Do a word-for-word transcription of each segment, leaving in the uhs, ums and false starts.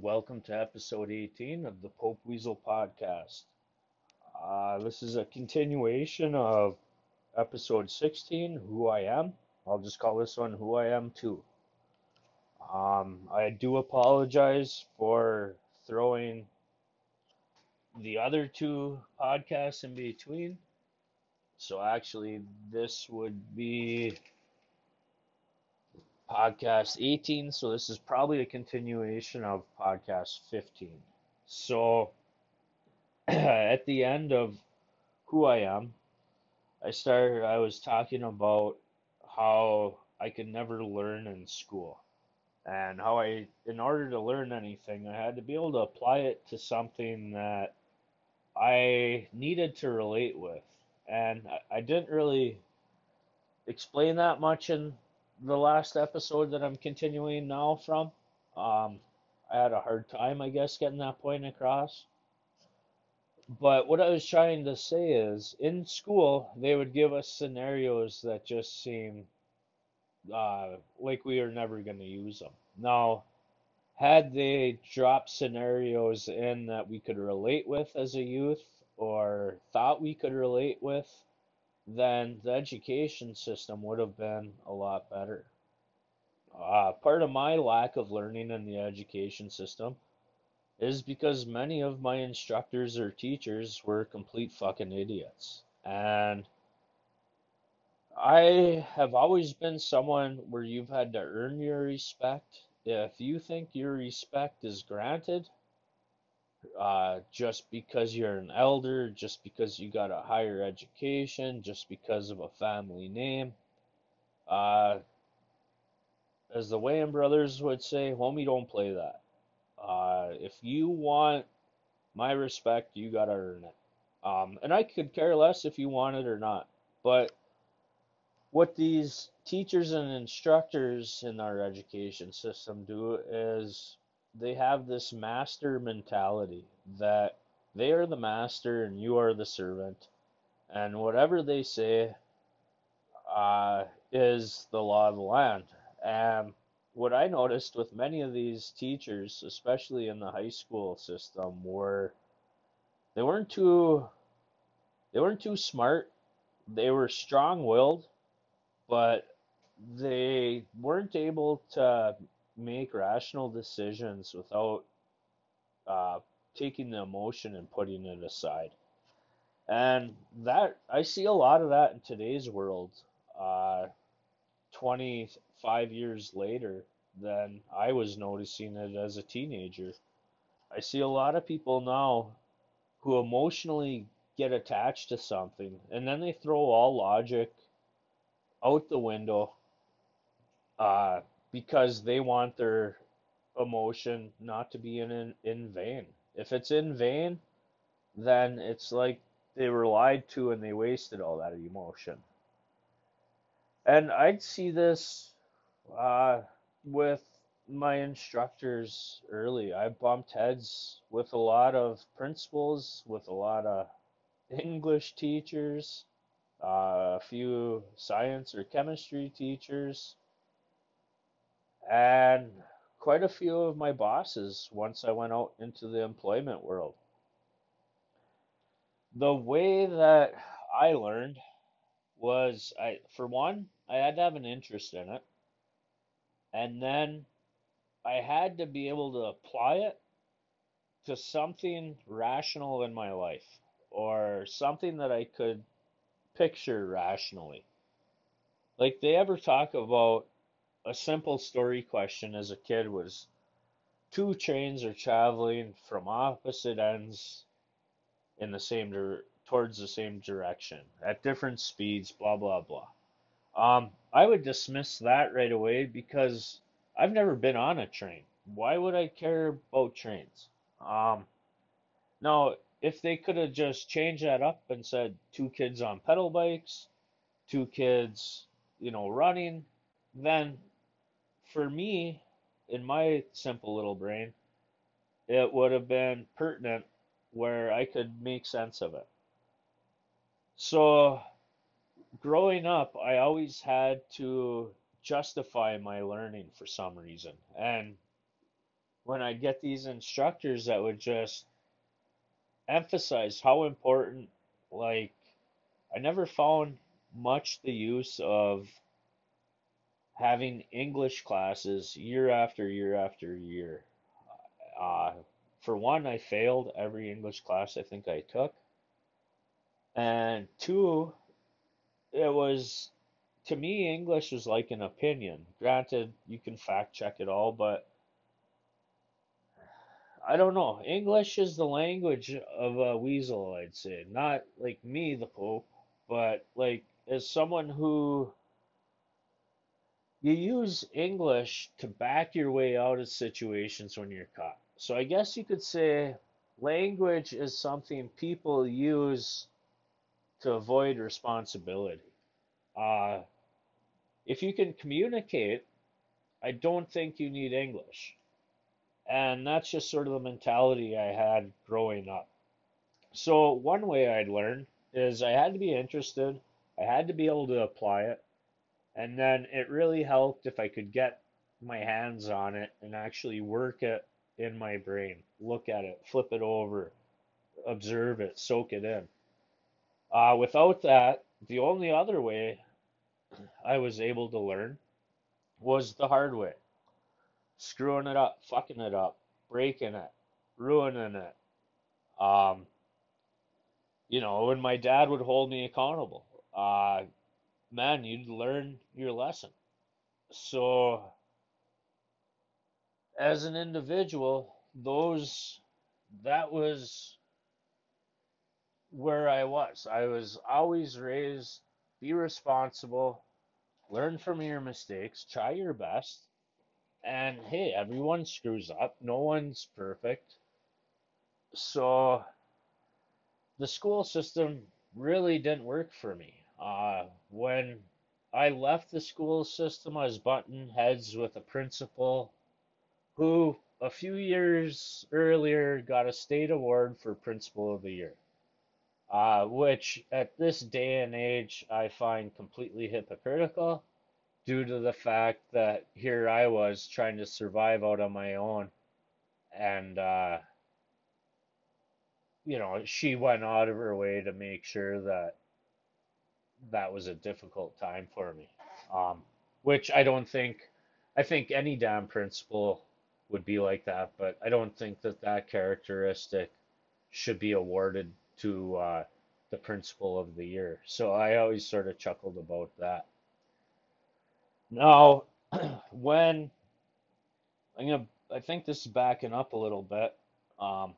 Welcome to episode eighteen of the Pope Weasel podcast. Uh, this is a continuation of episode sixteen, Who I Am. I'll just call this one Who I Am Too. Um, I do apologize for throwing the other two podcasts in between. So actually, this would be podcast eighteen, so this is probably a continuation of podcast fifteen. So at the end of Who I Am, I started I was talking about how I could never learn in school, and how I in order to learn anything, I had to be able to apply it to something that I needed to relate with. And I, I didn't really explain that much in the last episode that I'm continuing now from. um, I had a hard time, I guess, getting that point across. But what I was trying to say is, in school, they would give us scenarios that just seem uh, like we are never going to use them. Now, had they dropped scenarios in that we could relate with as a youth, or thought we could relate with, then the education system would have been a lot better. Uh, part of my lack of learning in the education system is because many of my instructors or teachers were complete fucking idiots. And I have always been someone where you've had to earn your respect. If you think your respect is granted, Uh, just because you're an elder, just because you got a higher education, just because of a family name. Uh, as the Wayan brothers would say, homie, don't play that. Uh, if you want my respect, you got to earn it. Um, and I could care less if you want it or not. But what these teachers and instructors in our education system do is, they have this master mentality that they are the master and you are the servant, and whatever they say uh, is the law of the land. And what I noticed with many of these teachers, especially in the high school system, were they weren't too they weren't too smart. They were strong-willed, but they weren't able to make rational decisions without uh, taking the emotion and putting it aside. And that I see a lot of that in today's world, uh, twenty-five years later than I was noticing it as a teenager. I see a lot of people now who emotionally get attached to something, and then they throw all logic out the window, uh, because they want their emotion not to be in, in in vain. If it's in vain, then it's like they were lied to and they wasted all that emotion. And I'd see this uh, with my instructors early. I bumped heads with a lot of principals, with a lot of English teachers, uh, a few science or chemistry teachers, and quite a few of my bosses once I went out into the employment world. The way that I learned was, I, for one, I had to have an interest in it. And then I had to be able to apply it to something rational in my life, or something that I could picture rationally. Like, they ever talk about a simple story question as a kid was, two trains are traveling from opposite ends in the same dir- towards the same direction at different speeds, blah, blah, blah. Um, I would dismiss that right away because I've never been on a train. Why would I care about trains? Um, now, if they could have just changed that up and said two kids on pedal bikes, two kids, you know, running, then for me, in my simple little brain, it would have been pertinent where I could make sense of it. So growing up, I always had to justify my learning for some reason. And when I get these instructors that would just emphasize how important, like, I never found much the use of having English classes year after year after year. Uh, for one, I failed every English class I think I took. And two, it was, to me, English is like an opinion. Granted, you can fact check it all, but I don't know. English is the language of a weasel, I'd say. Not like me, the Pope, but like as someone who, you use English to back your way out of situations when you're caught. So I guess you could say language is something people use to avoid responsibility. Uh, if you can communicate, I don't think you need English. And that's just sort of the mentality I had growing up. So one way I'd learn is I had to be interested, I had to be able to apply it, and then it really helped if I could get my hands on it and actually work it in my brain, look at it, flip it over, observe it, soak it in. Uh, without that, the only other way I was able to learn was the hard way. Screwing it up, fucking it up, breaking it, ruining it. Um, you know, when my dad would hold me accountable, uh, man, you'd learn your lesson. So, as an individual, those, that was where I was. I was always raised, be responsible, learn from your mistakes, try your best, and hey, everyone screws up, no one's perfect. So the school system really didn't work for me. Uh, when I left the school system, I was butting heads with a principal who a few years earlier got a state award for Principal of the Year. Uh, which at this day and age I find completely hypocritical due to the fact that here I was trying to survive out on my own, and uh, you know, she went out of her way to make sure that that was a difficult time for me, um, which I don't think, I think any damn principal would be like that, but I don't think that that characteristic should be awarded to uh, the Principal of the Year. So I always sort of chuckled about that. Now, when I'm gonna, I think this is backing up a little bit. Um,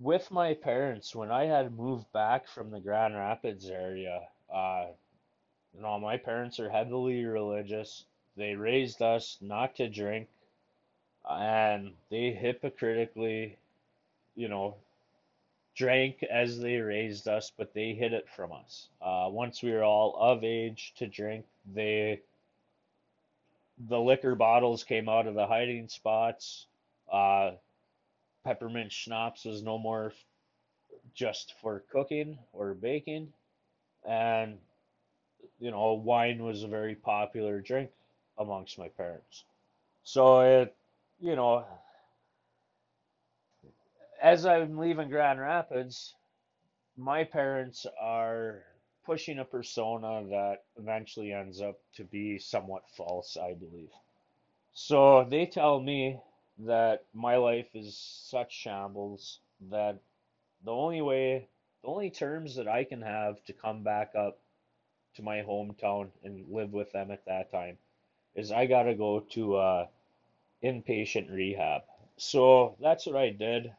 with my parents, when I had moved back from the Grand Rapids area, uh, you know, my parents are heavily religious. They raised us not to drink, and they hypocritically, you know, drank as they raised us, but they hid it from us. Uh, once we were all of age to drink, they the liquor bottles came out of the hiding spots. Uh, peppermint schnapps was no more just for cooking or baking, and you know, wine was a very popular drink amongst my parents. So it, you know, as I'm leaving Grand Rapids, my parents are pushing a persona that eventually ends up to be somewhat false, I believe. So they tell me that my life is such shambles that the only way, the only terms that I can have to come back up to my hometown and live with them at that time is I gotta go to uh, inpatient rehab. So that's what I did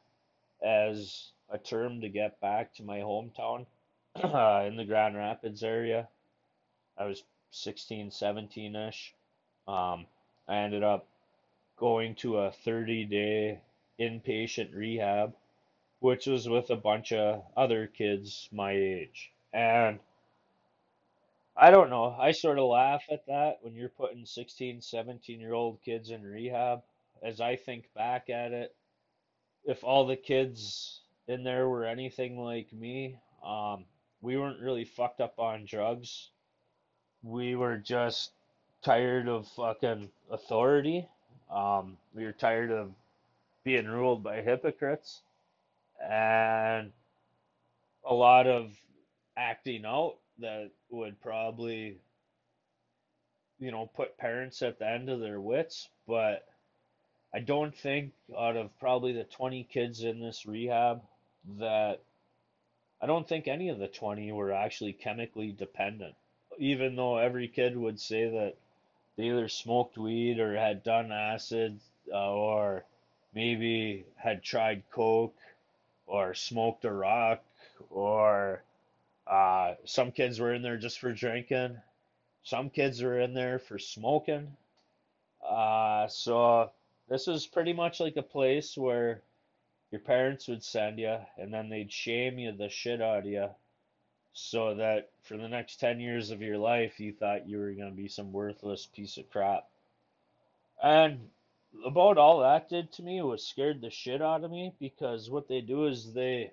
as a term to get back to my hometown uh, in the Grand Rapids area. I was sixteen, seventeen-ish. Um, I ended up going to a thirty-day inpatient rehab, which was with a bunch of other kids my age. And I don't know, I sort of laugh at that when you're putting sixteen, seventeen-year-old kids in rehab. As I think back at it, if all the kids in there were anything like me, um, we weren't really fucked up on drugs. We were just tired of fucking authority. Um, we were tired of being ruled by hypocrites and a lot of acting out that would probably, you know, put parents at the end of their wits. But I don't think out of probably the twenty kids in this rehab that I don't think any of the twenty were actually chemically dependent, even though every kid would say that they either smoked weed or had done acid uh, or maybe had tried coke or smoked a rock, or uh, some kids were in there just for drinking. Some kids were in there for smoking. Uh, so this is pretty much like a place where your parents would send you and then they'd shame you the shit out of you so that for the next ten years of your life, you thought you were going to be some worthless piece of crap. And about all that did to me was scared the shit out of me, because what they do is they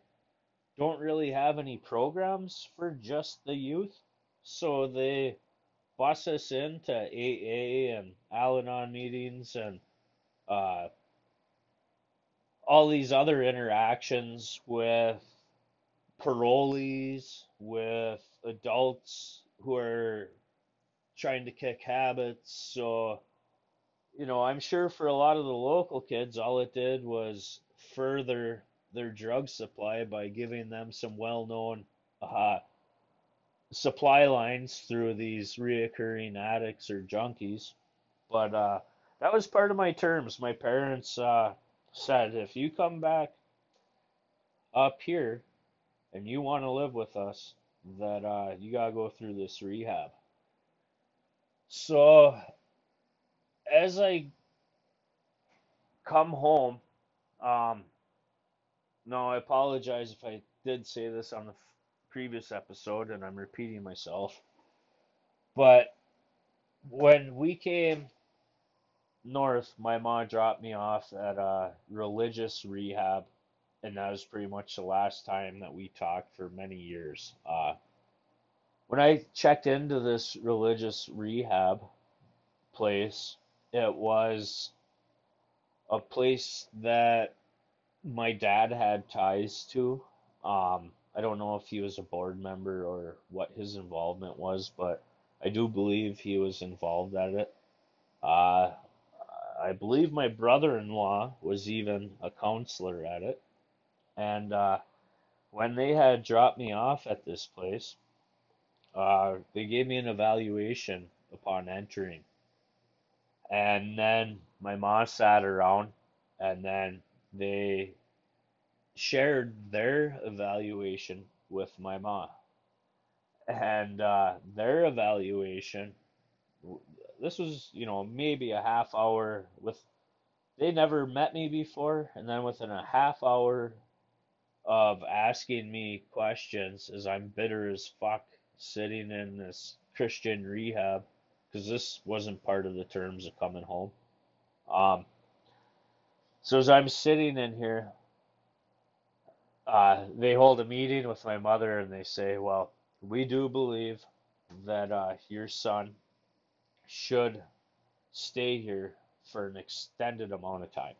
don't really have any programs for just the youth. So they bus us into A A and Al-Anon meetings and uh, all these other interactions with parolees, with adults who are trying to kick habits. So, you know, I'm sure for a lot of the local kids, all it did was further their drug supply by giving them some well-known uh, supply lines through these reoccurring addicts or junkies. But uh, that was part of my terms. My parents uh, said, if you come back up here and you want to live with us, that uh, you got to go through this rehab. So as I come home, um, no, I apologize if I did say this on the f- previous episode and I'm repeating myself, but when we came north, my mom dropped me off at a religious rehab, and that was pretty much the last time that we talked for many years. Uh, when I checked into this religious rehab place, it was a place that my dad had ties to. Um, I don't know if he was a board member or what his involvement was, but I do believe he was involved at it. Uh, I believe my brother-in-law was even a counselor at it. And uh, when they had dropped me off at this place, uh, they gave me an evaluation upon entering. And then my mom sat around, and then they shared their evaluation with my mom. And uh, their evaluation, this was, you know, maybe a half hour with, they never met me before, and then within a half hour of asking me questions, as I'm bitter as fuck sitting in this Christian rehab, because this wasn't part of the terms of coming home. Um, so as I'm sitting in here, uh, they hold a meeting with my mother and they say, well, we do believe that uh, your son should stay here for an extended amount of time.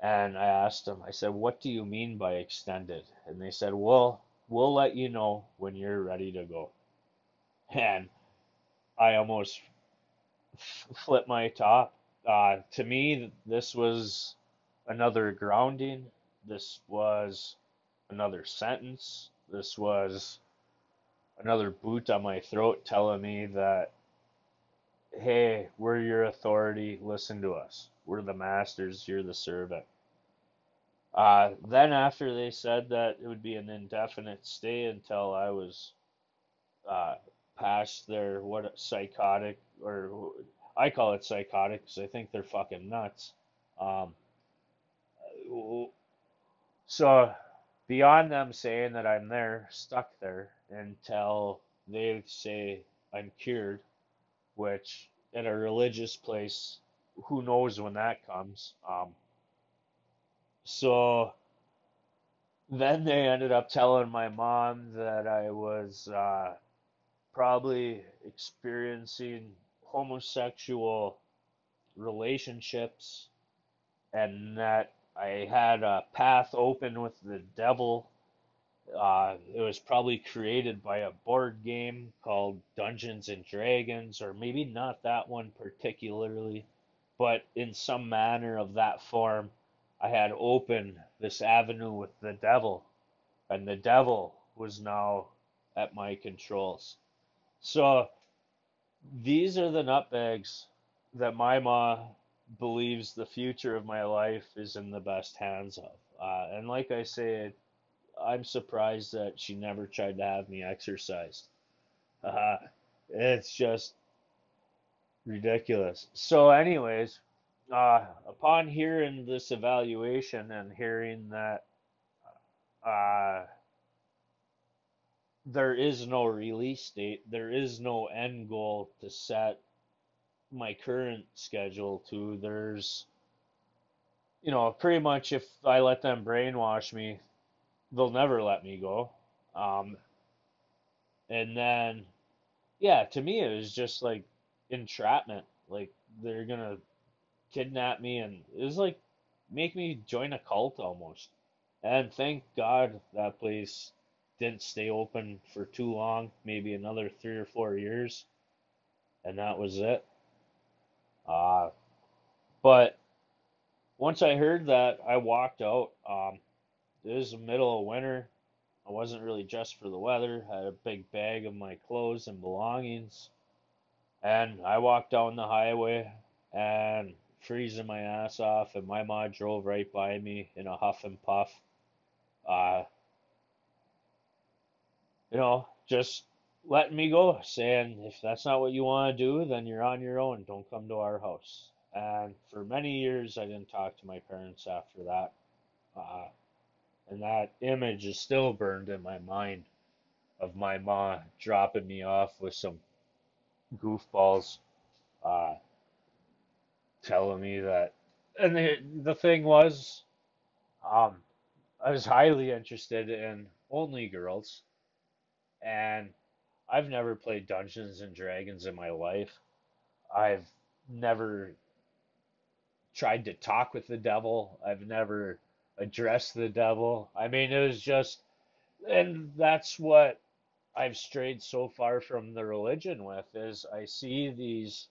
And I asked them, I said, what do you mean by extended? And they said, well, we'll let you know when you're ready to go. And I almost f- flipped my top. Uh, to me, this was another grounding. This was another sentence. This was another boot on my throat telling me that, hey, we're your authority. Listen to us. We're the masters. You're the servant. Uh, then after they said that it would be an indefinite stay until I was uh, past their what psychotic, or I call it psychotic because I think they're fucking nuts. Um, so beyond them saying that I'm there, stuck there until they say I'm cured, which in a religious place, who knows when that comes. Um, so then they ended up telling my mom that I was uh, probably experiencing homosexual relationships, and that I had a path open with the devil. Uh, it was probably created by a board game called Dungeons and Dragons, or maybe not that one particularly, but in some manner of that form, I had opened this avenue with the devil, and the devil was now at my controls. So these are the nutbags that my ma believes the future of my life is in the best hands of. Uh, and like I said, I'm surprised that she never tried to have me exercised. Uh, it's just ridiculous. So anyways, uh, upon hearing this evaluation and hearing that uh, there is no release date, there is no end goal to set my current schedule to, there's, you know, pretty much if I let them brainwash me, they'll never let me go. Um, and then, yeah, to me, it was just like entrapment. Like, they're going to kidnap me, and it was like, make me join a cult almost. And thank God that place didn't stay open for too long, maybe another three or four years. And that was it. Uh, but once I heard that, I walked out. Um, It was the middle of winter. I wasn't really dressed for the weather. I had a big bag of my clothes and belongings. And I walked down the highway and freezing my ass off. And my mom drove right by me in a huff and puff. Uh, you know, just letting me go. Saying, if that's not what you want to do, then you're on your own. Don't come to our house. And for many years, I didn't talk to my parents after that. Uh, And that image is still burned in my mind of my ma dropping me off with some goofballs, uh, telling me that. And the, the thing was, um, I was highly interested in only girls. And I've never played Dungeons and Dragons in my life. I've never tried to talk with the devil. I've never address the devil. I mean, it was just, and that's what I've strayed so far from the religion with, is I see these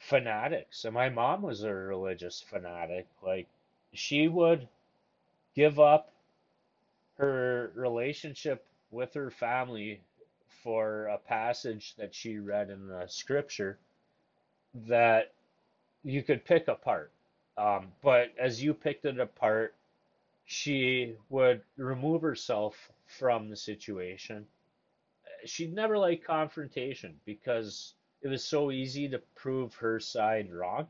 fanatics, and my mom was a religious fanatic. Like, she would give up her relationship with her family for a passage that she read in the scripture that you could pick apart. Um, but as you picked it apart, she would remove herself from the situation. She'd never like confrontation because it was so easy to prove her side wrong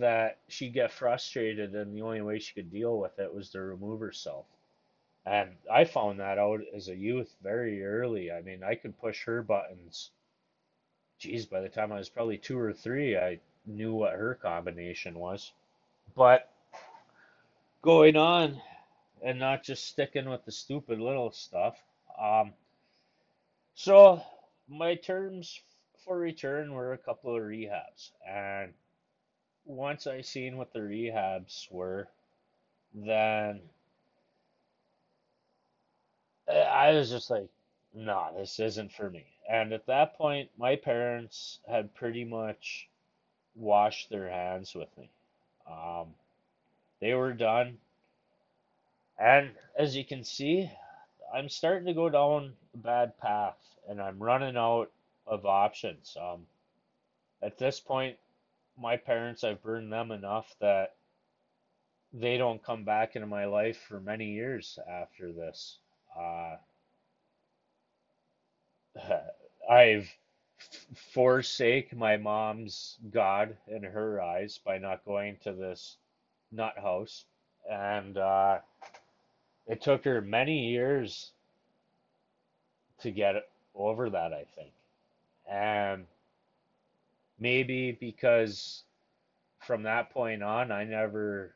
that she'd get frustrated, and the only way she could deal with it was to remove herself. And I found that out as a youth very early. I mean, I could push her buttons. Geez, by the time I was probably two or three, I knew what her combination was. But going on and not just sticking with the stupid little stuff. Um, so my terms for return were a couple of rehabs. And once I seen what the rehabs were, then I was just like, nah, this isn't for me. And at that point, my parents had pretty much washed their hands with me. Um, they were done. And as you can see, I'm starting to go down a bad path, and I'm running out of options. Um, at this point, my parents, I've burned them enough that they don't come back into my life for many years after this. Uh, I've forsake my mom's God in her eyes by not going to this nut house. And uh, it took her many years to get over that, I think. And maybe because from that point on, I never,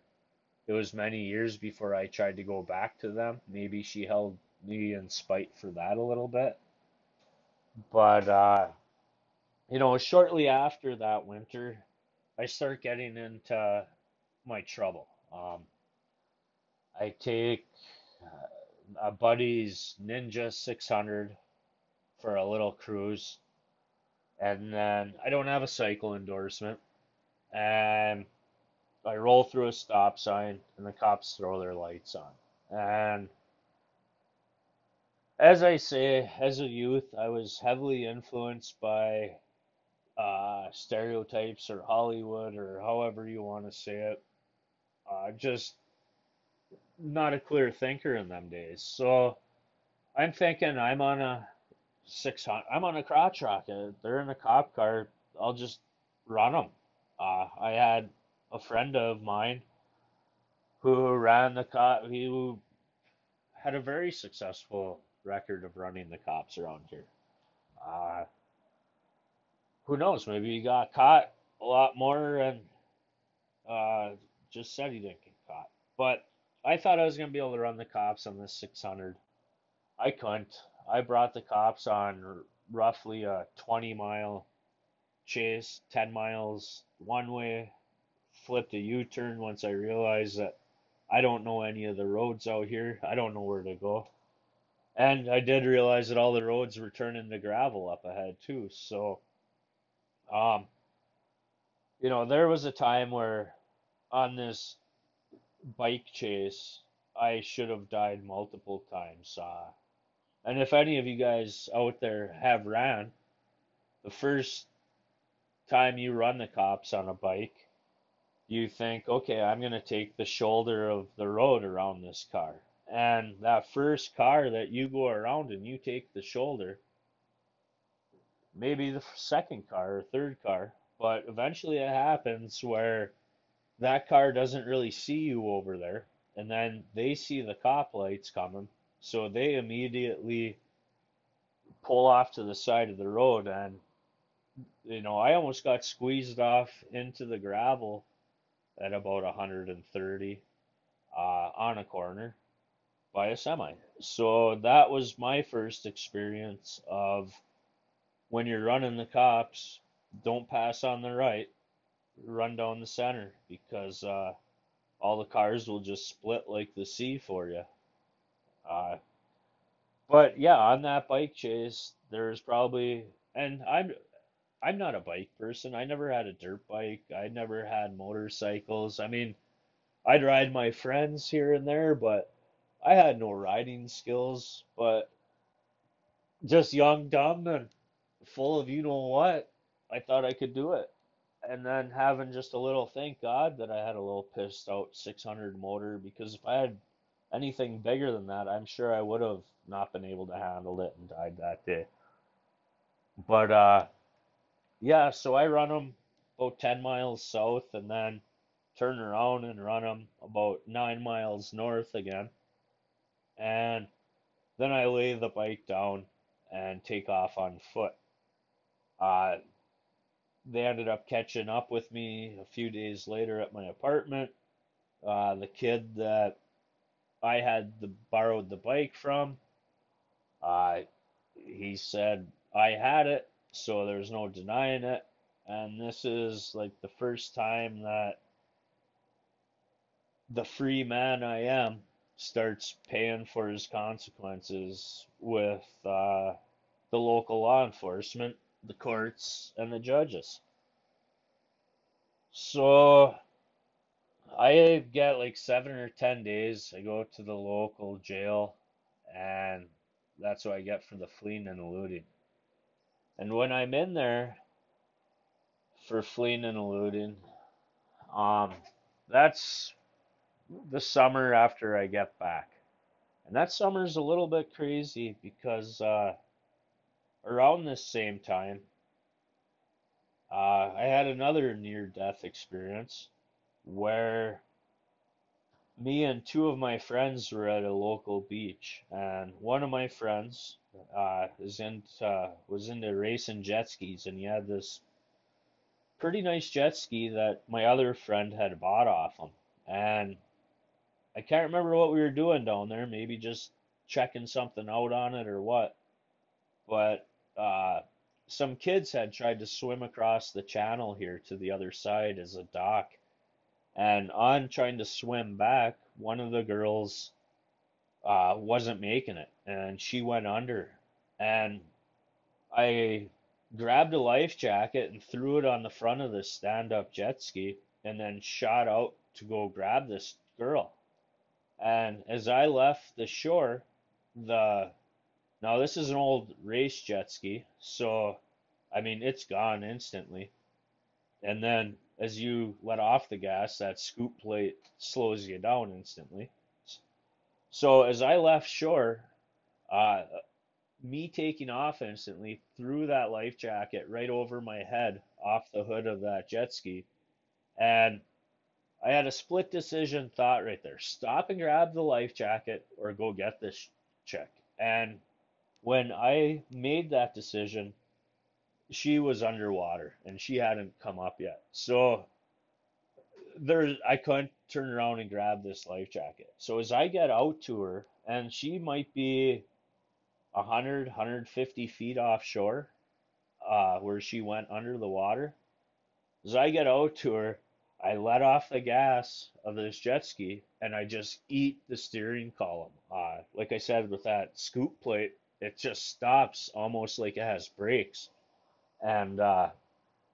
it was many years before I tried to go back to them. Maybe she held me in spite for that a little bit. But, uh, you know, shortly after that winter, I start getting into my trouble. Um, I take uh, a buddy's Ninja six hundred for a little cruise, and then I don't have a cycle endorsement, and I roll through a stop sign, and the cops throw their lights on. And as I say, as a youth, I was heavily influenced by uh, stereotypes or Hollywood or however you want to say it. Uh, just not a clear thinker in them days. So I'm thinking I'm on a six hundred, I'm on a crotch rocket. They're in a cop car. I'll just run them. Uh, I had a friend of mine who ran the cop. He had a very successful record of running the cops around here. Uh, who knows? Maybe he got caught a lot more and uh, just said he didn't get caught. But I thought I was going to be able to run the cops on this six hundred. I couldn't. I brought the cops on r- roughly a twenty mile chase, ten miles one way, flipped a U-turn once I realized that I don't know any of the roads out here. I don't know where to go. And I did realize that all the roads were turning to gravel up ahead too. So, um, you know, there was a time where on this bike chase, I should have died multiple times. Uh, and if any of you guys out there have ran, the first time you run the cops on a bike, you think, okay, I'm going to take the shoulder of the road around this car. And that first car that you go around and you take the shoulder, maybe the second car or third car, but eventually it happens where that car doesn't really see you over there, and then they see the cop lights coming, so they immediately pull off to the side of the road. And, you know, I almost got squeezed off into the gravel at about one hundred thirty uh, on a corner by a semi. So that was my first experience of when you're running the cops, don't pass on the right, run down the center, because uh, all the cars will just split like the sea for you. Uh, but yeah, on that bike chase, there's probably, and I'm, I'm not a bike person. I never had a dirt bike. I never had motorcycles. I mean, I'd ride my friends here and there, but I had no riding skills. But just young, dumb, and full of you know what, I thought I could do it. And then having just a little, thank God that I had a little pissed out six hundred motor, because if I had anything bigger than that, I'm sure I would have not been able to handle it and died that day. But, uh, yeah, so I run them about ten miles south and then turn around and run them about nine miles north again. And then I lay the bike down and take off on foot. Uh, they ended up catching up with me a few days later at my apartment. Uh, the kid that I had the, borrowed the bike from, uh, he said, I had it. So there's no denying it. And this is like the first time that the free man I am starts paying for his consequences with uh, the local law enforcement, the courts, and the judges. So I get like seven or ten days. I go to the local jail, and that's what I get for the fleeing and eluding. And when I'm in there for fleeing and eluding, um, that's the summer after I get back. And that summer's a little bit crazy because uh, around this same time, uh, I had another near-death experience where me and two of my friends were at a local beach, and one of my friends... Uh, is into, uh, was into racing jet skis, and he had this pretty nice jet ski that my other friend had bought off him. And I can't remember what we were doing down there, maybe just checking something out on it or what. But uh, some kids had tried to swim across the channel here to the other side as a dock. And on trying to swim back, one of the girls uh, wasn't making it, and she went under. And I grabbed a life jacket and threw it on the front of this stand-up jet ski and then shot out to go grab this girl. And as I left the shore, the now this is an old race jet ski, so I mean it's gone instantly. And then as you let off the gas, that scoop plate slows you down instantly. So as I left shore, uh, me taking off instantly threw that life jacket right over my head off the hood of that jet ski. And I had a split decision thought right there. Stop and grab the life jacket or go get this chick. And when I made that decision, she was underwater and she hadn't come up yet. So there, I couldn't turn around and grab this life jacket. So as I get out to her, and she might be one hundred, one hundred fifty feet offshore uh, where she went under the water. As I get out to her, I let off the gas of this jet ski and I just eat the steering column. Uh, like I said, with that scoop plate, it just stops almost like it has brakes. And uh,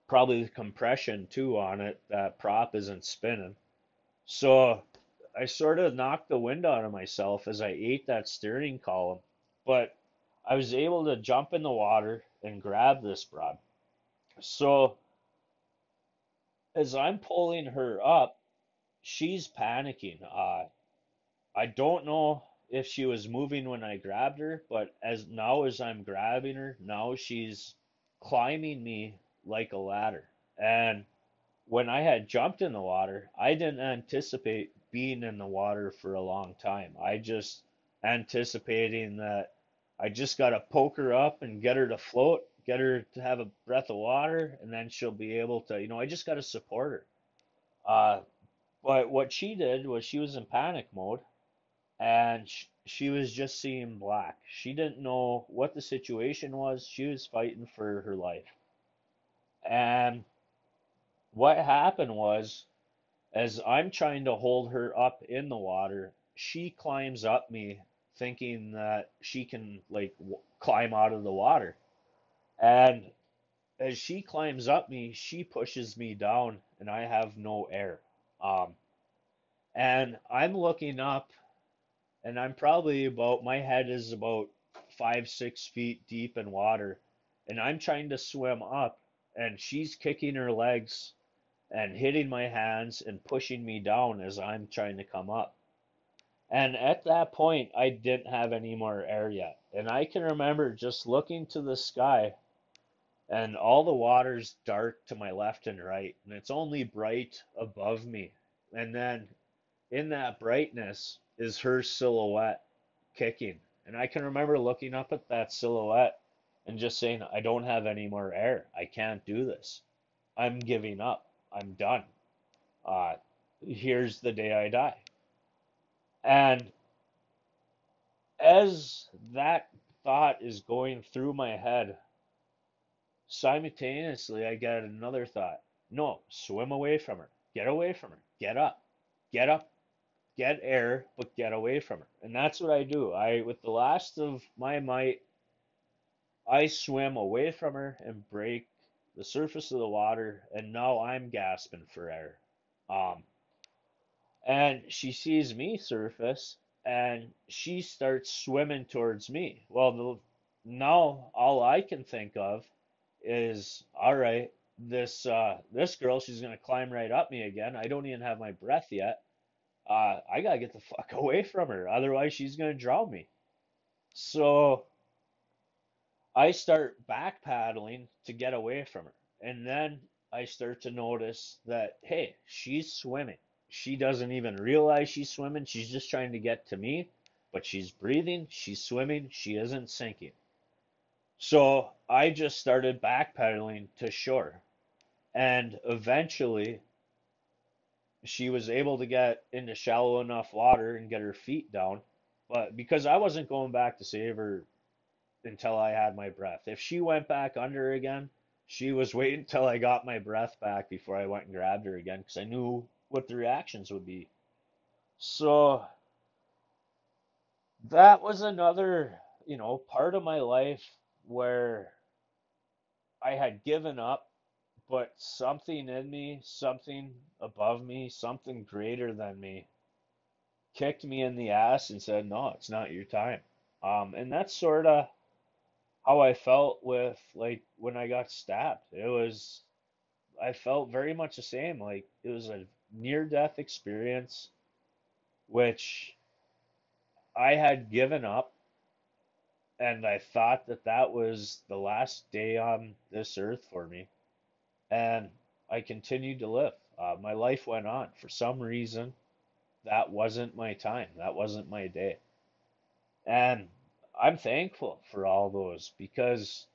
probably the compression too on it, that prop isn't spinning. So I sort of knocked the wind out of myself as I ate that steering column, but I was able to jump in the water and grab this broad. So as I'm pulling her up, she's panicking. Uh, I don't know if she was moving when I grabbed her, but as now as I'm grabbing her, now she's climbing me like a ladder. And when I had jumped in the water, I didn't anticipate being in the water for a long time. I just anticipating that I just got to poke her up and get her to float, get her to have a breath of water, and then she'll be able to, you know, I just got to support her. Uh, but what she did was she was in panic mode, and she, she was just seeing black. She didn't know what the situation was. She was fighting for her life. And what happened was, as I'm trying to hold her up in the water, she climbs up me thinking that she can, like, w- climb out of the water. And as she climbs up me, she pushes me down and I have no air. Um, and I'm looking up and I'm probably about, my head is about five, six feet deep in water. And I'm trying to swim up and she's kicking her legs and hitting my hands and pushing me down as I'm trying to come up. And at that point, I didn't have any more air yet. And I can remember just looking to the sky and all the water's dark to my left and right. And it's only bright above me. And then in that brightness is her silhouette kicking. And I can remember looking up at that silhouette and just saying, I don't have any more air. I can't do this. I'm giving up. I'm done. Uh, here's the day I die. And as that thought is going through my head, simultaneously I get another thought. No, swim away from her. Get away from her. Get up. Get up. Get air, but get away from her. And that's what I do. I, with the last of my might, I swim away from her and break the surface of the water, and now I'm gasping for air. Um... And she sees me surface, and she starts swimming towards me. Well, the, now all I can think of is, all right, this uh, this girl, she's going to climb right up me again. I don't even have my breath yet. Uh, I got to get the fuck away from her. Otherwise, she's going to drown me. So I start back paddling to get away from her. And then I start to notice that, hey, she's swimming. She doesn't even realize she's swimming. She's just trying to get to me, but she's breathing. She's swimming. She isn't sinking. So I just started backpedaling to shore. And eventually she was able to get into shallow enough water and get her feet down. But because I wasn't going back to save her until I had my breath. If she went back under again, she was waiting until I got my breath back before I went and grabbed her again, because I knew what the reactions would be. So that was another, you know, part of my life where I had given up, but something in me, something above me, something greater than me kicked me in the ass and said, no, it's not your time. Um, and that's sort of how I felt with, like, when I got stabbed. It was, I felt very much the same. Like, it was a near-death experience, which I had given up, and I thought that that was the last day on this earth for me. And I continued to live. Uh, my life went on. For some reason, that wasn't my time. That wasn't my day. And I'm thankful for all those, because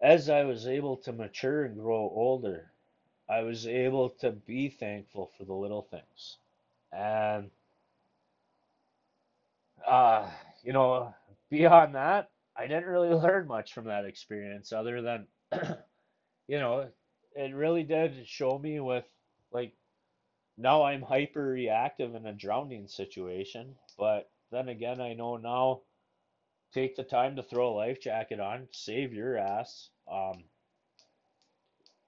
as I was able to mature and grow older, I was able to be thankful for the little things. And, uh, you know, beyond that, I didn't really learn much from that experience other than, you know, it really did show me with, like, now I'm hyper reactive in a drowning situation, but then again, I know now, take the time to throw a life jacket on, save your ass. Um,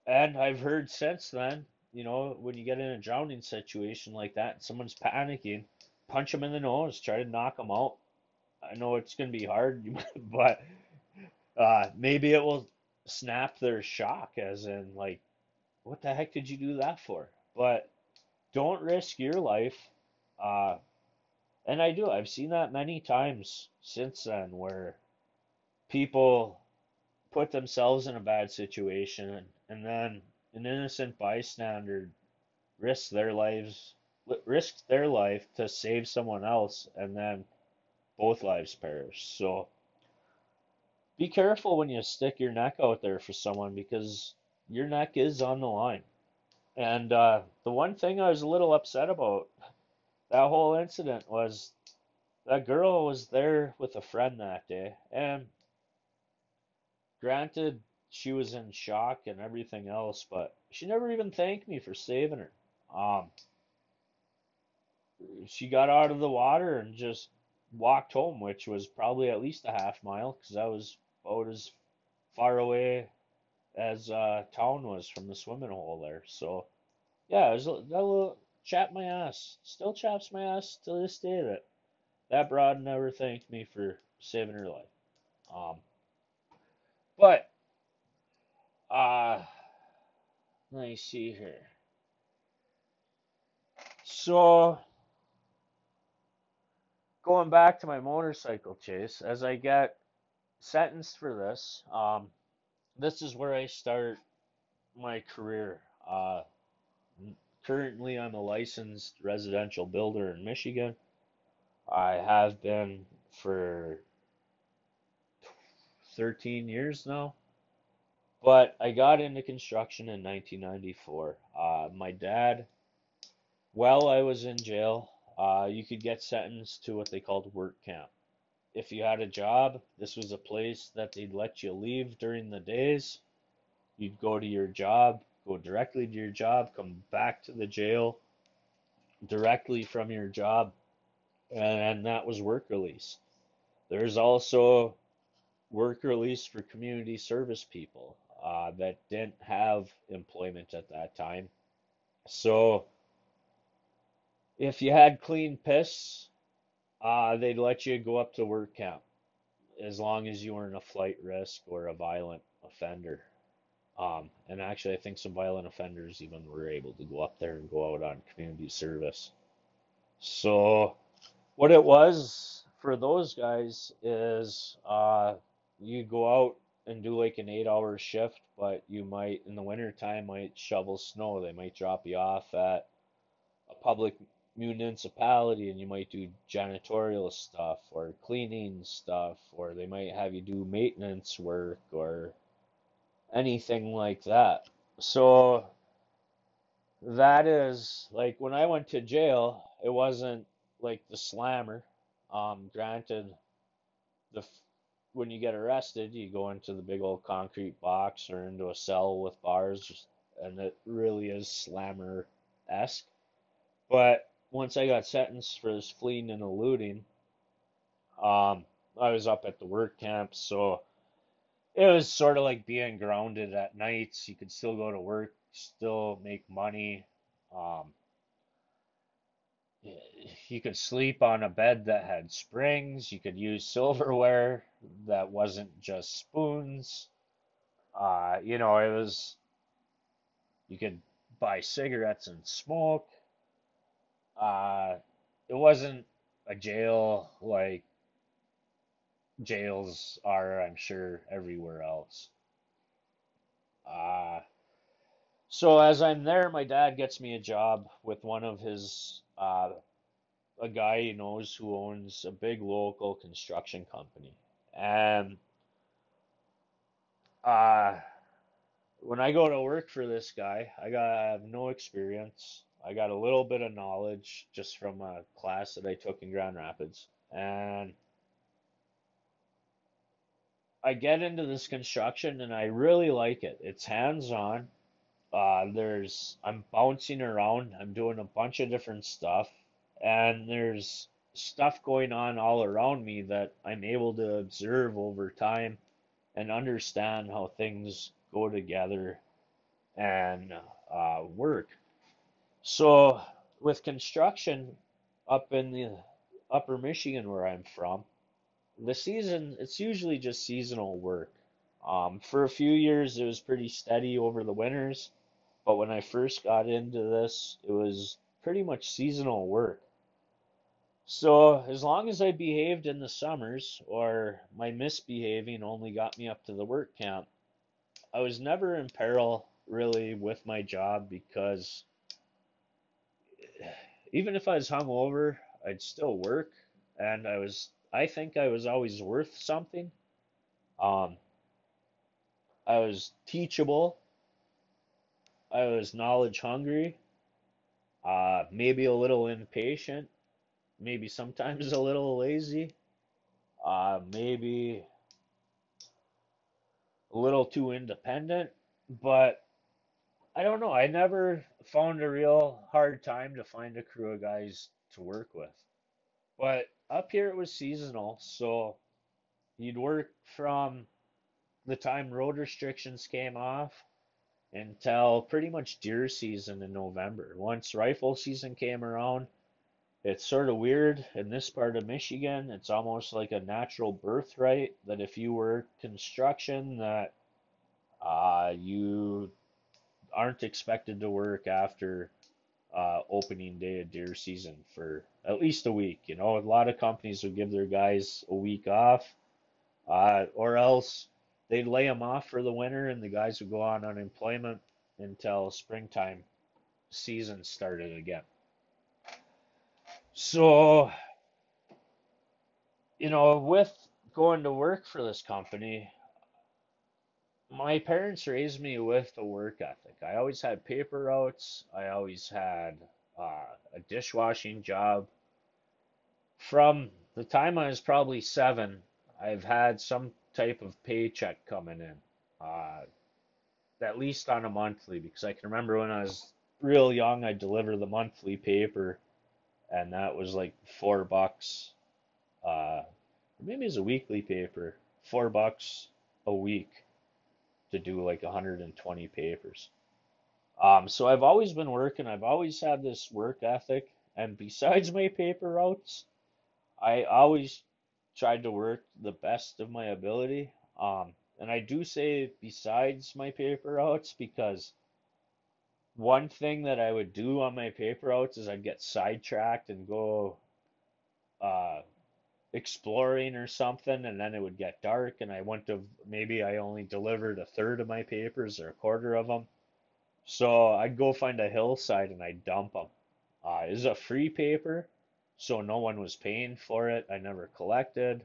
and I've heard since then, you know, when you get in a drowning situation like that, and someone's panicking, punch them in the nose, try to knock them out. I know it's going to be hard, but uh, maybe it will snap their shock, as in, like, what the heck did you do that for? But don't risk your life. Uh, and I do. I've seen that many times since then, where people put themselves in a bad situation, and then an innocent bystander risks their lives, risks their life to save someone else, and then both lives perish. So be careful when you stick your neck out there for someone, because your neck is on the line. And uh, the one thing I was a little upset about that whole incident was that girl was there with a friend that day. And granted, she was in shock and everything else, but she never even thanked me for saving her. Um, she got out of the water and just walked home, which was probably at least a half mile, because I was about as far away as uh, town was from the swimming hole there. So yeah, it was a, that little chapped my ass, still chaps my ass to this day, that that broad never thanked me for saving her life. Um, but uh, let me see here. So, going back to my motorcycle chase, as I get sentenced for this, um, this is where I start my career. Uh, currently, I'm a licensed residential builder in Michigan. I have been for thirteen years now, but I got into construction in nineteen ninety-four. Uh, my dad, while I was in jail, Uh, you could get sentenced to what they called work camp. If you had a job, this was a place that they'd let you leave during the days. You'd go to your job, go directly to your job, come back to the jail directly from your job, and, and that was work release. There's also work release for community service people uh, that didn't have employment at that time. So if you had clean piss, uh, they'd let you go up to work camp, as long as you weren't a flight risk or a violent offender. Um, and actually, I think some violent offenders even were able to go up there and go out on community service. So what it was for those guys is uh, you go out and do like an eight-hour shift, but you might, in the wintertime, might shovel snow. They might drop you off at a public municipality, and you might do janitorial stuff or cleaning stuff, or they might have you do maintenance work or anything like that. So that is, like, when I went to jail, it wasn't like the slammer. Um, granted, the when you get arrested, you go into the big old concrete box or into a cell with bars, and it really is slammer-esque. But once I got sentenced for this fleeing and eluding, um, I was up at the work camp, so it was sort of like being grounded at nights. You could still go to work, still make money. Um, you could sleep on a bed that had springs. You could use silverware that wasn't just spoons. Uh, you know, it was, you could buy cigarettes and smoke. Uh, it wasn't a jail like jails are, I'm sure, everywhere else. Uh, so as I'm there, my dad gets me a job with one of his, uh, a guy he knows who owns a big local construction company. And uh, when I go to work for this guy, I got I have no experience. I got a little bit of knowledge just from a class that I took in Grand Rapids. And I get into this construction and I really like it. It's hands-on. Uh, there's, I'm bouncing around. I'm doing a bunch of different stuff. And there's stuff going on all around me that I'm able to observe over time and understand how things go together and uh, work. So with construction up in the upper Michigan where I'm from, the season, it's usually just seasonal work. Um, for a few years, it was pretty steady over the winters. But when I first got into this, it was pretty much seasonal work. So as long as I behaved in the summers, or my misbehaving only got me up to the work camp, I was never in peril really with my job, because even if I was hungover, I'd still work, and I was, I think I was always worth something. Um, I was teachable. I was knowledge hungry. Uh, maybe a little impatient. Maybe sometimes a little lazy. Uh, maybe a little too independent, but I don't know. I never found a real hard time to find a crew of guys to work with. But up here it was seasonal, so you'd work from the time road restrictions came off until pretty much deer season in November. Once rifle season came around, it's sort of weird in this part of Michigan. It's almost like a natural birthright that if you were construction, that uh, you aren't expected to work after uh, opening day of deer season for at least a week. You know, a lot of companies would give their guys a week off, uh, or else they'd lay them off for the winter and the guys would go on unemployment until springtime season started again. So, you know, with going to work for this company, my parents raised me with the work ethic. I always had paper routes. I always had uh, a dishwashing job. From the time I was probably seven, I've had some type of paycheck coming in, uh, at least on a monthly, because I can remember when I was real young, I'd deliver the monthly paper, and that was like four bucks. Uh, maybe it was a weekly paper, four bucks a week to do like one hundred twenty papers. Um, so I've always been working. I've always had this work ethic. And besides my paper routes, I always tried to work the best of my ability. Um, and I do say besides my paper routes, because one thing that I would do on my paper routes is I'd get sidetracked and go uh, exploring or something, and then it would get dark, and I went to, maybe I only delivered a third of my papers or a quarter of them. So I'd go find a hillside and I'd dump them. Uh, it was a free paper, so no one was paying for it. I never collected.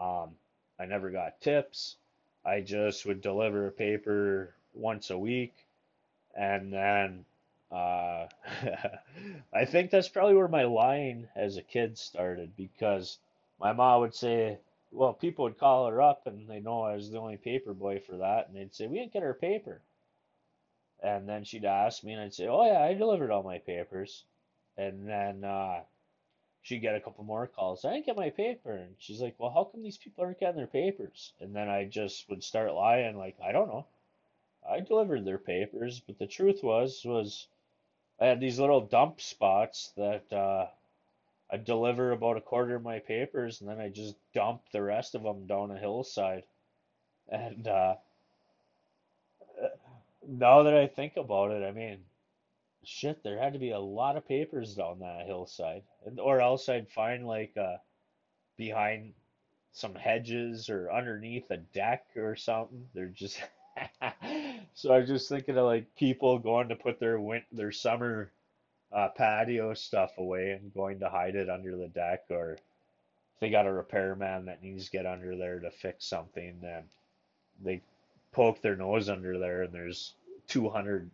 Um, I never got tips. I just would deliver a paper once a week. And then uh, I think that's probably where my lying as a kid started, because my mom would say, well, people would call her up, and they know I was the only paper boy for that, and they'd say, we didn't get our paper. And then she'd ask me, and I'd say, oh, yeah, I delivered all my papers. And then uh, she'd get a couple more calls. I didn't get my paper. And she's like, well, how come these people aren't getting their papers? And then I just would start lying, like, I don't know. I delivered their papers. But the truth was, was I had these little dump spots that uh, I'd deliver about a quarter of my papers, and then I just dump the rest of them down a hillside. And uh, now that I think about it, I mean, shit, there had to be a lot of papers down that hillside. And, or else I'd find, like, uh, behind some hedges or underneath a deck or something. They're just... So I was just thinking of, like, people going to put their win their summer uh, patio stuff away and going to hide it under the deck, or if they got a repairman that needs to get under there to fix something, then they poke their nose under there and there's two hundred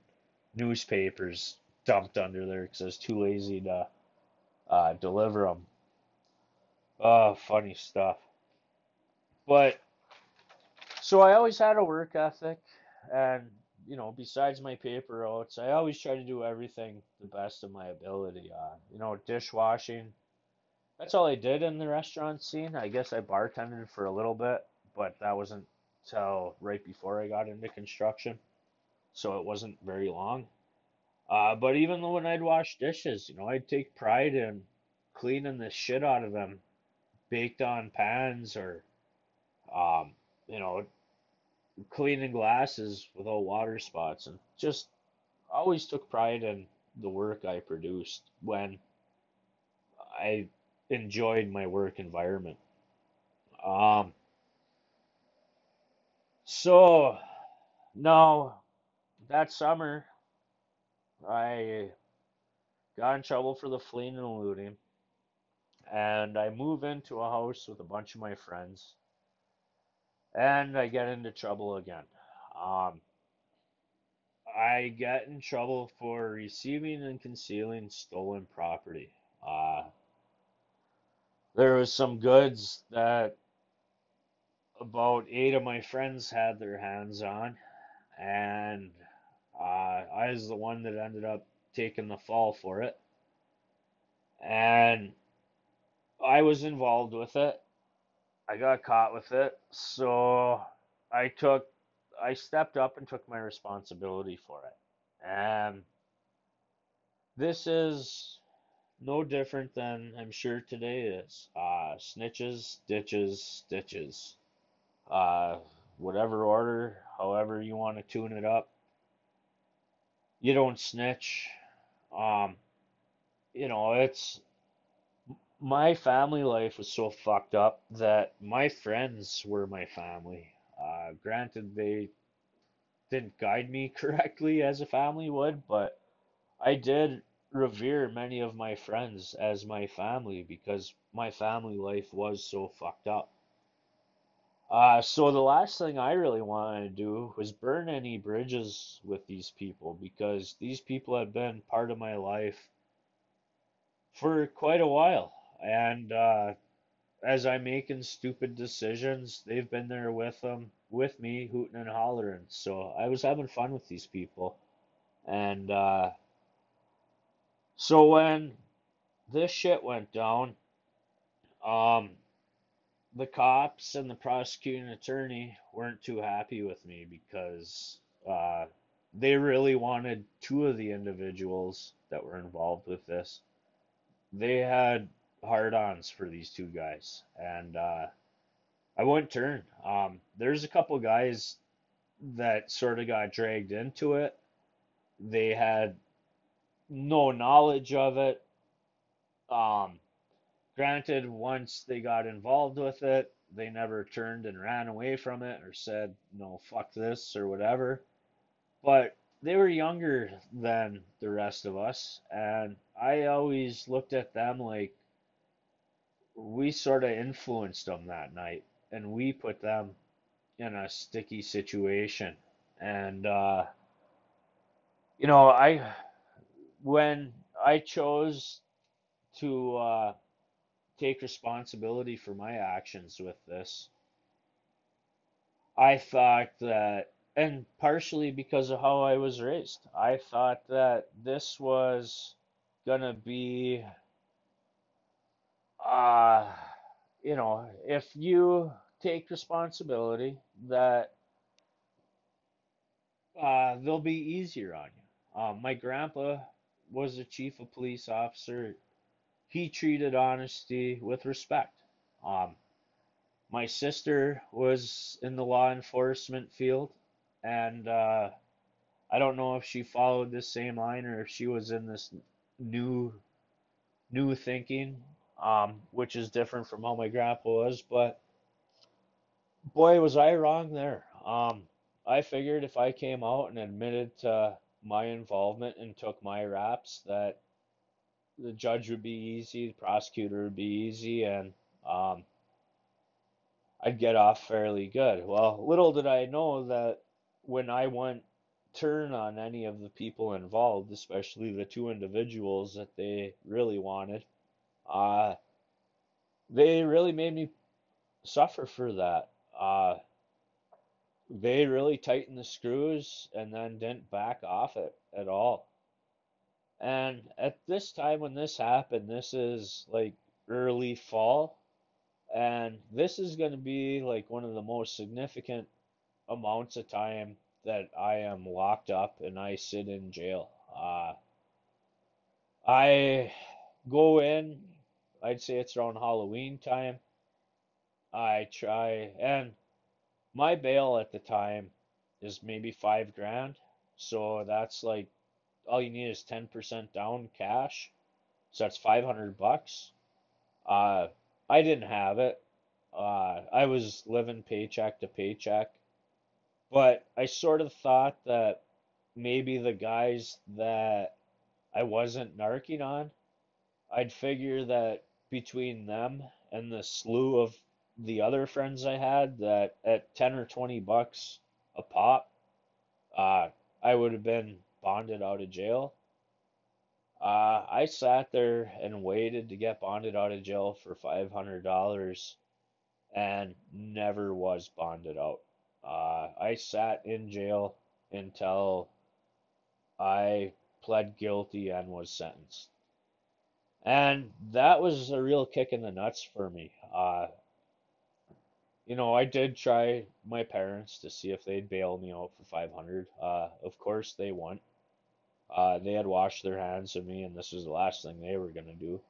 newspapers dumped under there because I was too lazy to uh, deliver them. Oh, funny stuff. But so I always had a work ethic, and, you know, besides my paper routes, I always try to do everything the best of my ability. Uh, you know, dishwashing, that's all I did in the restaurant scene. I guess I bartended for a little bit, but that wasn't till right before I got into construction, so it wasn't very long. Uh, but even when I'd wash dishes, you know, I'd take pride in cleaning the shit out of them, baked on pans, or, um, you know, cleaning glasses without water spots, and just always took pride in the work I produced when I enjoyed my work environment. Um, so now that summer I got in trouble for the fleeing and looting, and I move into a house with a bunch of my friends. And I get into trouble again. Um, I get in trouble for receiving and concealing stolen property. Uh, there was some goods that about eight of my friends had their hands on. And uh, I was the one that ended up taking the fall for it. And I was involved with it. I got caught with it, so I took, I stepped up and took my responsibility for it. And this is no different than I'm sure today is. Uh, snitches, ditches, stitches. Uh, whatever order, however you want to tune it up. You don't snitch. Um, you know, it's... My family life was so fucked up that my friends were my family. Uh, granted, they didn't guide me correctly as a family would, but I did revere many of my friends as my family because my family life was so fucked up. Uh, so the last thing I really wanted to do was burn any bridges with these people, because these people had been part of my life for quite a while. And uh, as I'm making stupid decisions, they've been there with them, with me, hooting and hollering. So I was having fun with these people. And uh, so when this shit went down, um, the cops and the prosecuting attorney weren't too happy with me, because uh, they really wanted two of the individuals that were involved with this. They had hard-ons for these two guys, and uh I wouldn't turn. Um there's a couple guys that sort of got dragged into it. They had no knowledge of it. Um granted, once they got involved with it, they never turned and ran away from it or said, no, fuck this or whatever, but they were younger than the rest of us, and I always looked at them like, we sort of influenced them that night, and we put them in a sticky situation. And uh, you know, I when I chose to uh, take responsibility for my actions with this. I thought that, and partially because of how I was raised, I thought that this was gonna be, uh, you know, if you take responsibility, that uh, they'll be easier on you. Um, my grandpa was a chief of police officer. He treated honesty with respect. Um, my sister was in the law enforcement field, and uh, I don't know if she followed this same line or if she was in this new, new thinking, um, which is different from how my grandpa was, but boy, was I wrong there. Um, I figured if I came out and admitted to my involvement and took my raps, that the judge would be easy, the prosecutor would be easy, and um, I'd get off fairly good. Well, little did I know that when I went turn on any of the people involved, especially the two individuals that they really wanted, uh, they really made me suffer for that. Uh, they really tightened the screws and then didn't back off it at all. And at this time when this happened, this is like early fall, and this is going to be like one of the most significant amounts of time that I am locked up and I sit in jail. Uh, I go in, I'd say it's around Halloween time. I try, and my bail at the time is maybe five grand. So that's like, all you need is ten percent down cash. So that's five hundred bucks. Uh, I didn't have it. Uh, I was living paycheck to paycheck, but I sort of thought that maybe the guys that I wasn't narking on, I'd figure that between them and the slew of the other friends I had, that at ten or twenty bucks a pop, uh, I would have been bonded out of jail. Uh, I sat there and waited to get bonded out of jail for five hundred dollars and never was bonded out. Uh, I sat in jail until I pled guilty and was sentenced. And that was a real kick in the nuts for me. Uh, you know, I did try my parents to see if they'd bail me out for five hundred dollars. Uh, of course they wouldn't. Uh, they had washed their hands of me, and this was the last thing they were going to do.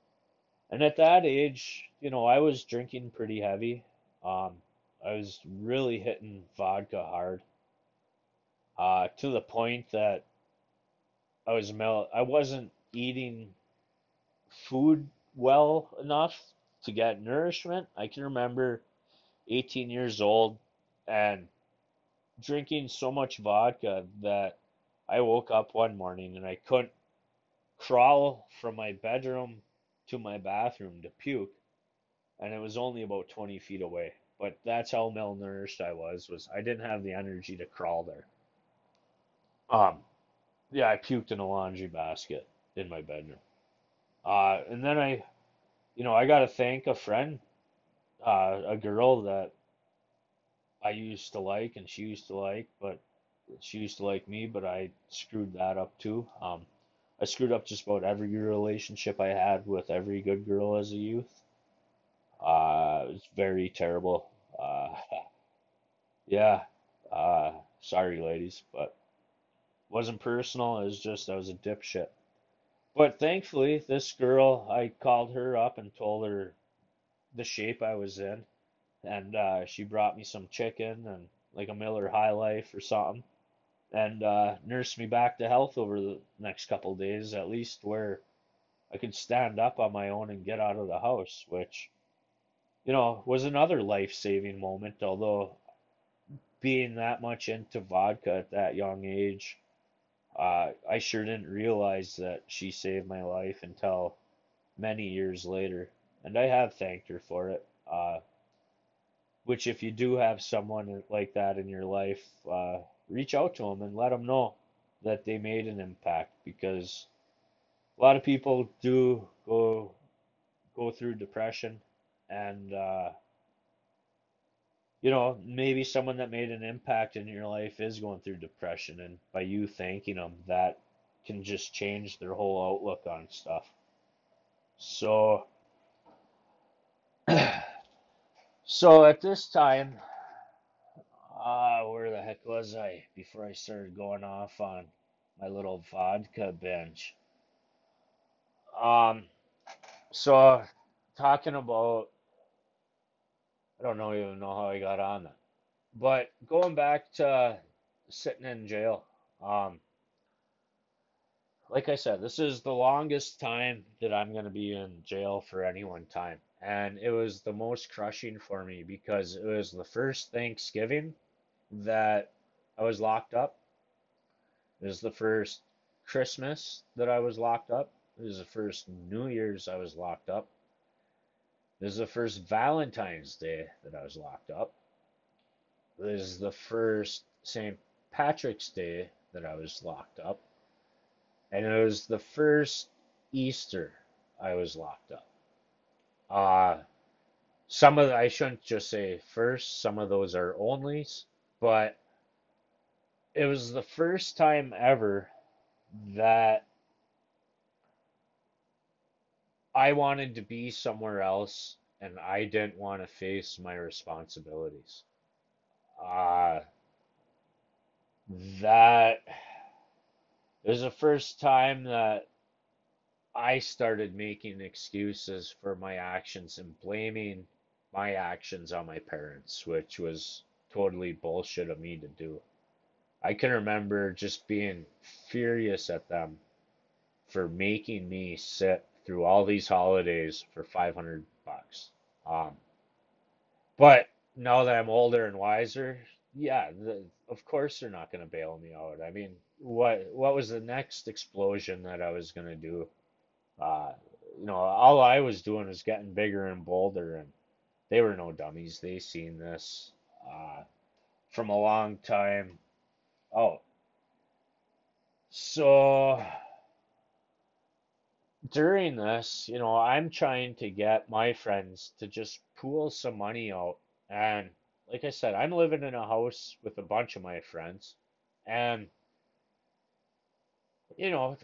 And at that age, you know, I was drinking pretty heavy. Um, I was really hitting vodka hard, uh, to the point that I was mel- I wasn't eating food well enough to get nourishment. I can remember eighteen years old and drinking so much vodka that I woke up one morning and I couldn't crawl from my bedroom to my bathroom to puke, and it was only about twenty feet away. But that's how malnourished I was, was I didn't have the energy to crawl there. Um, yeah, I puked in a laundry basket in my bedroom. Uh, and then I, you know, I got to thank a friend, uh, a girl that I used to like and she used to like, but she used to like me, but I screwed that up too. Um, I screwed up just about every relationship I had with every good girl as a youth. Uh, it's very terrible. Uh, yeah. Uh, sorry, ladies, but it wasn't personal. It was just I was a dipshit. But thankfully, this girl, I called her up and told her the shape I was in, and uh, she brought me some chicken and like a Miller High Life or something, and uh, nursed me back to health over the next couple days, at least where I could stand up on my own and get out of the house, which, you know, was another life-saving moment, although being that much into vodka at that young age, uh, I sure didn't realize that she saved my life until many years later, and I have thanked her for it. Uh, Which, if you do have someone like that in your life, uh, reach out to them and let them know that they made an impact, because a lot of people do go go through depression, and uh, you know, maybe someone that made an impact in your life is going through depression, and by you thanking them, that can just change their whole outlook on stuff. So, so at this time, ah, uh, where the heck was I before I started going off on my little vodka binge? Um, so talking about, I don't know, even know how I got on that, but going back to sitting in jail, um, like I said, this is the longest time that I'm going to be in jail for any one time. And it was the most crushing for me because it was the first Thanksgiving that I was locked up. It was the first Christmas that I was locked up. It was the first New Year's I was locked up. This is the first Valentine's Day that I was locked up. This is the first Saint Patrick's Day that I was locked up. And it was the first Easter I was locked up. Uh, some of the, I shouldn't just say first, some of those are onlys, but it was the first time ever that I wanted to be somewhere else, and I didn't want to face my responsibilities. Uh, that was the first time that I started making excuses for my actions and blaming my actions on my parents, which was totally bullshit of me to do. I can remember just being furious at them for making me sit through all these holidays for five hundred bucks. Um, but now that I'm older and wiser, yeah, the, of course they're not going to bail me out. I mean, what what was the next explosion that I was going to do? Uh, you know, all I was doing was getting bigger and bolder, and they were no dummies. They seen this uh, from a long time. Oh, so during this, you know, I'm trying to get my friends to just pool some money out. And like I said, I'm living in a house with a bunch of my friends. And, you know,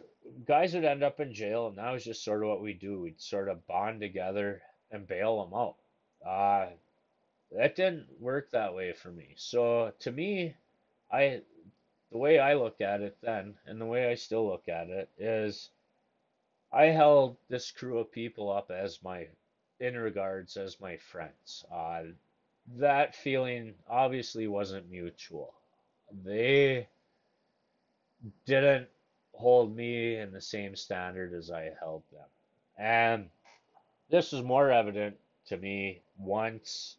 guys would end up in jail, and that was just sort of what we do. We'd sort of bond together and bail them out. Uh, that didn't work that way for me. So to me, I, the way I looked at it then, and the way I still look at it, is I held this crew of people up as my, in regards, as my friends. Uh, that feeling obviously wasn't mutual. They didn't hold me in the same standard as I held them. And this was more evident to me once,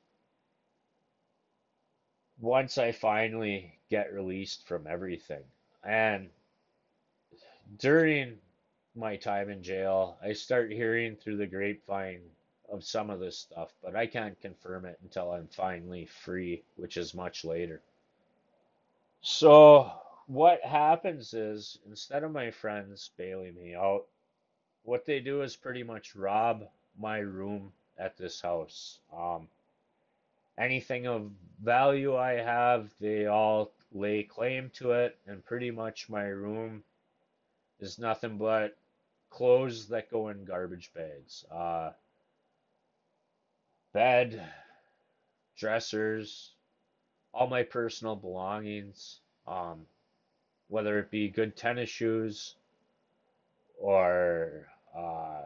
once I finally get released from everything. And during my time in jail, I start hearing through the grapevine of some of this stuff, but I can't confirm it until I'm finally free, which is much later. So what happens is, instead of my friends bailing me out, what they do is pretty much rob my room at this house. Um, anything of value I have, they all lay claim to it, and pretty much my room is nothing but clothes that go in garbage bags, uh, bed, dressers, all my personal belongings, um, whether it be good tennis shoes or uh,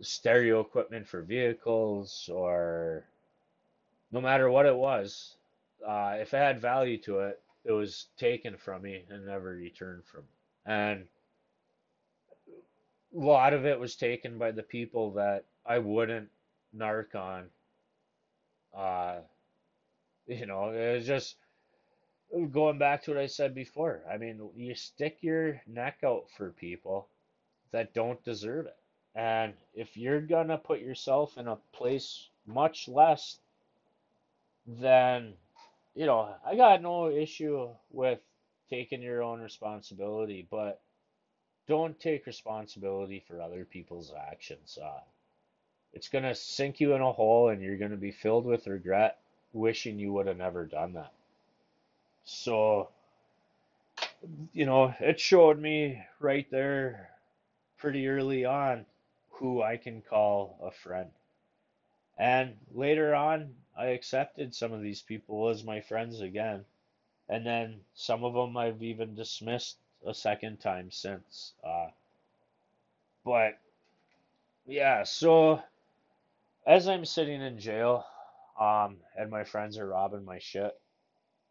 stereo equipment for vehicles, or no matter what it was, uh, if it had value to it, it was taken from me and never returned from me. And a lot of it was taken by the people that I wouldn't narc on. Uh, you know, it was just going back to what I said before. I mean, you stick your neck out for people that don't deserve it. And if you're going to put yourself in a place much less than, you know, I got no issue with taking your own responsibility, but don't take responsibility for other people's actions. Uh, It's going to sink you in a hole, and you're going to be filled with regret, wishing you would have never done that. So, you know, it showed me right there pretty early on who I can call a friend. And later on, I accepted some of these people as my friends again. And then some of them I've even dismissed a second time since. Uh, but, yeah, so as I'm sitting in jail, um, and my friends are robbing my shit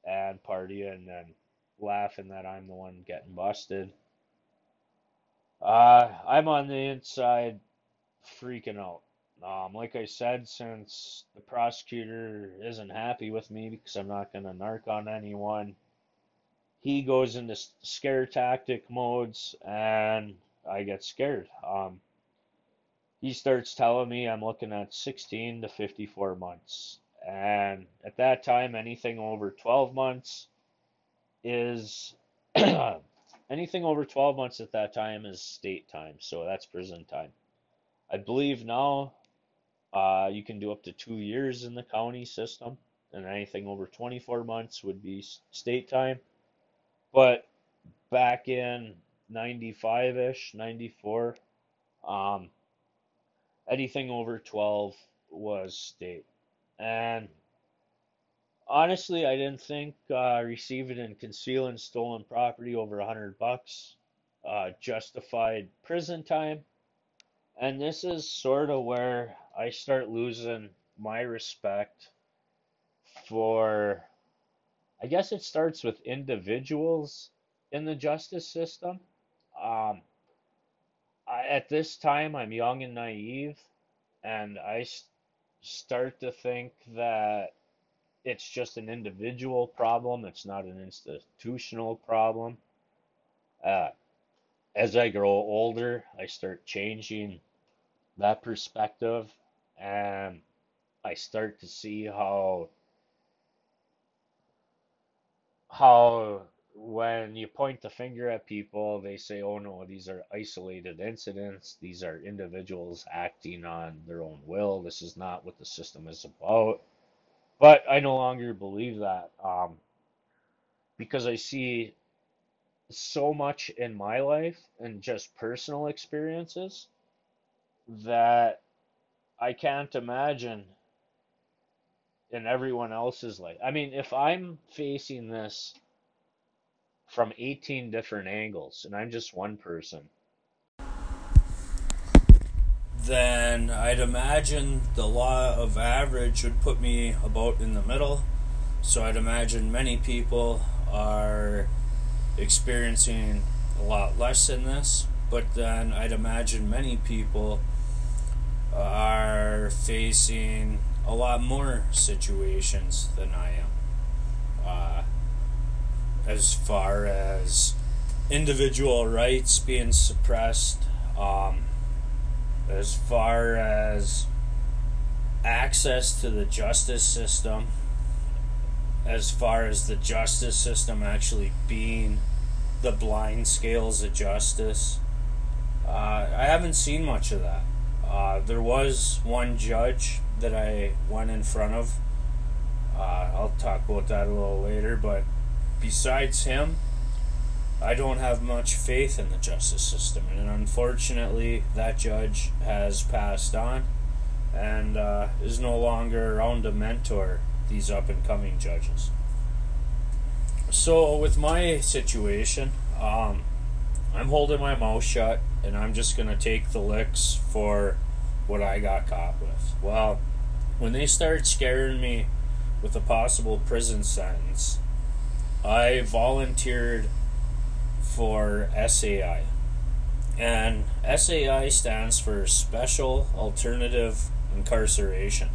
and partying and laughing that I'm the one getting busted, uh, I'm on the inside freaking out. Um, like I said, since the prosecutor isn't happy with me because I'm not going to narc on anyone, he goes into scare tactic modes, and I get scared. Um, he starts telling me I'm looking at sixteen to fifty-four months. And at that time, anything over twelve months is... anything over twelve months at that time is state time, so that's prison time. I believe now... Uh, you can do up to two years in the county system, and anything over twenty-four months would be state time. But back in ninety-five-ish, ninety-four, um, anything over twelve was state. And honestly, I didn't think uh, receiving and concealing stolen property over one hundred bucks uh, justified prison time. And this is sort of where I start losing my respect for, I guess it starts with individuals in the justice system. Um, I, at this time, I'm young and naive, and I st- start to think that it's just an individual problem. It's not an institutional problem. Uh, as I grow older, I start changing that perspective, and I start to see how how when you point the finger at people, they say, oh no, these are isolated incidents, these are individuals acting on their own will, this is not what the system is about. But I no longer believe that, um, because I see so much in my life and just personal experiences that I can't imagine in everyone else's life. I mean, if I'm facing this from eighteen different angles and I'm just one person, then I'd imagine the law of average would put me about in the middle. So I'd imagine many people are experiencing a lot less than this, but then I'd imagine many people are facing a lot more situations than I am. Uh, as far as individual rights being suppressed, um, as far as access to the justice system, as far as the justice system actually being the blind scales of justice, uh, I haven't seen much of that. Uh, there was one judge that I went in front of. Uh, I'll talk about that a little later, but besides him, I don't have much faith in the justice system, and unfortunately, that judge has passed on and uh, is no longer around to mentor these up-and-coming judges. So, with my situation, um, I'm holding my mouth shut, and I'm just going to take the licks for what I got caught with. Well, when they started scaring me with a possible prison sentence, I volunteered for S A I. And S A I stands for Special Alternative Incarceration.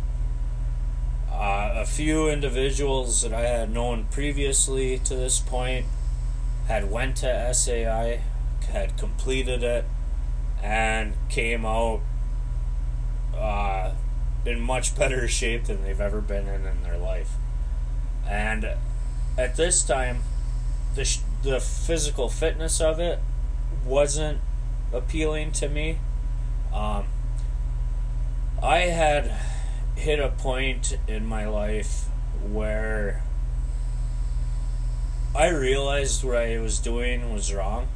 Uh, a few individuals that I had known previously to this point had went to S A I, had completed it, and came out uh, in much better shape than they've ever been in in their life. And at this time, the sh- the physical fitness of it wasn't appealing to me. Um, I had hit a point in my life where I realized what I was doing was wrong,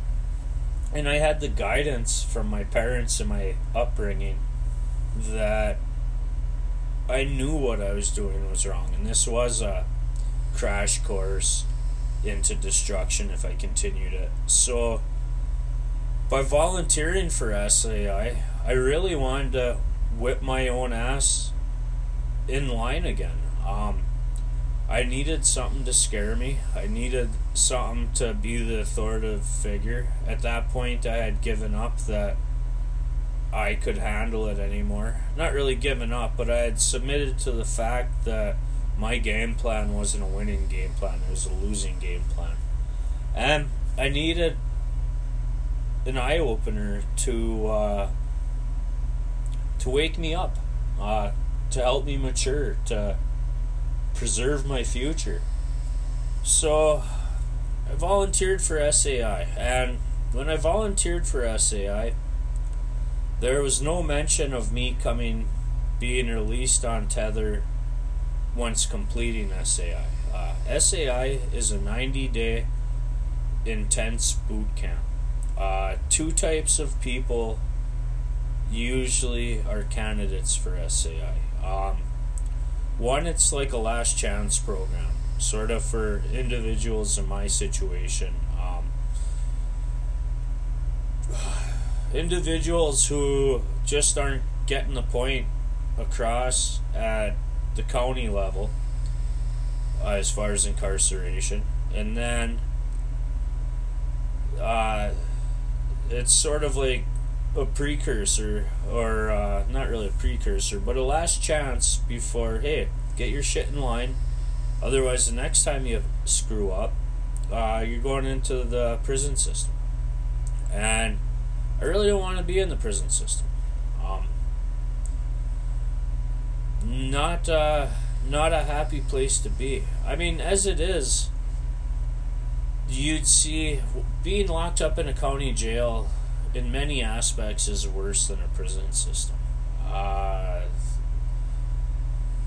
and I had the guidance from my parents and my upbringing that I knew what I was doing was wrong, and this was a crash course into destruction if I continued it. So by volunteering for S A I, I really wanted to whip my own ass in line again. Um, I needed something to scare me. I needed something to be the authoritative figure. At that point, I had given up that I could handle it anymore. Not really given up, but I had submitted to the fact that my game plan wasn't a winning game plan. It was a losing game plan. And I needed an eye-opener to uh, to wake me up, uh, to help me mature, to preserve my future. So I volunteered for S A I. And when I volunteered for S A I, there was no mention of me coming, being released on tether once completing S A I. Uh, S A I is a ninety-day intense boot camp. Uh, two types of people usually are candidates for S A I. Um, one, it's like a last chance program, sort of for individuals in my situation. Um, individuals who just aren't getting the point across at the county level uh, as far as incarceration. And then uh, it's sort of like a precursor, or uh, not really a precursor, but a last chance before, hey, get your shit in line, otherwise the next time you screw up, uh, you're going into the prison system. And I really don't want to be in the prison system. Um, not, uh, not a happy place to be. I mean, as it is, you'd see being locked up in a county jail in many aspects is worse than a prison system. Uh,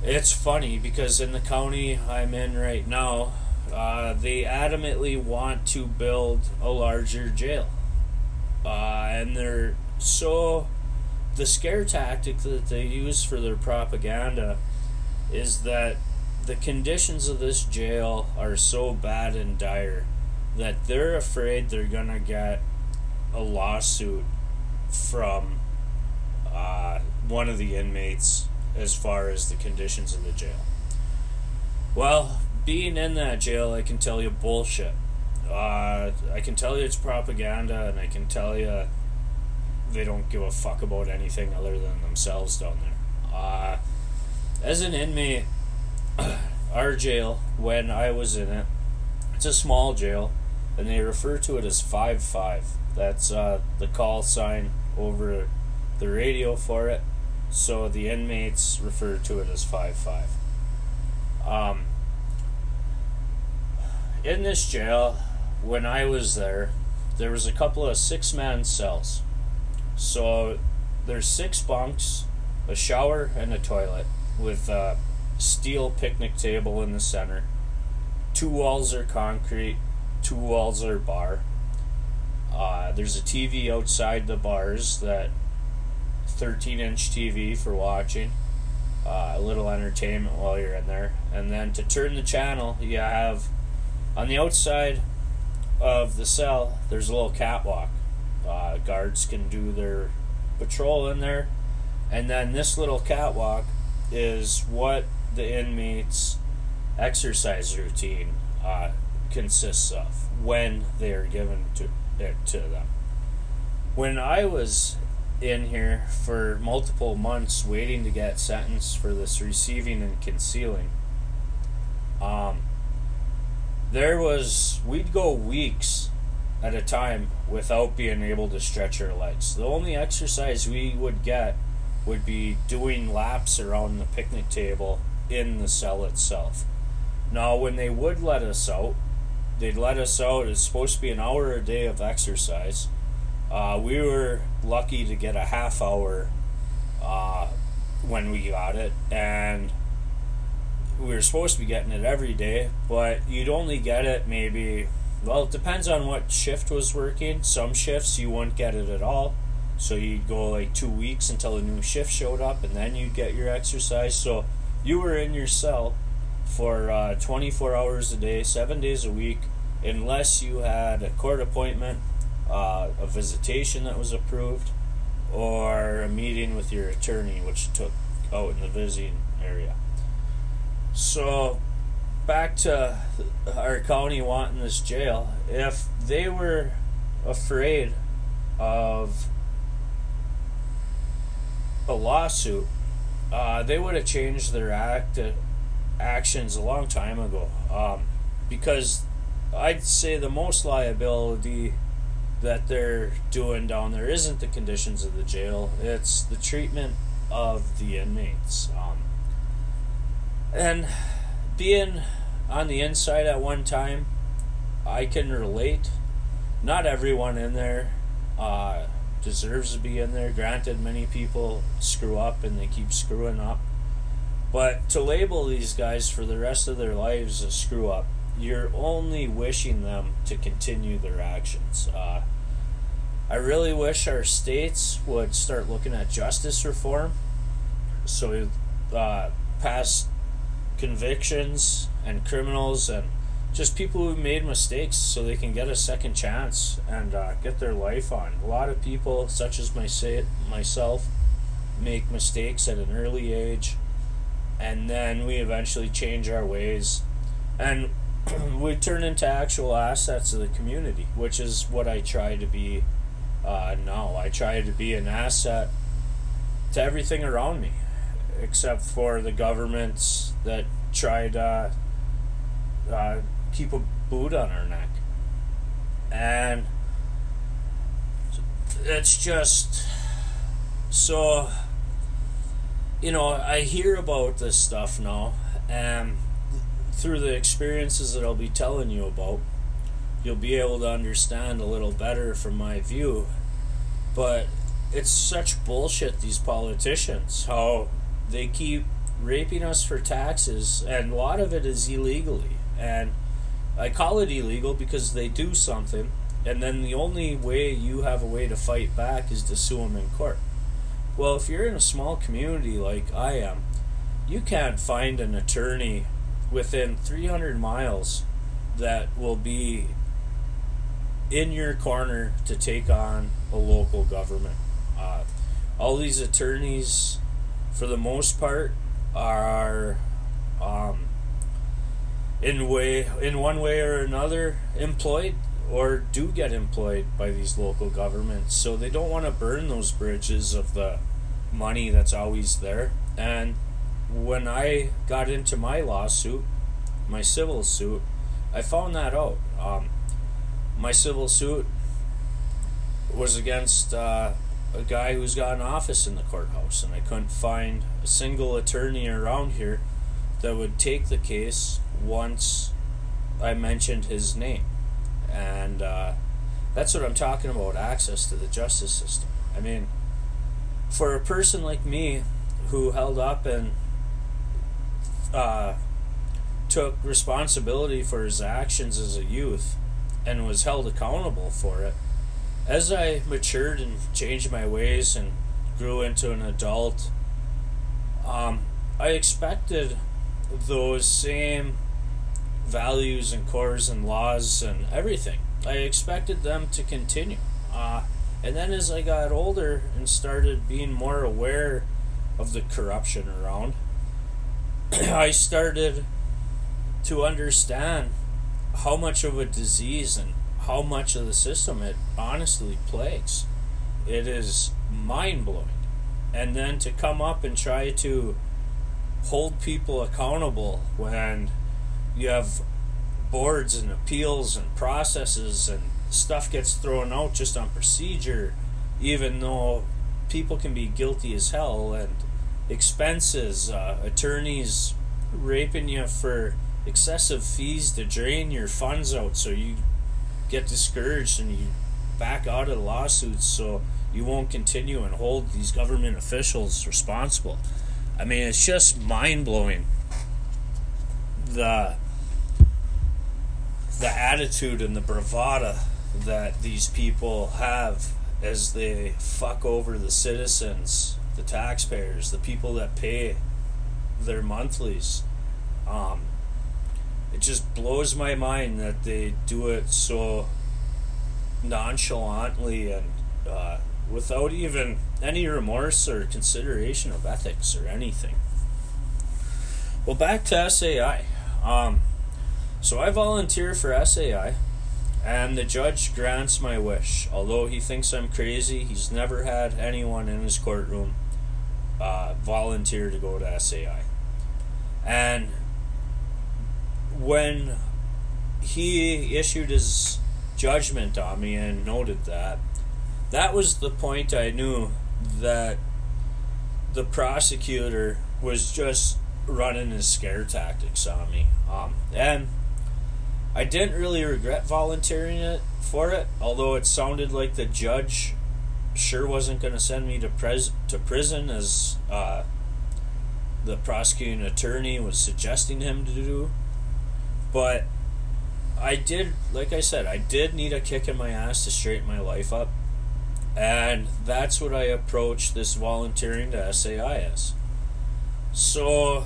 it's funny because in the county I'm in right now, uh, they adamantly want to build a larger jail. Uh, and they're so, the scare tactic that they use for their propaganda is that the conditions of this jail are so bad and dire that they're afraid they're going to get a lawsuit from uh, one of the inmates as far as the conditions of the jail. Well, being in that jail, I can tell you bullshit. Uh, I can tell you it's propaganda, and I can tell you they don't give a fuck about anything other than themselves down there. Uh, as an inmate, our jail, when I was in it, it's a small jail, and they refer to it as five five. That's uh, the call sign over the radio for it, so the inmates refer to it as five five. Um, in this jail, when I was there, there was a couple of six-man cells. So there's six bunks, a shower, and a toilet with a steel picnic table in the center. Two walls are concrete, two walls are bar. Uh, there's a T V outside the bars, that thirteen-inch T V for watching, uh, a little entertainment while you're in there. And then to turn the channel, you have, on the outside of the cell, there's a little catwalk. Uh, guards can do their patrol in there. And then this little catwalk is what the inmates' exercise routine uh, consists of when they are given to it to them. When I was in here for multiple months waiting to get sentenced for this receiving and concealing, um, there was, we'd go weeks at a time without being able to stretch our legs. The only exercise we would get would be doing laps around the picnic table in the cell itself. Now, when they would let us out, they'd let us out. It's supposed to be an hour a day of exercise. Uh, we were lucky to get a half hour uh, when we got it, and we were supposed to be getting it every day, but you'd only get it maybe, well, it depends on what shift was working. Some shifts you wouldn't get it at all, so you'd go like two weeks until a new shift showed up, and then you'd get your exercise. So you were in your cell for uh, twenty-four hours a day, seven days a week, unless you had a court appointment, uh, a visitation that was approved, or a meeting with your attorney, which took out in the visiting area. So back to our county wanting this jail, if they were afraid of a lawsuit, uh, they would have changed their act uh, actions a long time ago, um, because I'd say the most liability that they're doing down there isn't the conditions of the jail, it's the treatment of the inmates. Um, and being on the inside at one time, I can relate. Not everyone in there uh, deserves to be in there. Granted, many people screw up and they keep screwing up. But to label these guys for the rest of their lives a screw up, you're only wishing them to continue their actions. Uh, I really wish our states would start looking at justice reform. So uh, past convictions and criminals and just people who made mistakes, so they can get a second chance and uh, get their life on. A lot of people, such as my say, myself, make mistakes at an early age, and then we eventually change our ways. And we turn into actual assets of the community, which is what I try to be uh, now. I try to be an asset to everything around me, except for the governments that try to uh, uh, keep a boot on our neck. And it's just, so, you know, I hear about this stuff now, and through the experiences that I'll be telling you about, you'll be able to understand a little better from my view. But it's such bullshit, these politicians, how they keep raping us for taxes, and a lot of it is illegally. And I call it illegal because they do something, and then the only way you have a way to fight back is to sue them in court. Well, if you're in a small community like I am, you can't find an attorney within three hundred miles that will be in your corner to take on a local government. Uh, all these attorneys, for the most part, are um, in way, in one way or another, employed or do get employed by these local governments. So they don't want to burn those bridges of the money that's always there. And when I got into my lawsuit, my civil suit, I found that out. Um, my civil suit was against uh, a guy who's got an office in the courthouse, and I couldn't find a single attorney around here that would take the case once I mentioned his name. And uh, that's what I'm talking about, access to the justice system. I mean, for a person like me who held up and Uh, took responsibility for his actions as a youth and was held accountable for it. As I matured and changed my ways and grew into an adult, um, I expected those same values and cores and laws and everything. I expected them to continue. Uh, and then as I got older and started being more aware of the corruption around, I started to understand how much of a disease and how much of the system it honestly plagues. It is mind-blowing. And then to come up and try to hold people accountable when you have boards and appeals and processes and stuff gets thrown out just on procedure, even though people can be guilty as hell, and expenses, uh, attorneys raping you for excessive fees to drain your funds out, so you get discouraged and you back out of the lawsuits so you won't continue and hold these government officials responsible. I mean, it's just mind-blowing, the the attitude and the bravado that these people have as they fuck over the citizens, the taxpayers, the people that pay their monthlies. Um, it just blows my mind that they do it so nonchalantly and uh, without even any remorse or consideration of ethics or anything. Well, back to S A I. Um, so I volunteer for S A I, and the judge grants my wish. Although he thinks I'm crazy, he's never had anyone in his courtroom uh, volunteer to go to S A I. And when he issued his judgment on me and noted that, that was the point I knew that the prosecutor was just running his scare tactics on me. Um, and I didn't really regret volunteering it for it, although it sounded like the judge sure wasn't going to send me to pres- to prison as uh, the prosecuting attorney was suggesting him to do. But I did, like I said, I did need a kick in my ass to straighten my life up, and that's what I approached this volunteering to S A I as. So,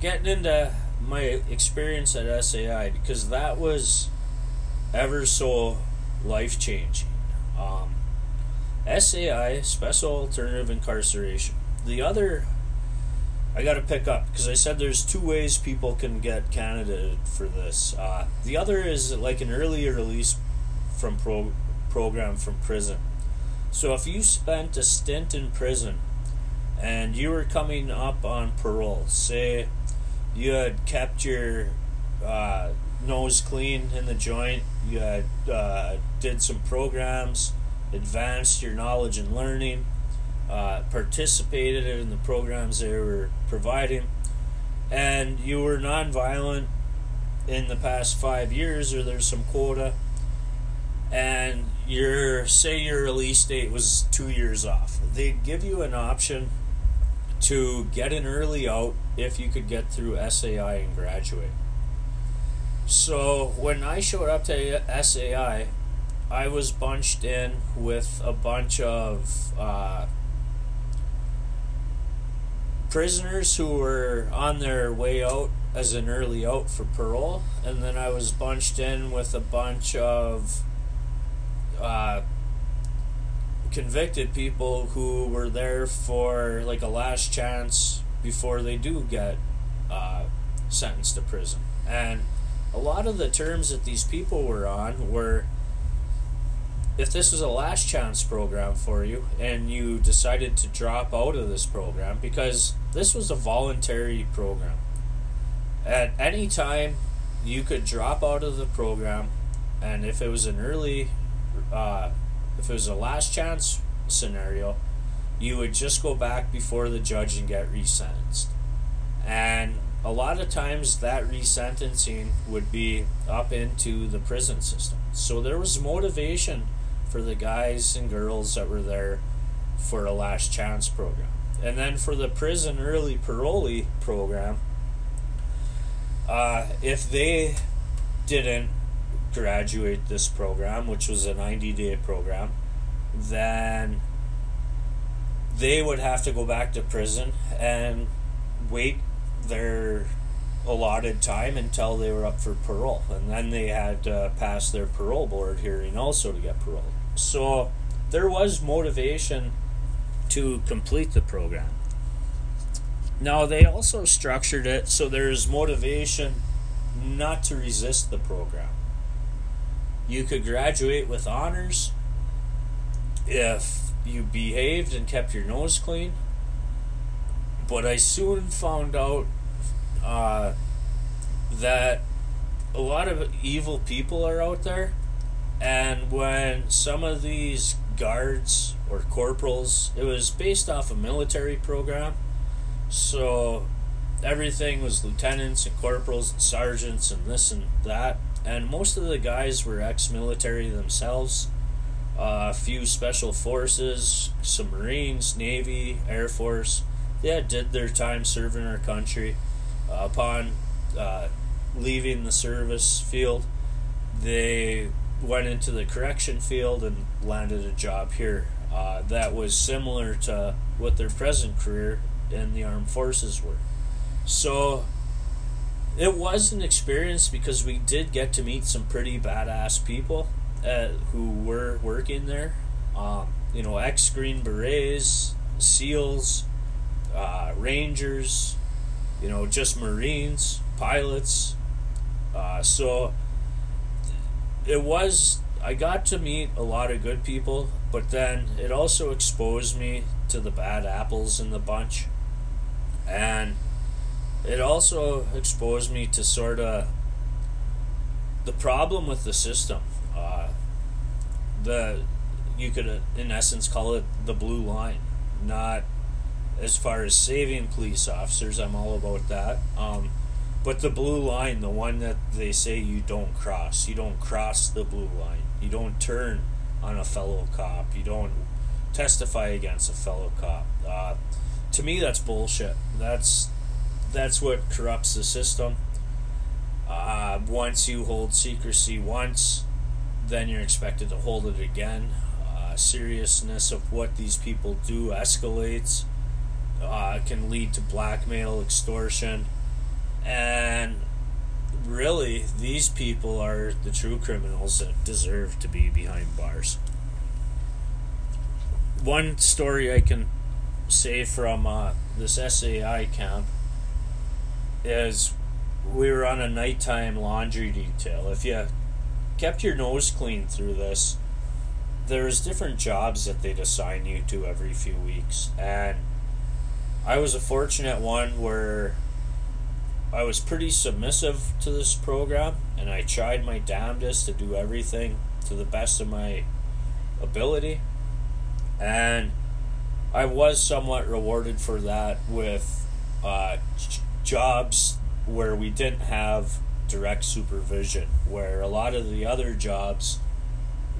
getting into my experience at S A I, because that was ever so life-changing. Um, S A I, Special Alternative Incarceration. The other, I got to pick up, because I said there's two ways people can get candidate for this. Uh, the other is like an early release from pro- program from prison. So if you spent a stint in prison, and you were coming up on parole, say you had kept your uh, nose clean in the joint, you had uh, did some programs, advanced your knowledge and learning, uh, participated in the programs they were providing, and you were nonviolent in the past five years, or there's some quota, and your say your release date was two years off. They'd give you an option to get an early out if you could get through S A I and graduate. So when I showed up to S A I, I was bunched in with a bunch of uh, prisoners who were on their way out as an early out for parole, and then I was bunched in with a bunch of uh, convicted people who were there for like a last chance before they do get uh, sentenced to prison. And a lot of the terms that these people were on were, if this was a last chance program for you and you decided to drop out of this program, because this was a voluntary program, at any time you could drop out of the program, and if it was an early uh, if it was a last chance scenario, you would just go back before the judge and get resentenced. And a lot of times that resentencing would be up into the prison system. So there was motivation for the guys and girls that were there for a last chance program. And then for the prison early parolee program, uh, if they didn't graduate this program, which was a ninety-day program, then they would have to go back to prison and wait their allotted time until they were up for parole, and then they had to pass their parole board hearing also to get parole. So there was motivation to complete the program. Now, they also structured it so there's motivation not to resist the program. You could graduate with honors if you behaved and kept your nose clean. But I soon found out uh, that a lot of evil people are out there. And when some of these guards or corporals, it was based off a military program. So everything was lieutenants and corporals and sergeants and this and that. And most of the guys were ex-military themselves, uh, a few special forces, some Marines, Navy, Air Force, yeah, did their time serving our country. Uh, upon uh, leaving the service field, they went into the correction field and landed a job here. Uh, that was similar to what their present career in the armed forces were. So it was an experience because we did get to meet some pretty badass people uh, who were working there. Um, you know, ex-Green Berets, SEALs, uh, Rangers, you know, just Marines, pilots. Uh, so it was, I got to meet a lot of good people, but then it also exposed me to the bad apples in the bunch. And it also exposed me to sort of the problem with the system. Uh, the you could, in essence, call it the blue line. Not as far as saving police officers, I'm all about that. Um, but the blue line, the one that they say you don't cross. You don't cross the blue line. You don't turn on a fellow cop. You don't testify against a fellow cop. Uh, to me, that's bullshit. That's... That's what corrupts the system. Uh, once you hold secrecy once, then you're expected to hold it again. Uh, seriousness of what these people do escalates, uh, can lead to blackmail, extortion, and really, these people are the true criminals that deserve to be behind bars. One story I can say from uh, this S A I camp is we were on a nighttime laundry detail. If you kept your nose clean through this, there's different jobs that they'd assign you to every few weeks. And I was a fortunate one where I was pretty submissive to this program, and I tried my damnedest to do everything to the best of my ability. And I was somewhat rewarded for that with uh, jobs where we didn't have direct supervision, where a lot of the other jobs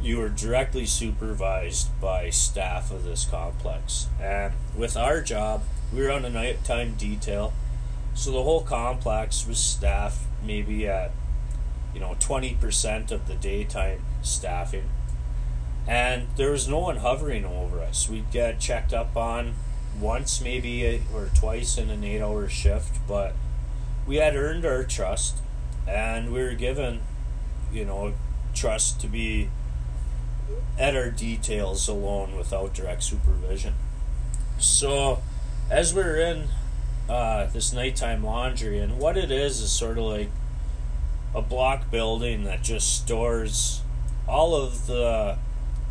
you were directly supervised by staff of this complex. And with our job, we were on a nighttime detail, so the whole complex was staffed maybe at, you know, twenty percent of the daytime staffing, and there was no one hovering over us. We'd get checked up on once maybe or twice in an eight hour shift, but we had earned our trust, and we were given, you know, trust to be at our details alone without direct supervision. So as we we're in uh, this nighttime laundry, and what it is is sort of like a block building that just stores all of the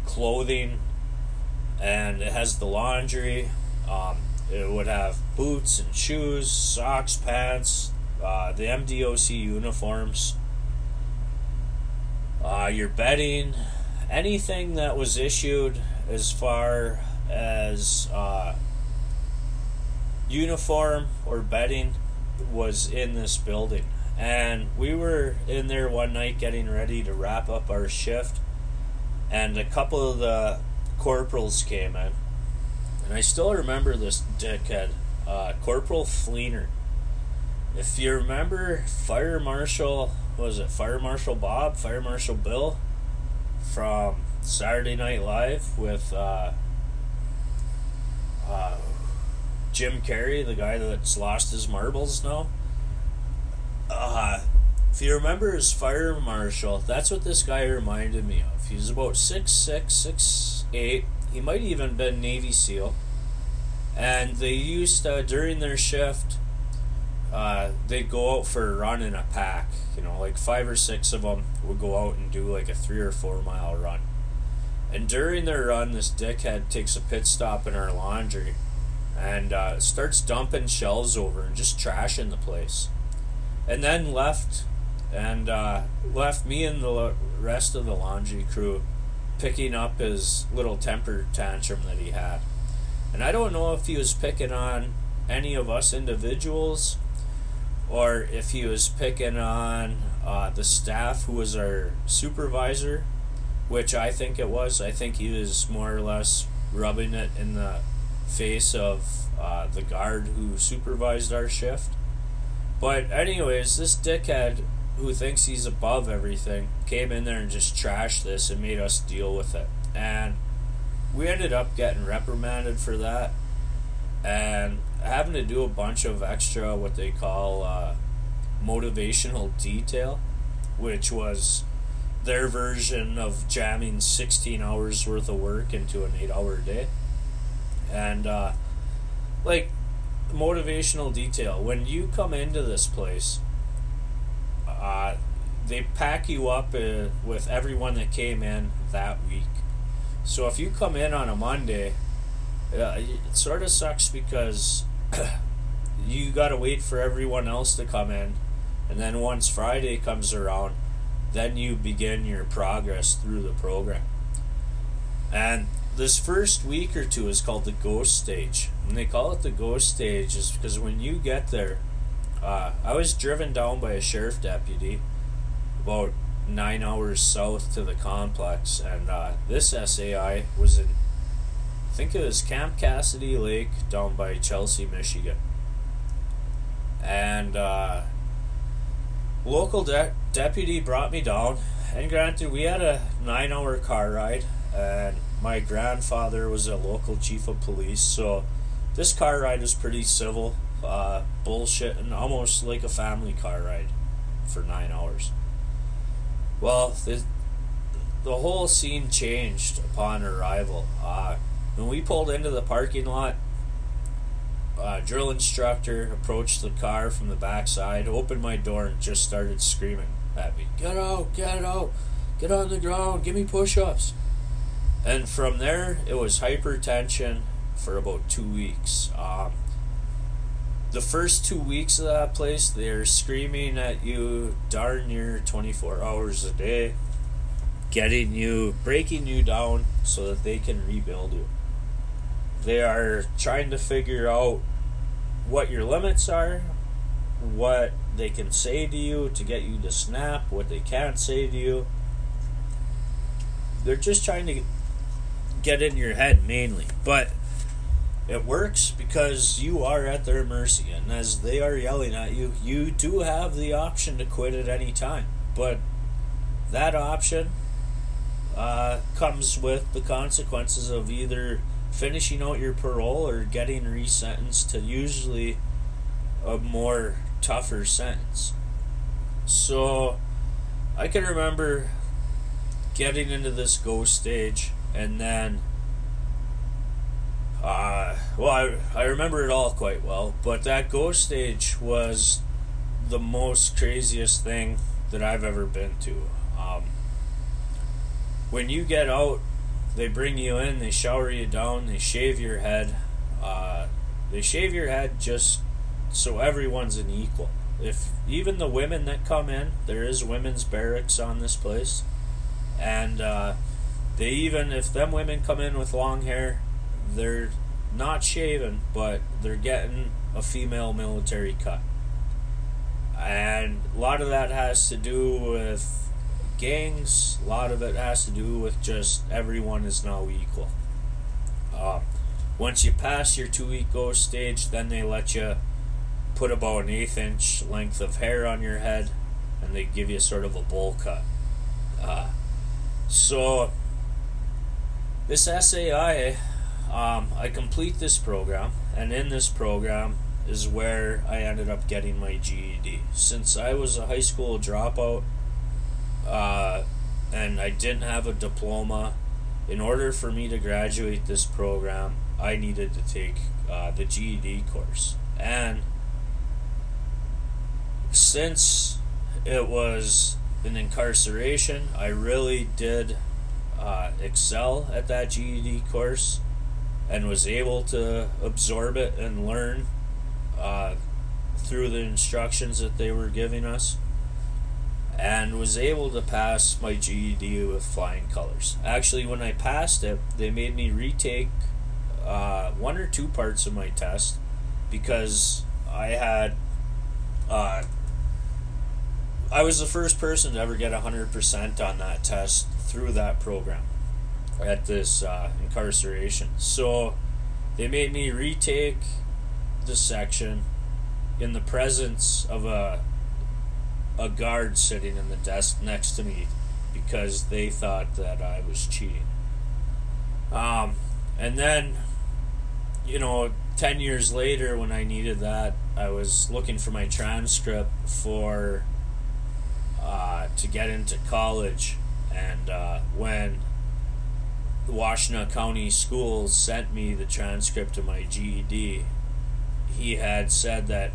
clothing, and it has the laundry. Um, it would have boots and shoes, socks, pants, uh, the M D O C uniforms, uh, your bedding, anything that was issued as far as uh, uniform or bedding was in this building. And we were in there one night getting ready to wrap up our shift, and a couple of the corporals came in. And I still remember this dickhead, uh, Corporal Fleener. If you remember Fire Marshal, what was it, Fire Marshal Bob, Fire Marshal Bill, from Saturday Night Live with uh, uh, Jim Carrey, the guy that's lost his marbles now. Uh, if you remember his Fire Marshal, that's what this guy reminded me of. He was about six six, six eight. He might even been Navy SEAL, and they used to, during their shift, uh, they'd go out for a run in a pack. You know, like five or six of them would go out and do like a three or four mile run. And during their run, this dickhead takes a pit stop in our laundry, and uh, starts dumping shelves over and just trashing the place, and then left, and uh, left me and the rest of the laundry crew picking up his little temper tantrum that he had. And I don't know if he was picking on any of us individuals, or if he was picking on uh, the staff who was our supervisor, which I think it was. I think he was more or less rubbing it in the face of uh, the guard who supervised our shift. But anyways, this dickhead who thinks he's above everything came in there and just trashed this and made us deal with it. And we ended up getting reprimanded for that and having to do a bunch of extra what they call uh, motivational detail, which was their version of jamming sixteen hours worth of work into an eight hour day. And uh, like motivational detail, when you come into this place, uh, they pack you up uh, with everyone that came in that week. So if you come in on a Monday, uh, it sort of sucks because you got to wait for everyone else to come in, and then once Friday comes around, then you begin your progress through the program. And this first week or two is called the ghost stage. And they call it the ghost stage is because when you get there, uh, I was driven down by a sheriff deputy about nine hours south to the complex, and uh, this S A I was in, I think it was Camp Cassidy Lake down by Chelsea, Michigan. And uh, local de- deputy brought me down, and granted, we had a nine hour car ride, and my grandfather was a local chief of police, so this car ride was pretty civil, uh, bullshit, and almost like a family car ride for nine hours. Well, the, the whole scene changed upon arrival. Uh, when we pulled into the parking lot, Uh, drill instructor approached the car from the backside, opened my door, and just started screaming at me, "Get out, get out, get on the ground, give me push-ups." And from there, it was hypertension for about two weeks. Um, the first two weeks of that place, they're screaming at you darn near twenty-four hours a day, getting you, breaking you down so that they can rebuild you. They are trying to figure out what your limits are, what they can say to you to get you to snap, what they can't say to you. They're just trying to get in your head mainly. But it works because you are at their mercy. And as they are yelling at you, you do have the option to quit at any time. But that option uh, comes with the consequences of either finishing out your parole or getting resentenced to usually a more tougher sentence. So I can remember getting into this ghost stage, and then uh, well I, I remember it all quite well, but that ghost stage was the most craziest thing that I've ever been to. Um, when you get out, they bring you in, they shower you down, they shave your head. Uh, they shave your head just so everyone's an equal. If even the women that come in, there is women's barracks on this place. And uh, they even, if them women come in with long hair, they're not shaven, but they're getting a female military cut. And a lot of that has to do with gangs, a lot of it has to do with just everyone is now equal. Uh, once you pass your two-week ghost stage, then they let you put about an eighth inch length of hair on your head, and they give you sort of a bowl cut. Uh, so, this S A I, um, I complete this program, and in this program is where I ended up getting my G E D. Since I was a high school dropout, Uh, and I didn't have a diploma, in order for me to graduate this program, I needed to take uh, the G E D course. And since it was an incarceration, I really did uh, excel at that G E D course and was able to absorb it and learn uh, through the instructions that they were giving us, and was able to pass my G E D with flying colors. Actually, when I passed it, they made me retake uh, one or two parts of my test because I had, uh, I was the first person to ever get one hundred percent on that test through that program at this uh, incarceration. So They made me retake the section in the presence of a a guard sitting in the desk next to me because they thought that I was cheating. Um, and then, you know, ten years later when I needed that, I was looking for my transcript for uh, to get into college, and uh, when Washtenaw County Schools sent me the transcript of my G E D, he had said that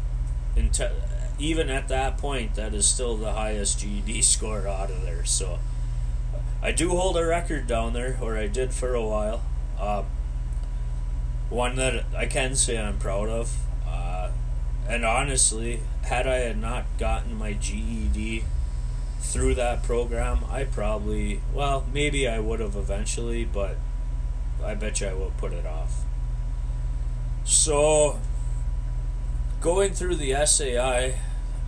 until, even at that point, that is still the highest G E D score out of there. So I do hold a record down there, or I did for a while. Uh, one that I can say I'm proud of. Uh, and honestly, had I had not gotten my G E D through that program, I probably, well, maybe I would have eventually, but I bet you I will put it off. So, going through the S A I,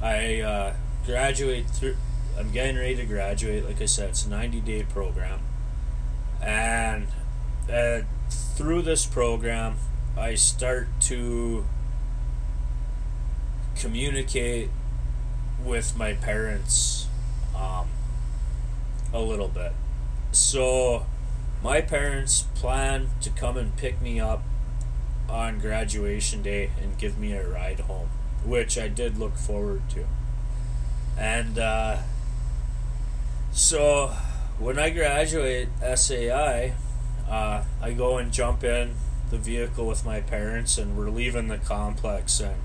I uh, graduate through, I'm getting ready to graduate, like I said, it's a ninety-day program, and uh, through this program, I start to communicate with my parents Um, a little bit. So my parents plan to come and pick me up on graduation day and give me a ride home, which I did look forward to. And uh, so when I graduate S A I, uh, I go and jump in the vehicle with my parents, and we're leaving the complex, and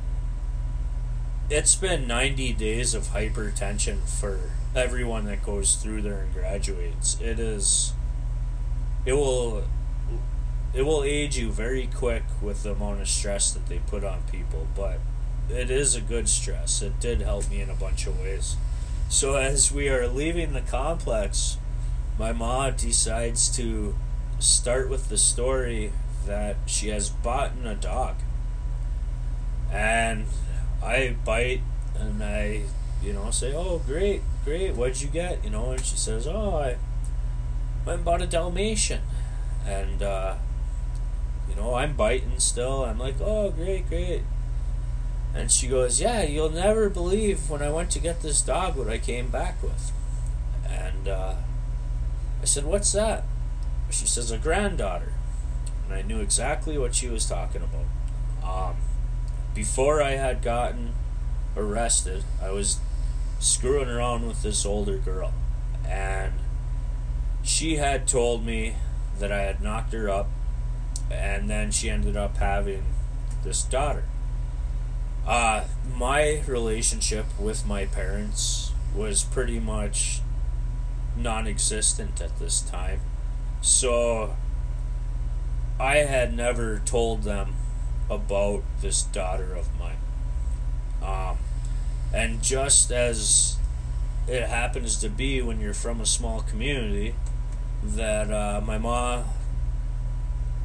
it's been ninety days of hypertension for everyone that goes through there and graduates. It is, it will, it will age you very quick with the amount of stress that they put on people, but it is a good stress. It did help me in a bunch of ways. So as we are leaving the complex, my mom decides to start with the story that she has bought a dog. And I bite, and I, you know, say, oh, great, great, what'd you get? You know, and she says, oh, I went and bought a Dalmatian. And, uh, you know, I'm biting still. I'm like, oh, great, great. And she goes, yeah, you'll never believe when I went to get this dog what I came back with. And uh, I said, what's that? She says, a granddaughter. And I knew exactly what she was talking about. Um, before I had gotten arrested, I was screwing around with this older girl, and she had told me that I had knocked her up, and then she ended up having this daughter. Uh, my relationship with my parents was pretty much non-existent at this time, so I had never told them about this daughter of mine. Um, and just as it happens to be when you're from a small community, that uh, my mom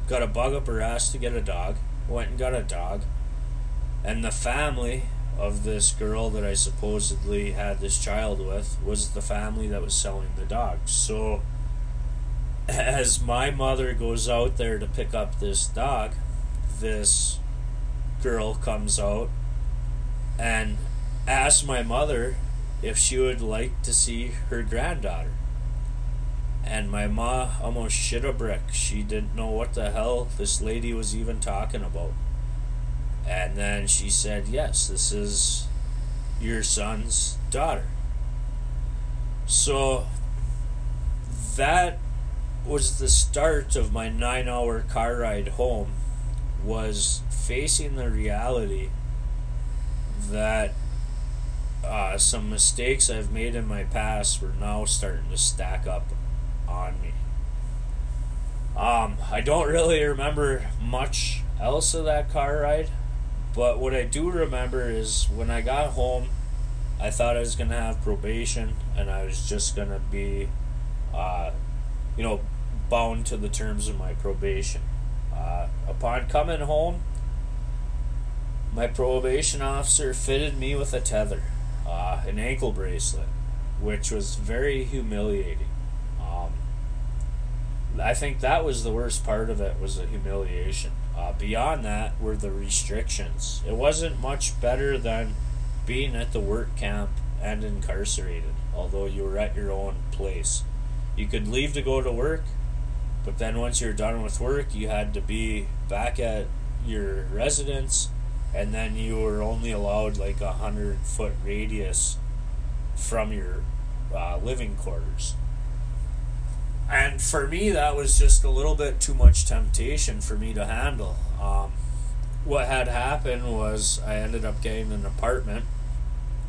got a bug up her ass to get a dog, went and got a dog, and the family of this girl that I supposedly had this child with was the family that was selling the dog. So as my mother goes out there to pick up this dog, this girl comes out and asked my mother if she would like to see her granddaughter. And my ma almost shit a brick. She didn't know what the hell this lady was even talking about. And then she said, yes, this is your son's daughter. So that was the start of my nine-hour car ride home, was facing the reality that uh, some mistakes I've made in my past were now starting to stack up on me. Um, I don't really remember much else of that car ride, but what I do remember is when I got home, I thought I was going to have probation, and I was just going to be, uh, you know, bound to the terms of my probation. Uh, upon coming home, my probation officer fitted me with a tether, uh, an ankle bracelet, which was very humiliating. Um, I think that was the worst part of it, was the humiliation. Uh, beyond that were the restrictions. It wasn't much better than being at the work camp and incarcerated, although you were at your own place. You could leave to go to work, but then once you're done with work, you had to be back at your residence, and then you were only allowed like a hundred foot radius from your uh, living quarters. And for me, that was just a little bit too much temptation for me to handle. Um, what had happened was I ended up getting an apartment,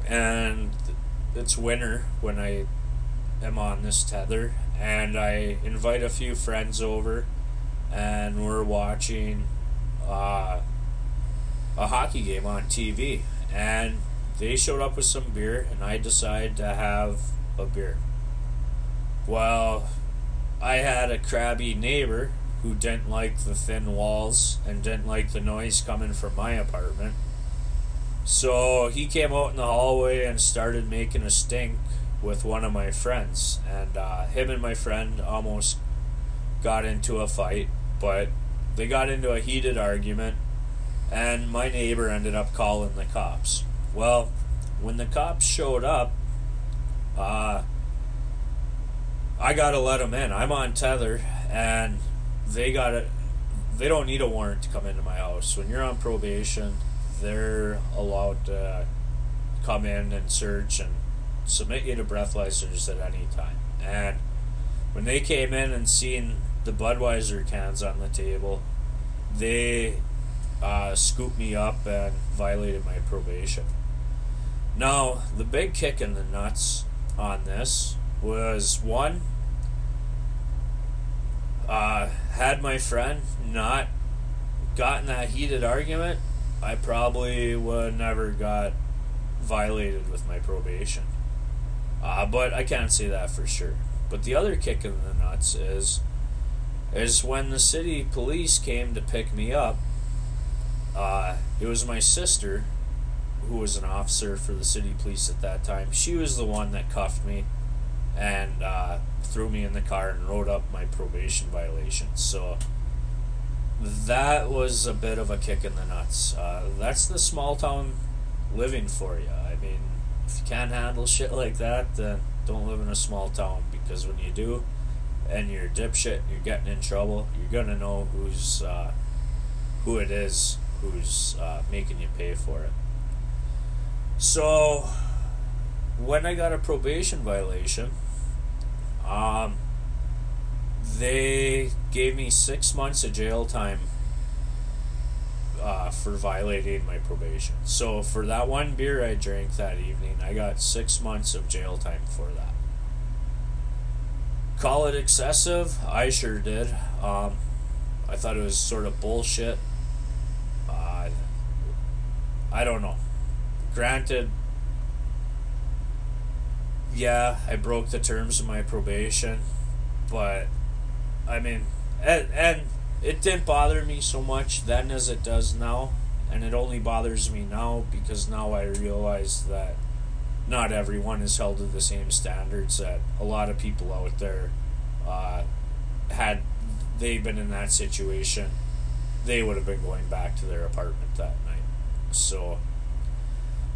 and it's winter when I am on this tether, and I invite a few friends over, and we're watching uh, a hockey game on T V, and they showed up with some beer, and I decided to have a beer. Well, I had a crabby neighbor who didn't like the thin walls and didn't like the noise coming from my apartment. So he came out in the hallway and started making a stink with one of my friends. And uh, him and my friend almost got into a fight, but they got into a heated argument, and my neighbor ended up calling the cops. Well, when the cops showed up, uh... I gotta let them in. I'm on tether, and they gotta, they don't need a warrant to come into my house. When you're on probation, they're allowed to come in and search and submit you to breathalyzers at any time. And when they came in and seen the Budweiser cans on the table, they uh, scooped me up and violated my probation. Now, the big kick in the nuts on this was, one, uh, had my friend not gotten that heated argument, I probably would have never got violated with my probation. Uh, but I can't say that for sure. But the other kick in the nuts is, is when the city police came to pick me up, uh, it was my sister, who was an officer for the city police at that time. She was the one that cuffed me and uh, threw me in the car and wrote up my probation violation. So that was a bit of a kick in the nuts. Uh, that's the small town living for you. I mean, if you can't handle shit like that, then don't live in a small town, because when you do, and you're a dipshit, you're getting in trouble, you're gonna know who's uh, who it is who's uh, making you pay for it. So when I got a probation violation, Um, they gave me six months of jail time uh, for violating my probation. So for that one beer I drank that evening, I got six months of jail time for that. Call it excessive? I sure did. Um, I thought it was sort of bullshit. Uh, I don't know. Granted, yeah, I broke the terms of my probation, but, I mean, and, and it didn't bother me so much then as it does now, and it only bothers me now because now I realize that not everyone is held to the same standards, that a lot of people out there, uh, had they been in that situation, they would have been going back to their apartment that night. So,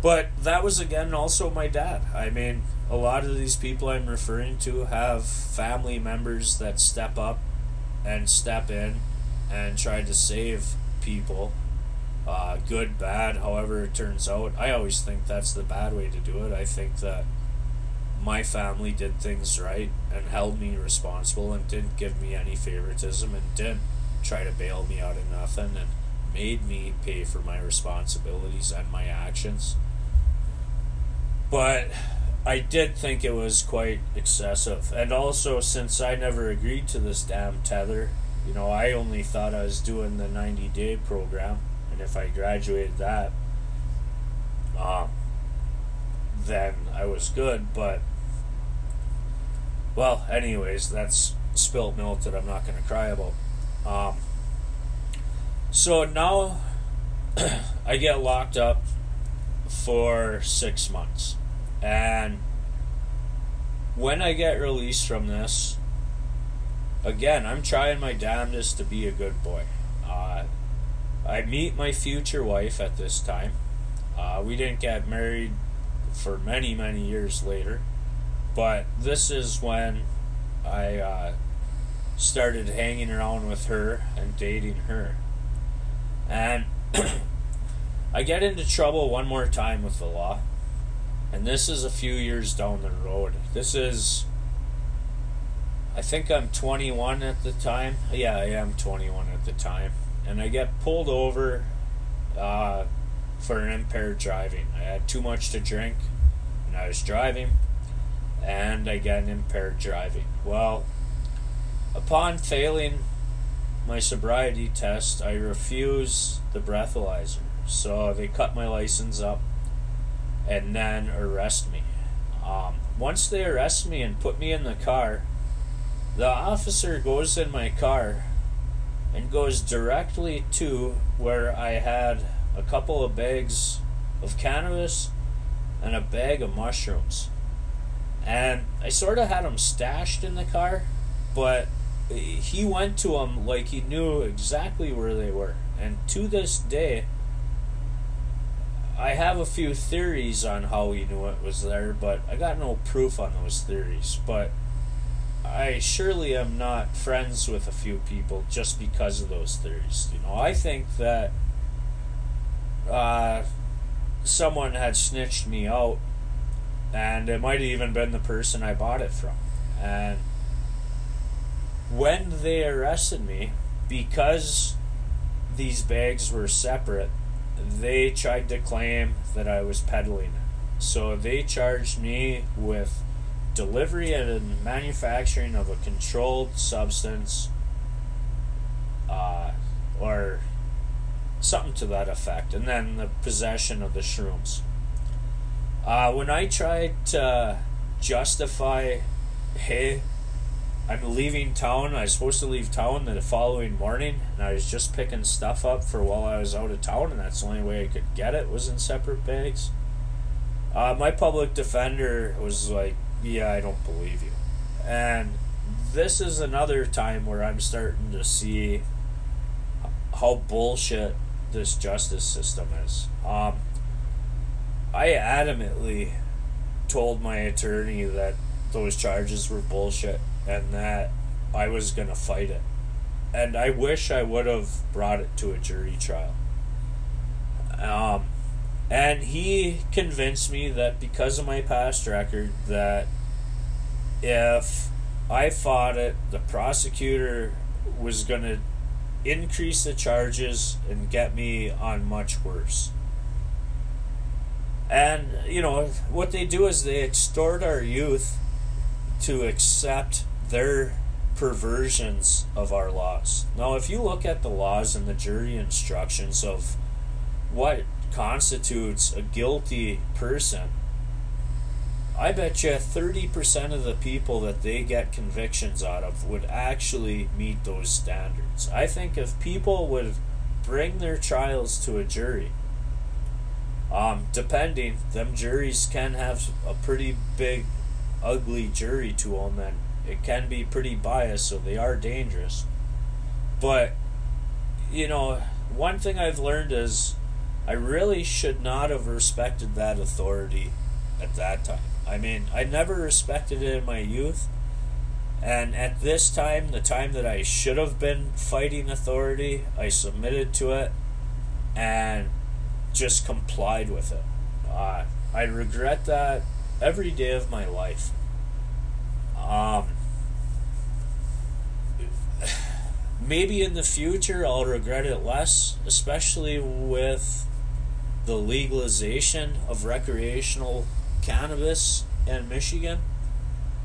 but that was, again, also my dad. I mean, a lot of these people I'm referring to have family members that step up and step in and try to save people, uh, good, bad, however it turns out. I always think that's the bad way to do it. I think that my family did things right and held me responsible and didn't give me any favoritism and didn't try to bail me out of nothing and made me pay for my responsibilities and my actions. But I did think it was quite excessive. And also, since I never agreed to this damn tether, you know, I only thought I was doing the ninety-day program, and if I graduated that, uh, then I was good. But, well, anyways, that's spilt milk that I'm not going to cry about. Um, so now I get locked up for six months. And when I get released from this, again, I'm trying my damnedest to be a good boy. Uh, I meet my future wife at this time. Uh, we didn't get married for many, many years later. But this is when I uh, started hanging around with her and dating her. And I get into trouble one more time with the law. And this is a few years down the road. This is... I think I'm twenty-one at the time. Yeah, I am twenty-one at the time. And I get pulled over uh, for an impaired driving. I had too much to drink, and I was driving, and I got an impaired driving. Well, upon failing my sobriety test, I refused the breathalyzer. So they cut my license up and then arrest me. Um, once they arrest me and put me in the car, the officer goes in my car and goes directly to where I had a couple of bags of cannabis and a bag of mushrooms. And I sort of had them stashed in the car, but he went to them like he knew exactly where they were. And to this day, I have a few theories on how he knew it was there, but I got no proof on those theories. But I surely am not friends with a few people just because of those theories. You know, I think that uh, someone had snitched me out, and it might have even been the person I bought it from. And when they arrested me, because these bags were separate, they tried to claim that I was peddling it. So they charged me with delivery and manufacturing of a controlled substance, uh, or something to that effect, and then the possession of the shrooms. Uh, when I tried to justify, hey, I'm leaving town, I was supposed to leave town the following morning, and I was just picking stuff up for while I was out of town, and that's the only way I could get it was in separate bags. Uh, my public defender was like, yeah, I don't believe you. And this is another time where I'm starting to see how bullshit this justice system is. Um, I adamantly told my attorney that those charges were bullshit and that I was going to fight it. And I wish I would have brought it to a jury trial. Um... And he convinced me that because of my past record, that if I fought it, the prosecutor was going to increase the charges and get me on much worse. And, you know, what they do is they extort our youth to accept their perversions of our laws. Now, if you look at the laws and the jury instructions of what constitutes a guilty person, I bet you thirty percent of the people that they get convictions out of would actually meet those standards. I think if people would bring their trials to a jury, um, depending, them juries can have a pretty big, ugly jury to them, and it can be pretty biased, so they are dangerous. But, you know, one thing I've learned is I really should not have respected that authority at that time. I mean, I never respected it in my youth. And at this time, the time that I should have been fighting authority, I submitted to it and just complied with it. Uh, I regret that every day of my life. Um, maybe in the future I'll regret it less, especially with the legalization of recreational cannabis in Michigan,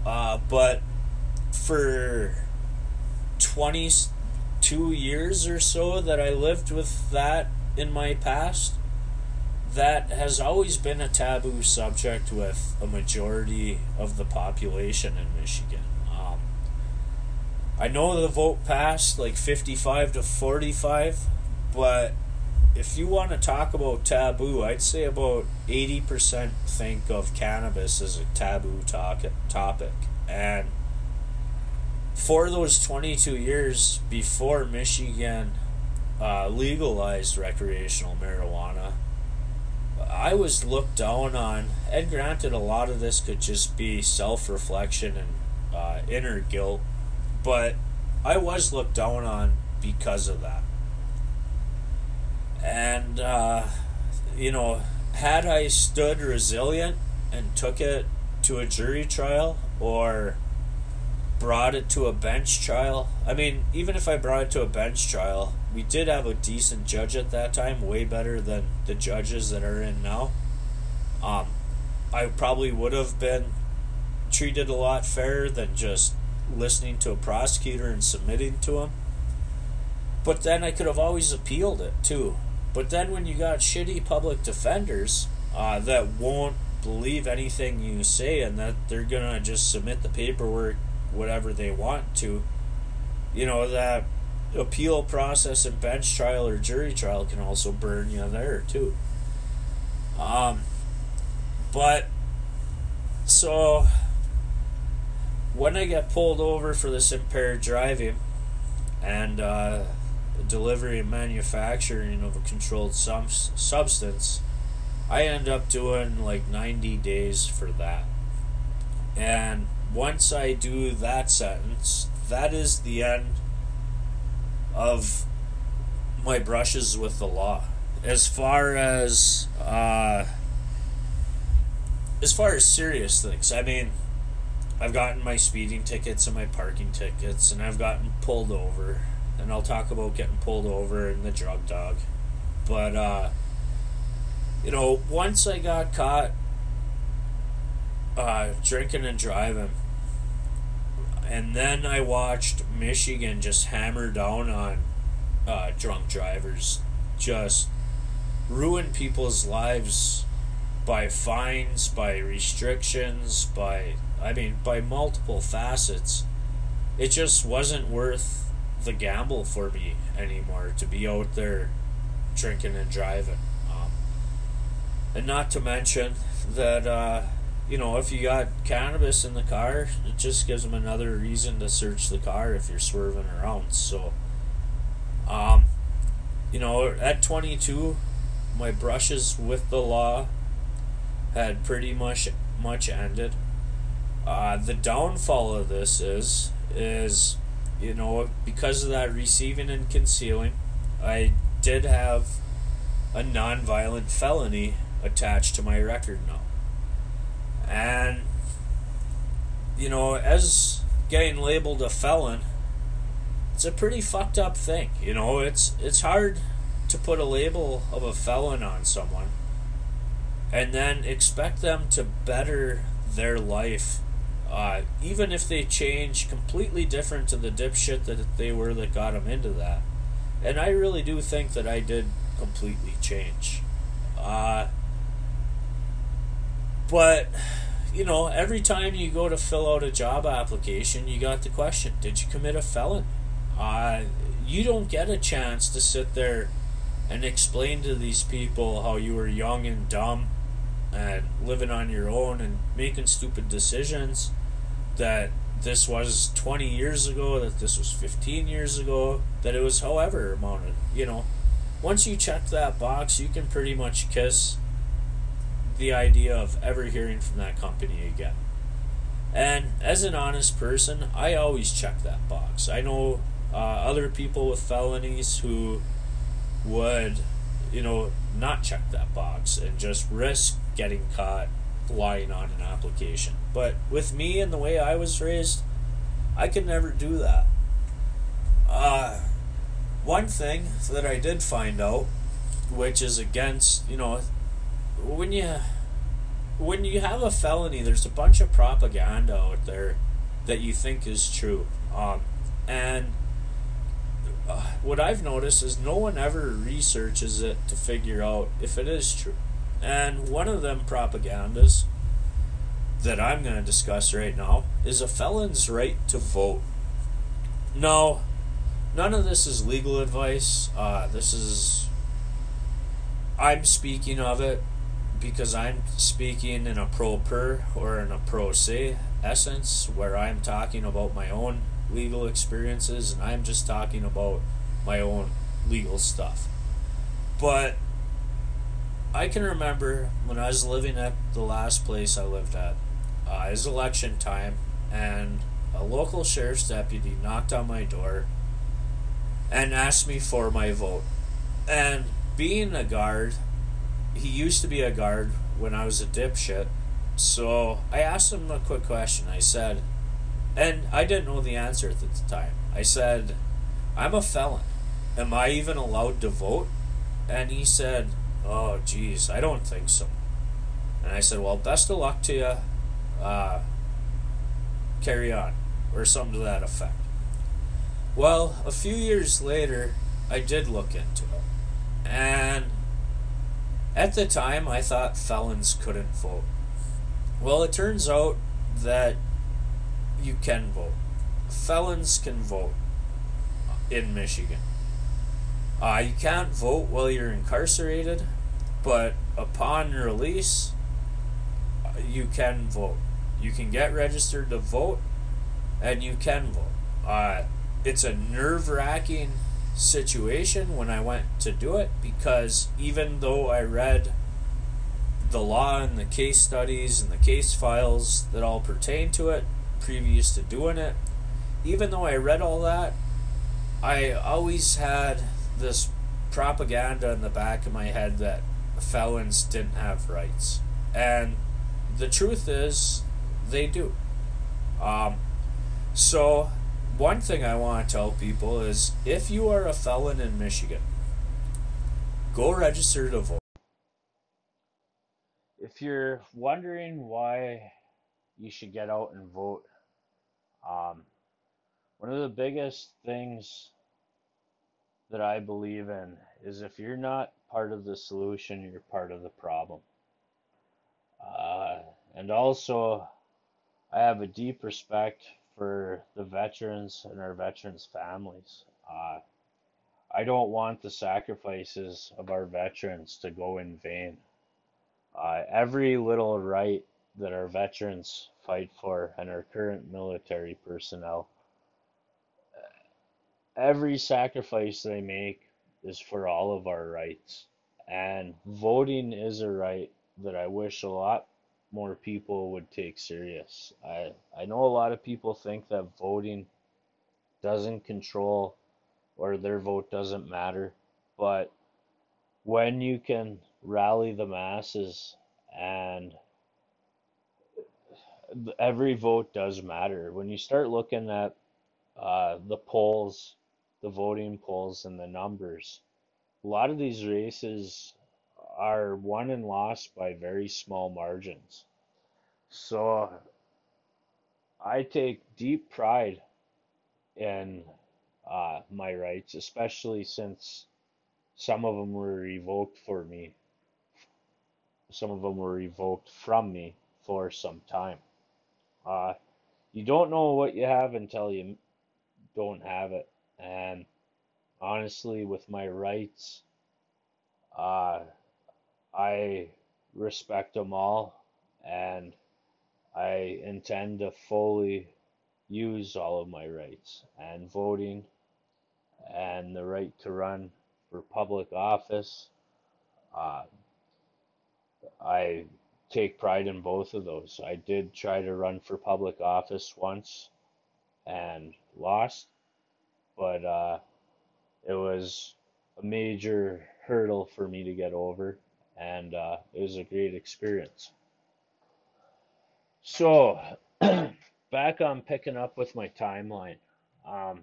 uh, but for twenty-two years or so that I lived with that in my past, that has always been a taboo subject with a majority of the population in Michigan. Um, I know the vote passed like fifty-five to forty-five, but if you want to talk about taboo, I'd say about eighty percent think of cannabis as a taboo topic. And for those twenty-two years before Michigan uh, legalized recreational marijuana, I was looked down on, and granted, a lot of this could just be self-reflection and uh, inner guilt, but I was looked down on because of that. And, uh, you know, had I stood resilient and took it to a jury trial or brought it to a bench trial, I mean, even if I brought it to a bench trial, we did have a decent judge at that time, way better than the judges that are in now. Um, I probably would have been treated a lot fairer than just listening to a prosecutor and submitting to him. But then I could have always appealed it, too. But then when you got shitty public defenders uh, that won't believe anything you say and that they're going to just submit the paperwork, whatever they want to, you know, that appeal process and bench trial or jury trial can also burn you there, too. Um, but, so, when I get pulled over for this impaired driving and uh, delivery and manufacturing of a controlled sub- substance, I end up doing like ninety days for that. And once I do that sentence, that is the end of my brushes with the law. As far as, uh, as far as serious things, I mean, I've gotten my speeding tickets and my parking tickets, and I've gotten pulled over, and I'll talk about getting pulled over and the drug dog, but, uh, you know, once I got caught, uh, drinking and driving, and then I watched Michigan just hammer down on uh, drunk drivers, just ruin people's lives by fines, by restrictions, by, I mean, by multiple facets. It just wasn't worth the gamble for me anymore to be out there drinking and driving. Um, and not to mention that, uh, you know, if you got cannabis in the car, it just gives them another reason to search the car if you're swerving around. So, um, you know, at twenty-two, my brushes with the law had pretty much much ended. Uh, the downfall of this is, is, you know, because of that receiving and concealing, I did have a non-violent felony attached to my record now. And, you know, as getting labeled a felon, it's a pretty fucked up thing. You know, it's it's hard to put a label of a felon on someone and then expect them to better their life, uh, even if they change completely different to the dipshit that they were that got them into that. And I really do think that I did completely change. Uh... But, you know, every time you go to fill out a job application, you got the question, did you commit a felony? Uh, you don't get a chance to sit there and explain to these people how you were young and dumb and living on your own and making stupid decisions, that this was twenty years ago, that this was fifteen years ago, that it was however amount of, you know. Once you check that box, you can pretty much kiss the idea of ever hearing from that company again. And as an honest person, I always check that box. I know uh, other people with felonies who would, you know, not check that box and just risk getting caught lying on an application. But with me and the way I was raised, I could never do that. Uh, one thing that I did find out, which is against, you know, When you when you have a felony, there's a bunch of propaganda out there that you think is true. Um, and uh, what I've noticed is no one ever researches it to figure out if it is true. And one of them propagandas that I'm going to discuss right now is a felon's right to vote. Now, none of this is legal advice. Uh, this is... I'm speaking of it because I'm speaking in a pro per or in a pro se essence, where I'm talking about my own legal experiences and I'm just talking about my own legal stuff. But I can remember when I was living at the last place I lived at, uh, it was election time, and a local sheriff's deputy knocked on my door and asked me for my vote. And being a guard, he used to be a guard when I was a dipshit, so I asked him a quick question. I said, and I didn't know the answer at the time, I said, I'm a felon. Am I even allowed to vote? And he said, oh, geez, I don't think so. And I said, well, best of luck to you. Uh, carry on, or something to that effect. Well, a few years later, I did look into it. And at the time, I thought felons couldn't vote. Well, it turns out that you can vote. Felons can vote in Michigan. Uh, you can't vote while you're incarcerated, but upon release, you can vote. You can get registered to vote, and you can vote. Uh, it's a nerve-wracking situation when I went to do it, because even though I read the law and the case studies and the case files that all pertain to it, previous to doing it, even though I read all that, I always had this propaganda in the back of my head that felons didn't have rights. And the truth is, they do. Um, so, one thing I want to tell people is, if you are a felon in Michigan, go register to vote. If you're wondering why you should get out and vote, um, one of the biggest things that I believe in is, if you're not part of the solution, you're part of the problem. Uh, and also, I have a deep respect for the veterans and our veterans' families. Uh, I don't want the sacrifices of our veterans to go in vain. Uh, every little right that our veterans fight for, and our current military personnel, every sacrifice they make is for all of our rights. And voting is a right that I wish a lot more people would take serious. I, I know a lot of people think that voting doesn't control, or their vote doesn't matter, but when you can rally the masses, and every vote does matter. When you start looking at uh, the polls, the voting polls and the numbers, a lot of these races are won and lost by very small margins. So I take deep pride in uh, my rights, especially since some of them were revoked for me. Some of them were revoked from me for some time. Uh, you don't know what you have until you don't have it. And honestly, with my rights, uh, I respect them all, and I intend to fully use all of my rights, and voting and the right to run for public office. Uh, I take pride in both of those. I did try to run for public office once and lost, but uh, it was a major hurdle for me to get over. And uh, it was a great experience. So, back on picking up with my timeline. Um,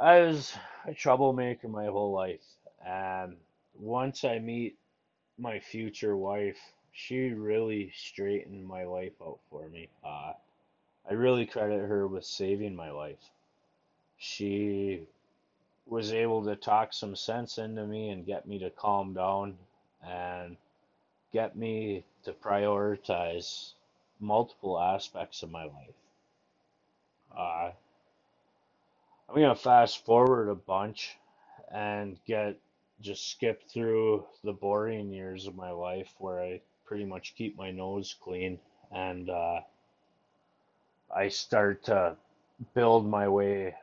I was a troublemaker my whole life. And once I meet my future wife, she really straightened my life out for me. Uh, I really credit her with saving my life. She was able to talk some sense into me and get me to calm down and get me to prioritize multiple aspects of my life. Uh, I'm going to fast forward a bunch and get just skip through the boring years of my life where I pretty much keep my nose clean, and uh, I start to build my way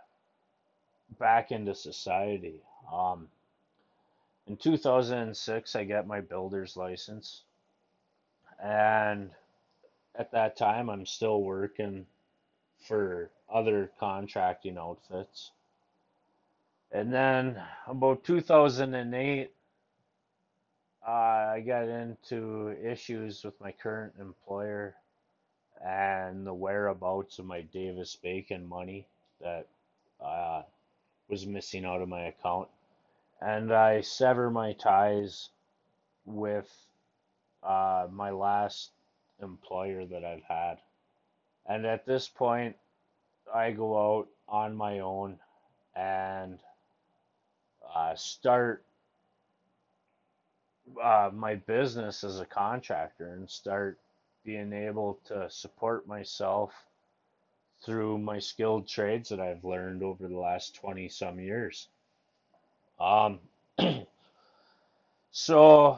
back into society. Um, in two thousand six, I got my builder's license. And at that time, I'm still working for other contracting outfits. And then about two thousand eight, uh, I got into issues with my current employer and the whereabouts of my Davis Bacon money that uh, was missing out of my account. And I sever my ties with uh, my last employer that I've had. And at this point, I go out on my own and uh, start uh, my business as a contractor and start being able to support myself through my skilled trades that I've learned over the last twenty some years. Um, so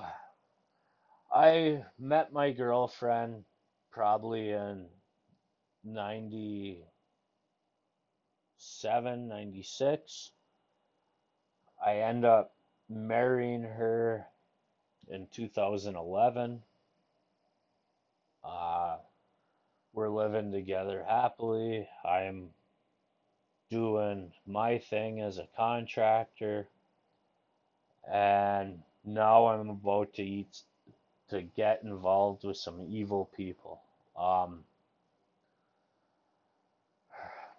I met my girlfriend probably in ninety-seven, ninety-six. I end up marrying her in two thousand eleven. Uh, we're living together happily. I'm doing my thing as a contractor. And now I'm about to eat, to get involved with some evil people. Um,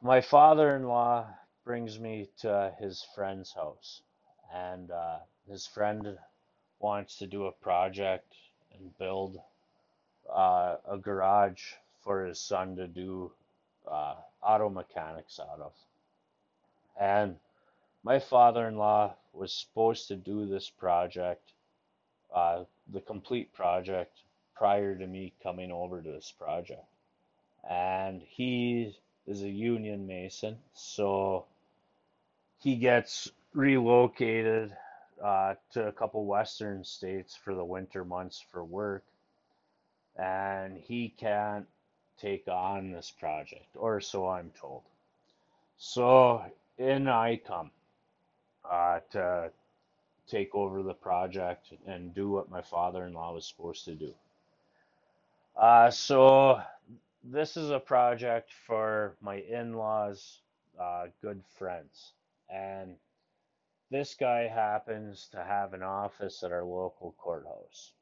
my father-in-law brings me to his friend's house. And uh, his friend wants to do a project and build Uh, a garage for his son to do uh, auto mechanics out of. And my father-in-law was supposed to do this project, uh, the complete project, prior to me coming over to this project. And he is a union mason, so he gets relocated uh, to a couple western states for the winter months for work. And he can't take on this project, or so I'm told. So in I come uh, to take over the project and do what my father-in-law was supposed to do. Uh, so this is a project for my in-laws' uh, good friends. And this guy happens to have an office at our local courthouse.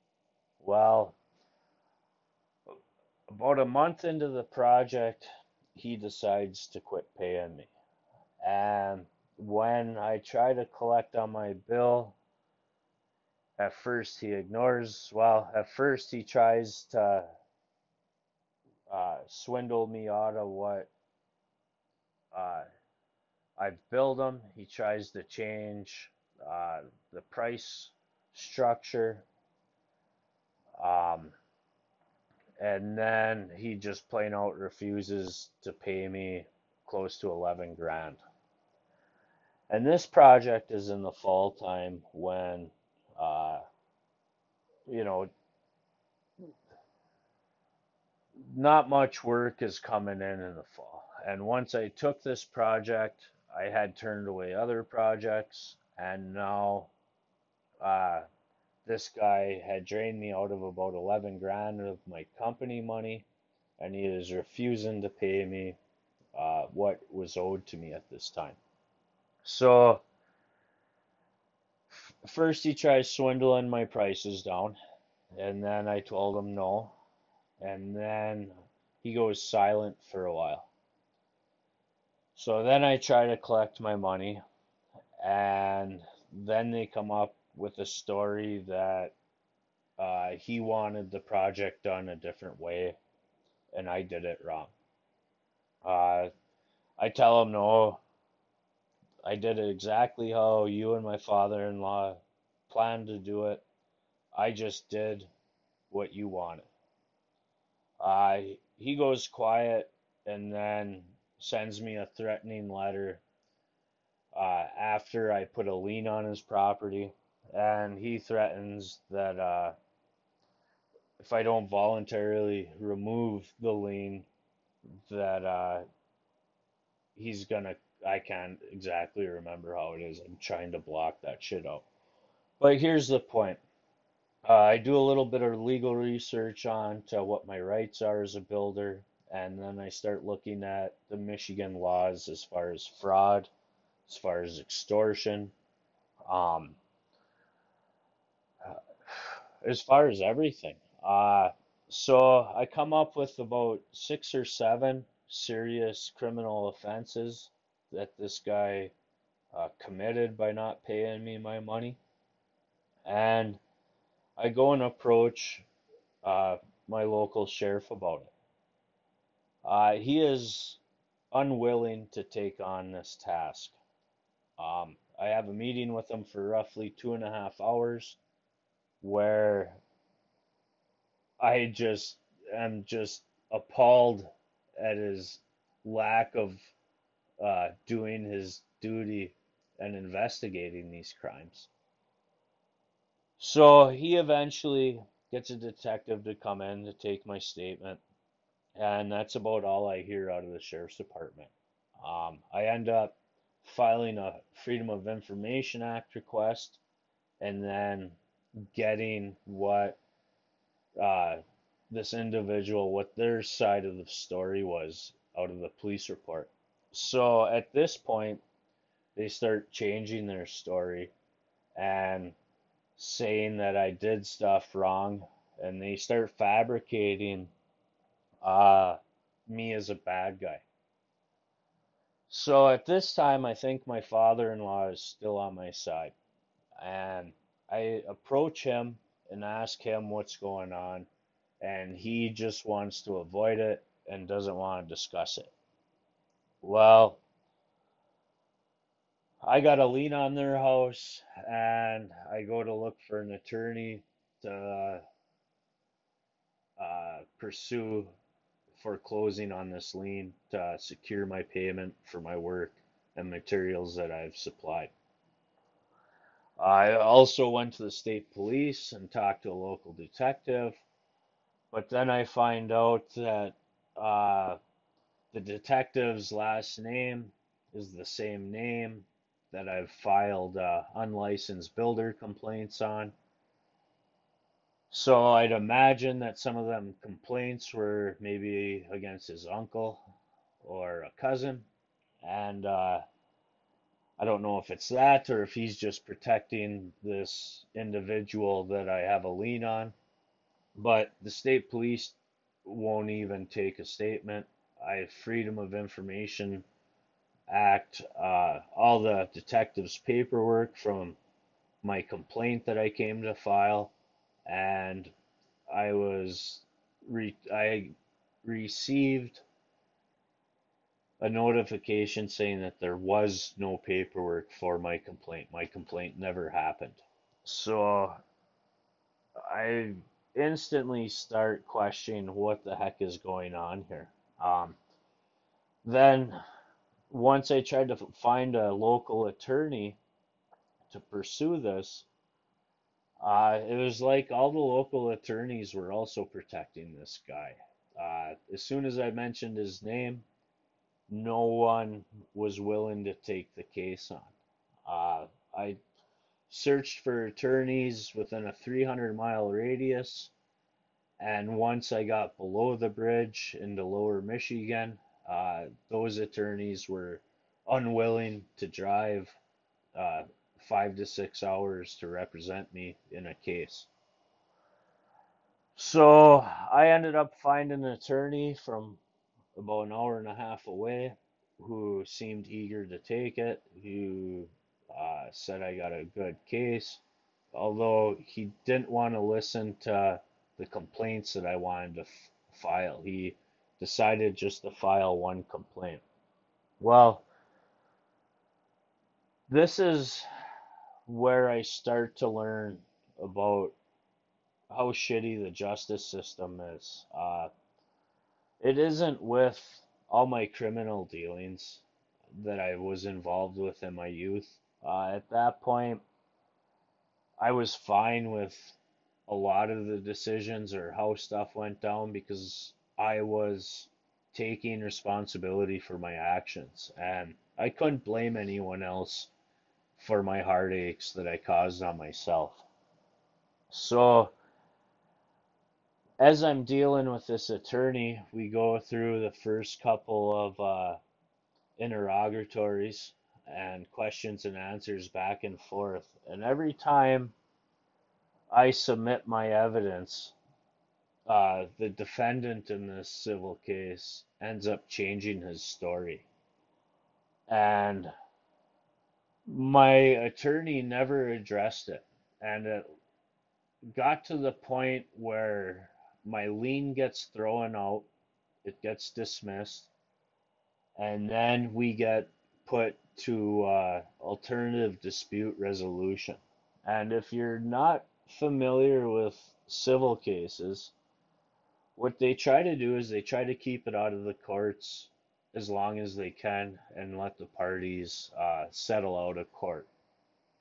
Well, about a month into the project, he decides to quit paying me. And when I try to collect on my bill, at first he ignores. Well, at first he tries to uh, swindle me out of what uh, I've billed him. He tries to change uh, the price structure. Um... And then he just plain out refuses to pay me close to eleven grand. And this project is in the fall time when, uh, you know, not much work is coming in in the fall. And once I took this project, I had turned away other projects. And now, uh, this guy had drained me out of about eleven grand of my company money, and he is refusing to pay me uh, what was owed to me at this time. So f- first he tries swindling my prices down, and then I told him no, and then he goes silent for a while. So then I try to collect my money, and then they come up with a story that uh, he wanted the project done a different way, and I did it wrong. Uh, I tell him, no, I did it exactly how you and my father-in-law planned to do it. I just did what you wanted. Uh, he goes quiet and then sends me a threatening letter uh, after I put a lien on his property. And he threatens that uh, if I don't voluntarily remove the lien, that uh, he's going to I can't exactly remember how it is. I'm trying to block that shit out. But here's the point. Uh, I do a little bit of legal research on to what my rights are as a builder, and then I start looking at the Michigan laws as far as fraud, as far as extortion, um, uh, as far as everything. Uh, so I come up with about six or seven serious criminal offenses that this guy uh, committed by not paying me my money. And I go and approach uh, my local sheriff about it. Uh, he is unwilling to take on this task. Um, I have a meeting with him for roughly two and a half hours where I just am just appalled at his lack of uh, doing his duty and investigating these crimes. So he eventually gets a detective to come in to take my statement, and that's about all I hear out of the sheriff's department. Um, I end up filing a Freedom of Information Act request and then getting what uh, this individual, what their side of the story was out of the police report. So at this point, they start changing their story and saying that I did stuff wrong, and they start fabricating uh, me as a bad guy. So at this time, I think my father-in-law is still on my side, and I approach him and ask him what's going on, and he just wants to avoid it and doesn't want to discuss it. Well, I got a lien on their house, and I go to look for an attorney to uh, pursue foreclosing on this lien to secure my payment for my work and materials that I've supplied. I also went to the state police and talked to a local detective, but then I find out that uh, the detective's last name is the same name that I've filed uh, unlicensed builder complaints on. So I'd imagine that some of them complaints were maybe against his uncle or a cousin. And uh, I don't know if it's that or if he's just protecting this individual that I have a lien on. But the state police won't even take a statement. I have Freedom of Information Act, uh, all the detectives' paperwork from my complaint that I came to file, and I was re- I received a notification saying that there was no paperwork for my complaint. My complaint never happened. So I instantly start questioning what the heck is going on here. Um, then once I tried to find a local attorney to pursue this, uh, it was like all the local attorneys were also protecting this guy. Uh, as soon as I mentioned his name, no one was willing to take the case on. Uh, I searched for attorneys within a three hundred mile radius, and once I got below the bridge into lower Michigan, Uh, those attorneys were unwilling to drive uh, five to six hours to represent me in a case. So I ended up finding an attorney from about an hour and a half away who seemed eager to take it, who uh, said I got a good case, although he didn't want to listen to the complaints that I wanted to f- file. He decided just to file one complaint. Well, this is where I start to learn about how shitty the justice system is. Uh, it isn't with all my criminal dealings that I was involved with in my youth. Uh, at that point, I was fine with a lot of the decisions or how stuff went down because I was taking responsibility for my actions, and I couldn't blame anyone else for my heartaches that I caused on myself. So as I'm dealing with this attorney, we go through the first couple of uh, interrogatories and questions and answers back and forth. And every time I submit my evidence, uh, the defendant in this civil case ends up changing his story. And my attorney never addressed it. And it got to the point where my lien gets thrown out, it gets dismissed, and then we get put to uh, alternative dispute resolution. And if you're not familiar with civil cases, what they try to do is they try to keep it out of the courts as long as they can and let the parties uh, settle out of court.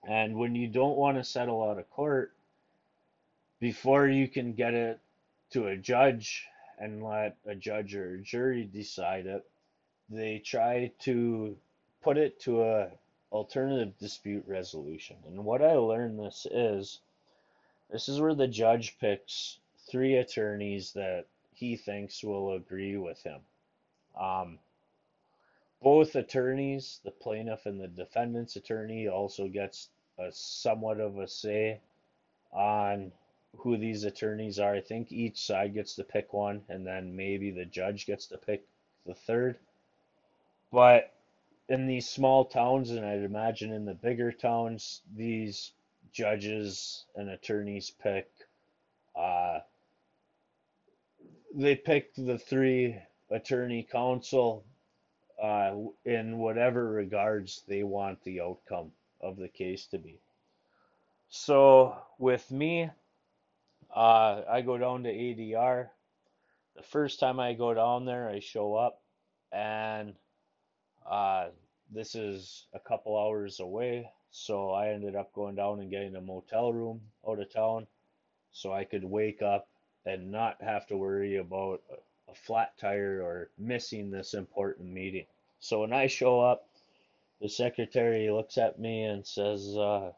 And when you don't want to settle out of court, before you can get it to a judge and let a judge or a jury decide it, they try to put it to a alternative dispute resolution. And what I learned this is, this is where the judge picks three attorneys that he thinks will agree with him. Um, both attorneys, the plaintiff and the defendant's attorney, also gets a somewhat of a say on who these attorneys are. I think each side gets to pick one, and then maybe the judge gets to pick the third. But in these small towns, and I'd imagine in the bigger towns, these judges and attorneys pick, uh, they pick the three attorney counsel uh, in whatever regards they want the outcome of the case to be. So with me, Uh, I go down to A D R. The first time I go down there, I show up, and uh, this is a couple hours away, so I ended up going down and getting a motel room out of town so I could wake up and not have to worry about a flat tire or missing this important meeting. So when I show up, the secretary looks at me and says, uh,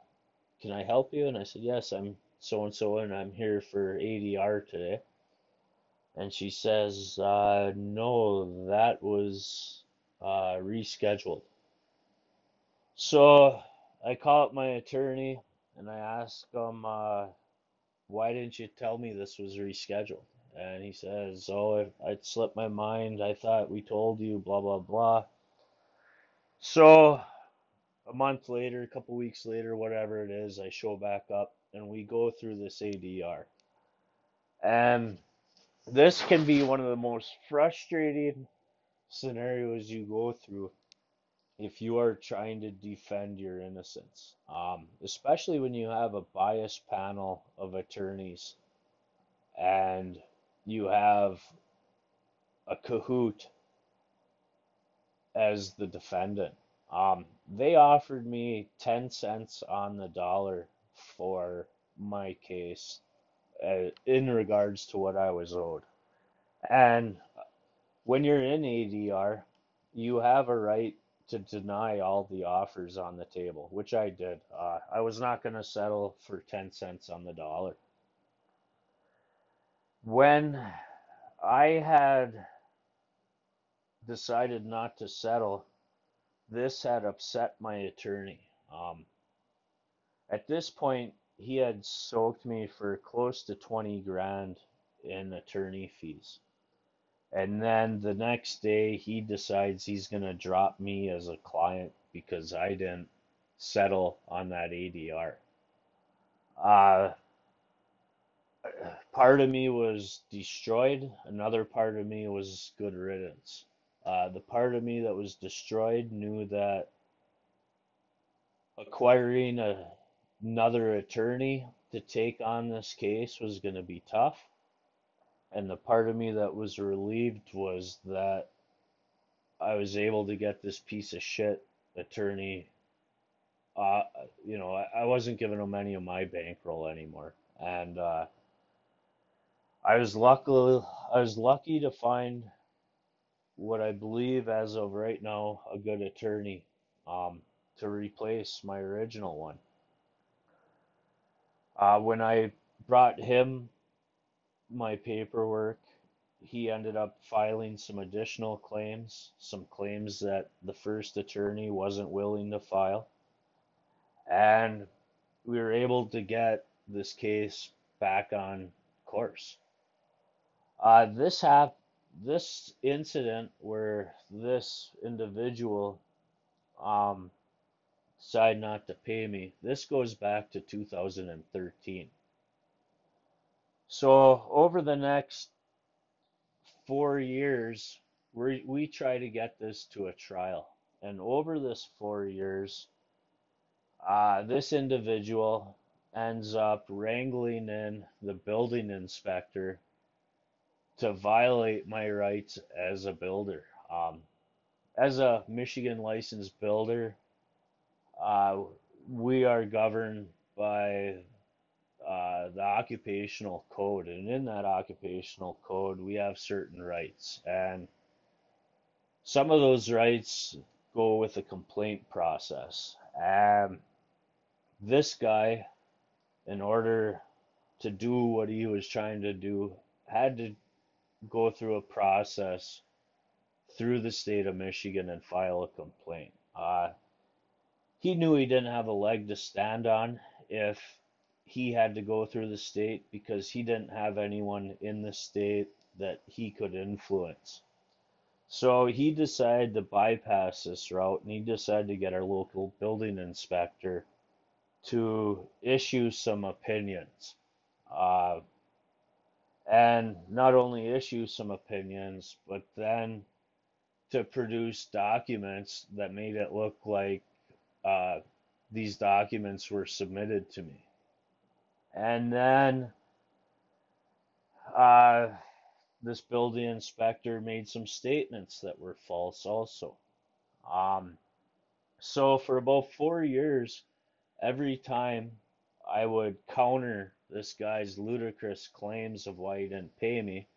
can I help you? And I said, yes, I'm so-and-so, and I'm here for A D R today. And she says, uh, no, that was uh, rescheduled. So I call up my attorney, and I ask him, uh, why didn't you tell me this was rescheduled? And he says, oh, I'd slipped my mind. I thought we told you, blah, blah, blah. So a month later, a couple weeks later, whatever it is, I show back up, and we go through this A D R. And this can be one of the most frustrating scenarios you go through if you are trying to defend your innocence, um, especially when you have a biased panel of attorneys and you have a cahoot as the defendant. Um, they offered me ten cents on the dollar for my case uh, in regards to what I was owed. And when you're in A D R, you have a right to deny all the offers on the table, which I did. Uh, I was not going to settle for ten cents on the dollar. When I had decided not to settle, this had upset my attorney. Um, At this point, he had soaked me for close to twenty grand in attorney fees. And then the next day, he decides he's going to drop me as a client because I didn't settle on that A D R. Uh, part of me was destroyed. Another part of me was good riddance. Uh, the part of me that was destroyed knew that acquiring a another attorney to take on this case was going to be tough. And the part of me that was relieved was that I was able to get this piece of shit attorney. Uh, you know, I, I wasn't giving him any of my bankroll anymore. And uh, I was lucky, I was lucky to find what I believe as of right now, a good attorney um, to replace my original one. Uh, when I brought him my paperwork, he ended up filing some additional claims, some claims that the first attorney wasn't willing to file. And we were able to get this case back on course. Uh, this hap- this incident where this individual um, decided not to pay me, this goes back to two thousand thirteen. So over the next four years, we we try to get this to a trial. And over this four years, uh, this individual ends up wrangling in the building inspector to violate my rights as a builder. Um, as a Michigan licensed builder, uh, we are governed by uh, the occupational code. And in that occupational code, we have certain rights. And some of those rights go with a complaint process. Um, this guy, in order to do what he was trying to do, had to go through a process through the state of Michigan and file a complaint. Uh, he knew he didn't have a leg to stand on if he had to go through the state, because he didn't have anyone in the state that he could influence. So he decided to bypass this route, and he decided to get our local building inspector to issue some opinions. Uh, and not only issue some opinions, but then to produce documents that made it look like uh, these documents were submitted to me. And then uh, this building inspector made some statements that were false also. Um, so for about four years, every time I would counter this guy's ludicrous claims of why he didn't pay me,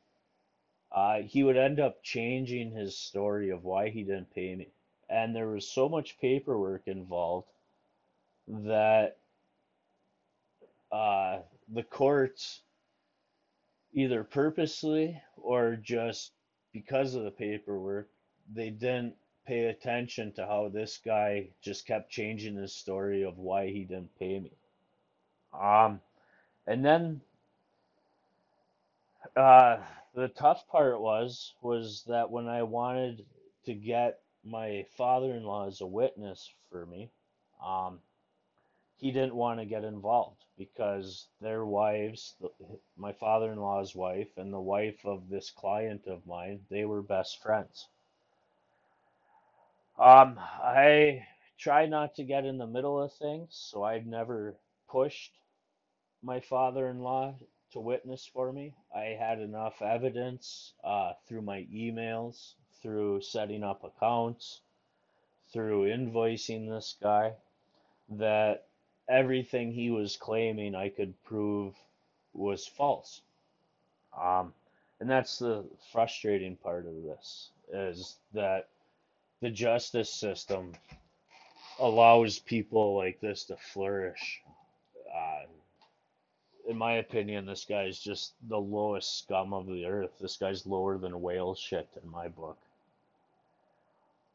uh, he would end up changing his story of why he didn't pay me. And there was so much paperwork involved that uh, the courts, either purposely or just because of the paperwork, they didn't pay attention to how this guy just kept changing his story of why he didn't pay me. Um, and then uh, the tough part was, was that when I wanted to get my father-in-law as a witness for me, um, he didn't want to get involved because their wives, the, my father-in-law's wife and the wife of this client of mine, they were best friends. Um, I try not to get in the middle of things, so I've never pushed my father-in-law to witness for me. I had enough evidence uh, through my emails, through setting up accounts, through invoicing this guy, that everything he was claiming I could prove was false. Um, and that's the frustrating part of this, is that the justice system allows people like this to flourish. Uh, in my opinion, this guy's just the lowest scum of the earth. This guy's lower than whale shit in my book.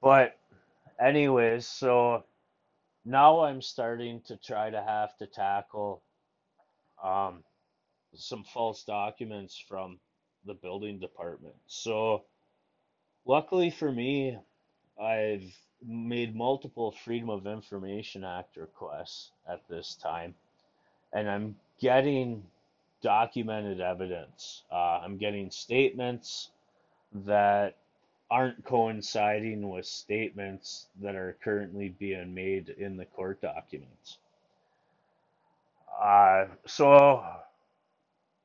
But anyways, so now I'm starting to try to have to tackle um, some false documents from the building department. So luckily for me, I've made multiple Freedom of Information Act requests at this time, and I'm getting documented evidence. Uh, I'm getting statements that aren't coinciding with statements that are currently being made in the court documents. Uh, so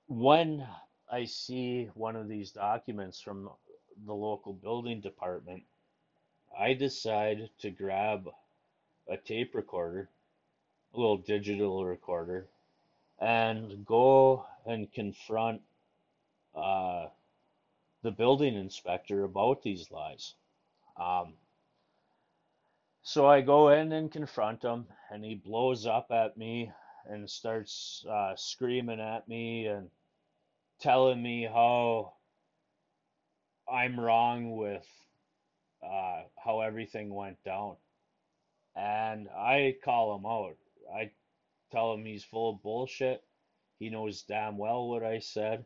when I see one of these documents from the local building department, I decide to grab a tape recorder, a little digital recorder, and go and confront uh, the building inspector about these lies. Um, so I go in and confront him, and he blows up at me and starts uh, screaming at me and telling me how I'm wrong with uh, how everything went down. And I call him out. I tell him he's full of bullshit. He knows damn well what I said.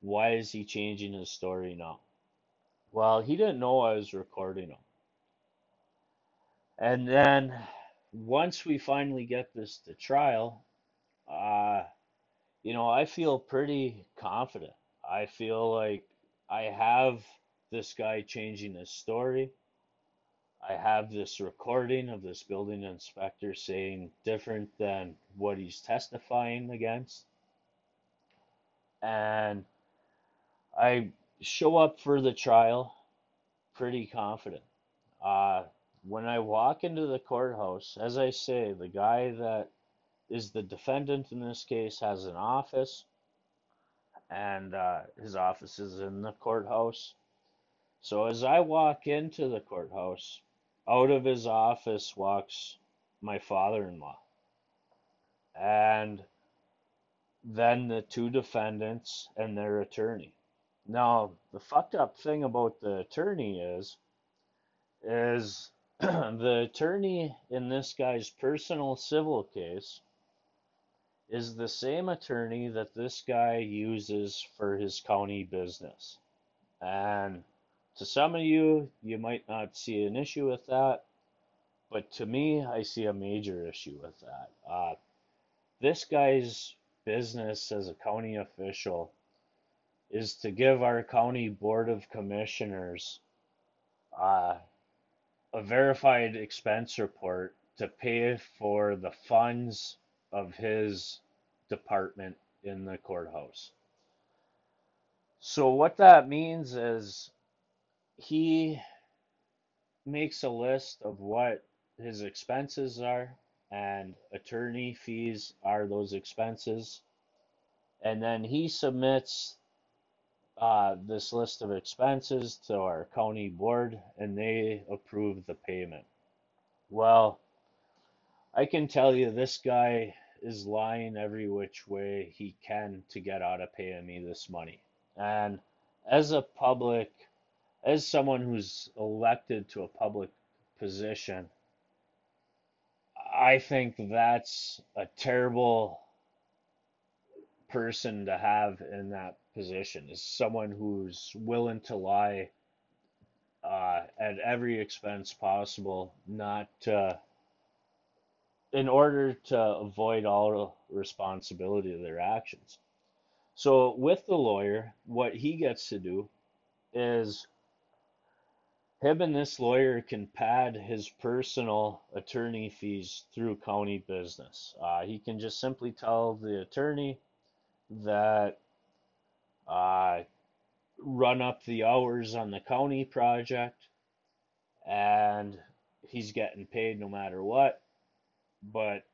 Why is he changing his story now? Well, he didn't know I was recording him. And then once we finally get this to trial, uh, you know, I feel pretty confident. I feel like I have this guy changing his story. I have this recording of this building inspector saying different than what he's testifying against. And I show up for the trial pretty confident. Uh, when I walk into the courthouse, as I say, the guy that is the defendant in this case has an office, and uh, his office is in the courthouse. So as I walk into the courthouse, out of his office walks my father-in-law. And then the two defendants and their attorney. Now, the fucked up thing about the attorney is, is the attorney in this guy's personal civil case is the same attorney that this guy uses for his county business. And to some of you, you might not see an issue with that, but to me, I see a major issue with that. Uh, this guy's business as a county official is to give our county board of commissioners uh, a verified expense report to pay for the funds of his department in the courthouse. So what that means is he makes a list of what his expenses are, and attorney fees are those expenses, and then he submits uh, this list of expenses to our county board, and they approve the payment. Well, I can tell you this guy is lying every which way he can to get out of paying me this money. And as a public, as someone who's elected to a public position, I think that's a terrible person to have in that position, is someone who's willing to lie uh, at every expense possible, not uh, in order to avoid all responsibility of their actions. So with the lawyer, what he gets to do is him and this lawyer can pad his personal attorney fees through county business. Uh, he can just simply tell the attorney that uh, run up the hours on the county project, and he's getting paid no matter what. But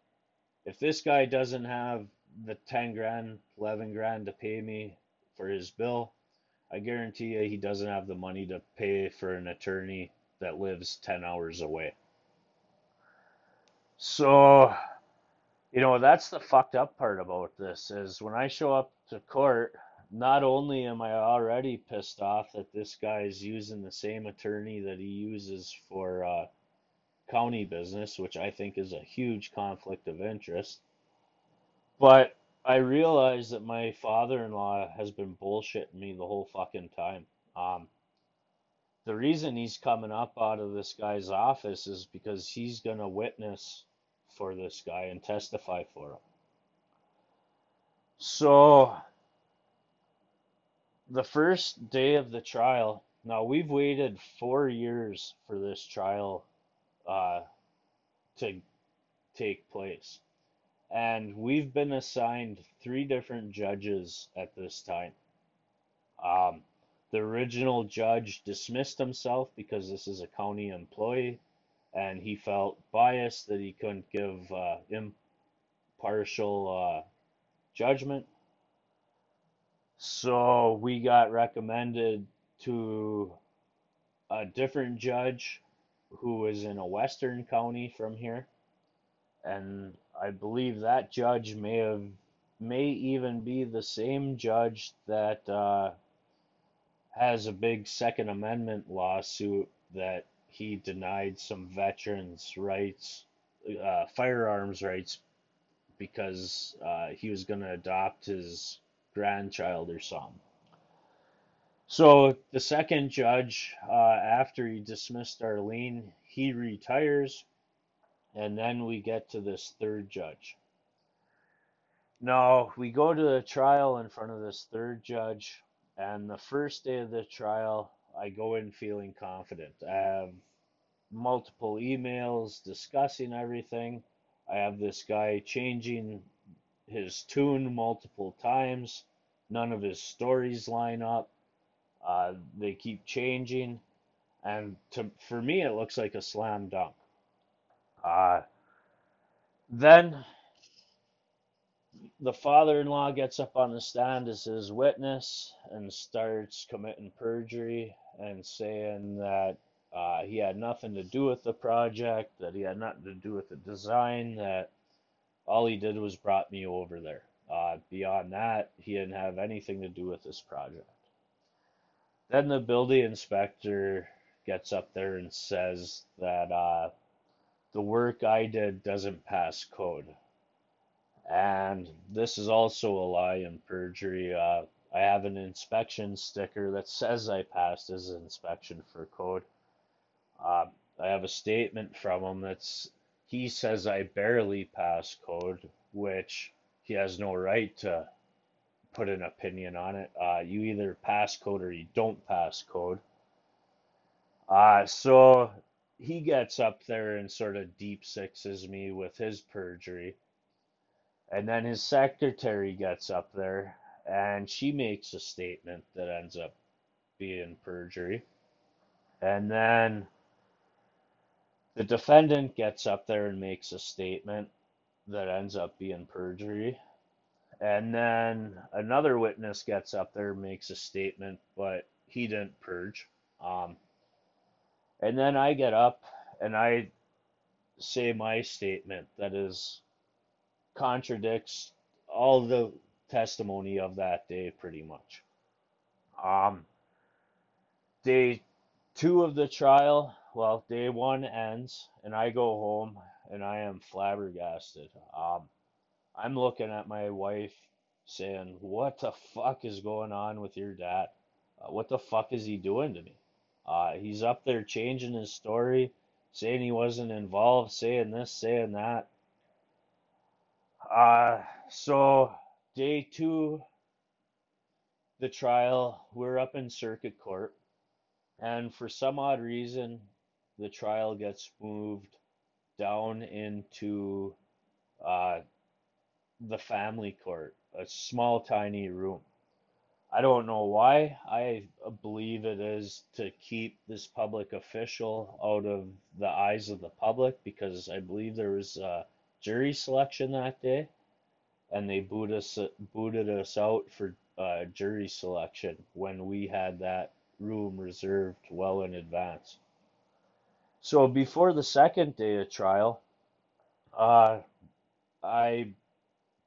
if this guy doesn't have the ten grand, eleven grand to pay me for his bill, I guarantee you he doesn't have the money to pay for an attorney that lives ten hours away. So, you know, that's the fucked up part about this, is when I show up to court, not only am I already pissed off that this guy is using the same attorney that he uses for uh, county business, which I think is a huge conflict of interest, but I realize that my father-in-law has been bullshitting me the whole fucking time. Um, the reason he's coming up out of this guy's office is because he's going to witness for this guy and testify for him. So, the first day of the trial, now we've waited four years for this trial uh, to take place. And we've been assigned three different judges at this time. Um, the original judge dismissed himself because this is a county employee, and he felt biased that he couldn't give uh, impartial uh, judgment. So we got recommended to a different judge who was in a western county from here, and I believe that judge may have may even be the same judge that uh, has a big Second Amendment lawsuit that he denied some veterans' rights, uh, firearms rights, because uh, he was going to adopt his grandchild or something. So the second judge, uh, after he dismissed our lien, he retires, and then we get to this third judge. Now, we go to the trial in front of this third judge, and the first day of the trial, I go in feeling confident. I have multiple emails discussing everything. I have this guy changing his tune multiple times. None of his stories line up. Uh, they keep changing. And to, for me, it looks like a slam dunk. Uh, then the father-in-law gets up on the stand as his witness and starts committing perjury and saying that Uh, he had nothing to do with the project, that he had nothing to do with the design, that all he did was brought me over there. Uh, beyond that, he didn't have anything to do with this project. Then the building inspector gets up there and says that uh, the work I did doesn't pass code. And this is also a lie and perjury. Uh, I have an inspection sticker that says I passed his inspection for code. Uh, I have a statement from him that's, he says I barely pass code, which he has no right to put an opinion on it. Uh, you either pass code or you don't pass code. Uh, so he gets up there and sort of deep sixes me with his perjury. And then his secretary gets up there and she makes a statement that ends up being perjury. And then the defendant gets up there and makes a statement that ends up being perjury. And then another witness gets up there and makes a statement, but he didn't purge. Um, and then I get up and I say my statement that is contradicts all the testimony of that day pretty much. Um, day two of the trial... Well, day one ends, and I go home, and I am flabbergasted. Um, I'm looking at my wife saying, what the fuck is going on with your dad? Uh, what the fuck is he doing to me? Uh, he's up there changing his story, saying he wasn't involved, saying this, saying that. Uh, so, day two, the trial, we're up in circuit court, and for some odd reason, the trial gets moved down into uh, the family court, a small, tiny room. I don't know why. I believe it is to keep this public official out of the eyes of the public, because I believe there was a jury selection that day, and they boot us, booted us out for uh, jury selection when we had that room reserved well in advance. So before the second day of trial, uh, I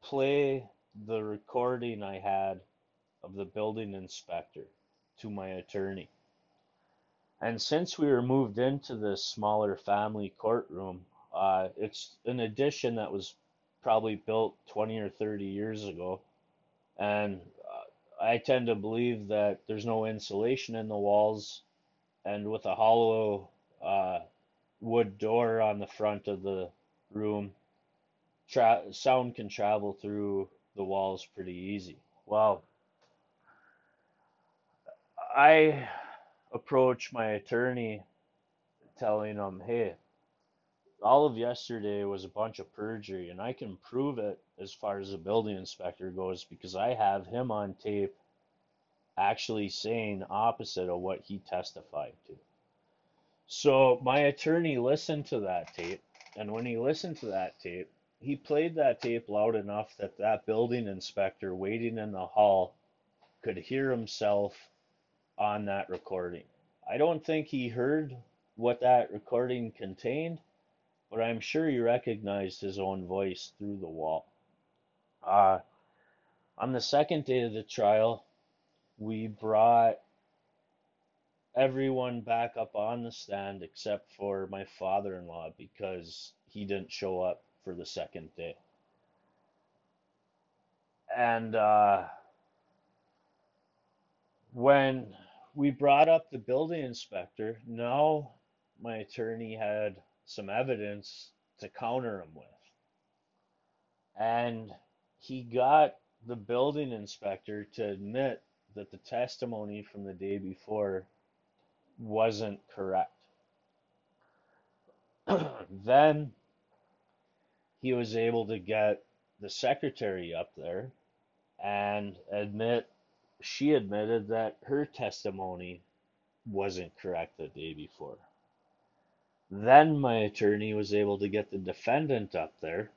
play the recording I had of the building inspector to my attorney. And since we were moved into this smaller family courtroom, uh, it's an addition that was probably built twenty or thirty years ago. And uh, I tend to believe that there's no insulation in the walls, and with a hollow Uh, wood door on the front of the room, Tra- sound can travel through the walls pretty easy. Well, I approach my attorney telling him, hey, all of yesterday was a bunch of perjury, and I can prove it as far as the building inspector goes, because I have him on tape actually saying opposite of what he testified to. So my attorney listened to that tape, and when he listened to that tape, he played that tape loud enough that that building inspector waiting in the hall could hear himself on that recording. I don't think he heard what that recording contained, but I'm sure he recognized his own voice through the wall. Uh, on the second day of the trial, we brought everyone back up on the stand except for my father-in-law because he didn't show up for the second day. And uh, when we brought up the building inspector, now my attorney had some evidence to counter him with. And he got the building inspector to admit that the testimony from the day before wasn't correct. Then he was able to get the secretary up there and admit, she admitted that her testimony wasn't correct the day before. Then my attorney was able to get the defendant up there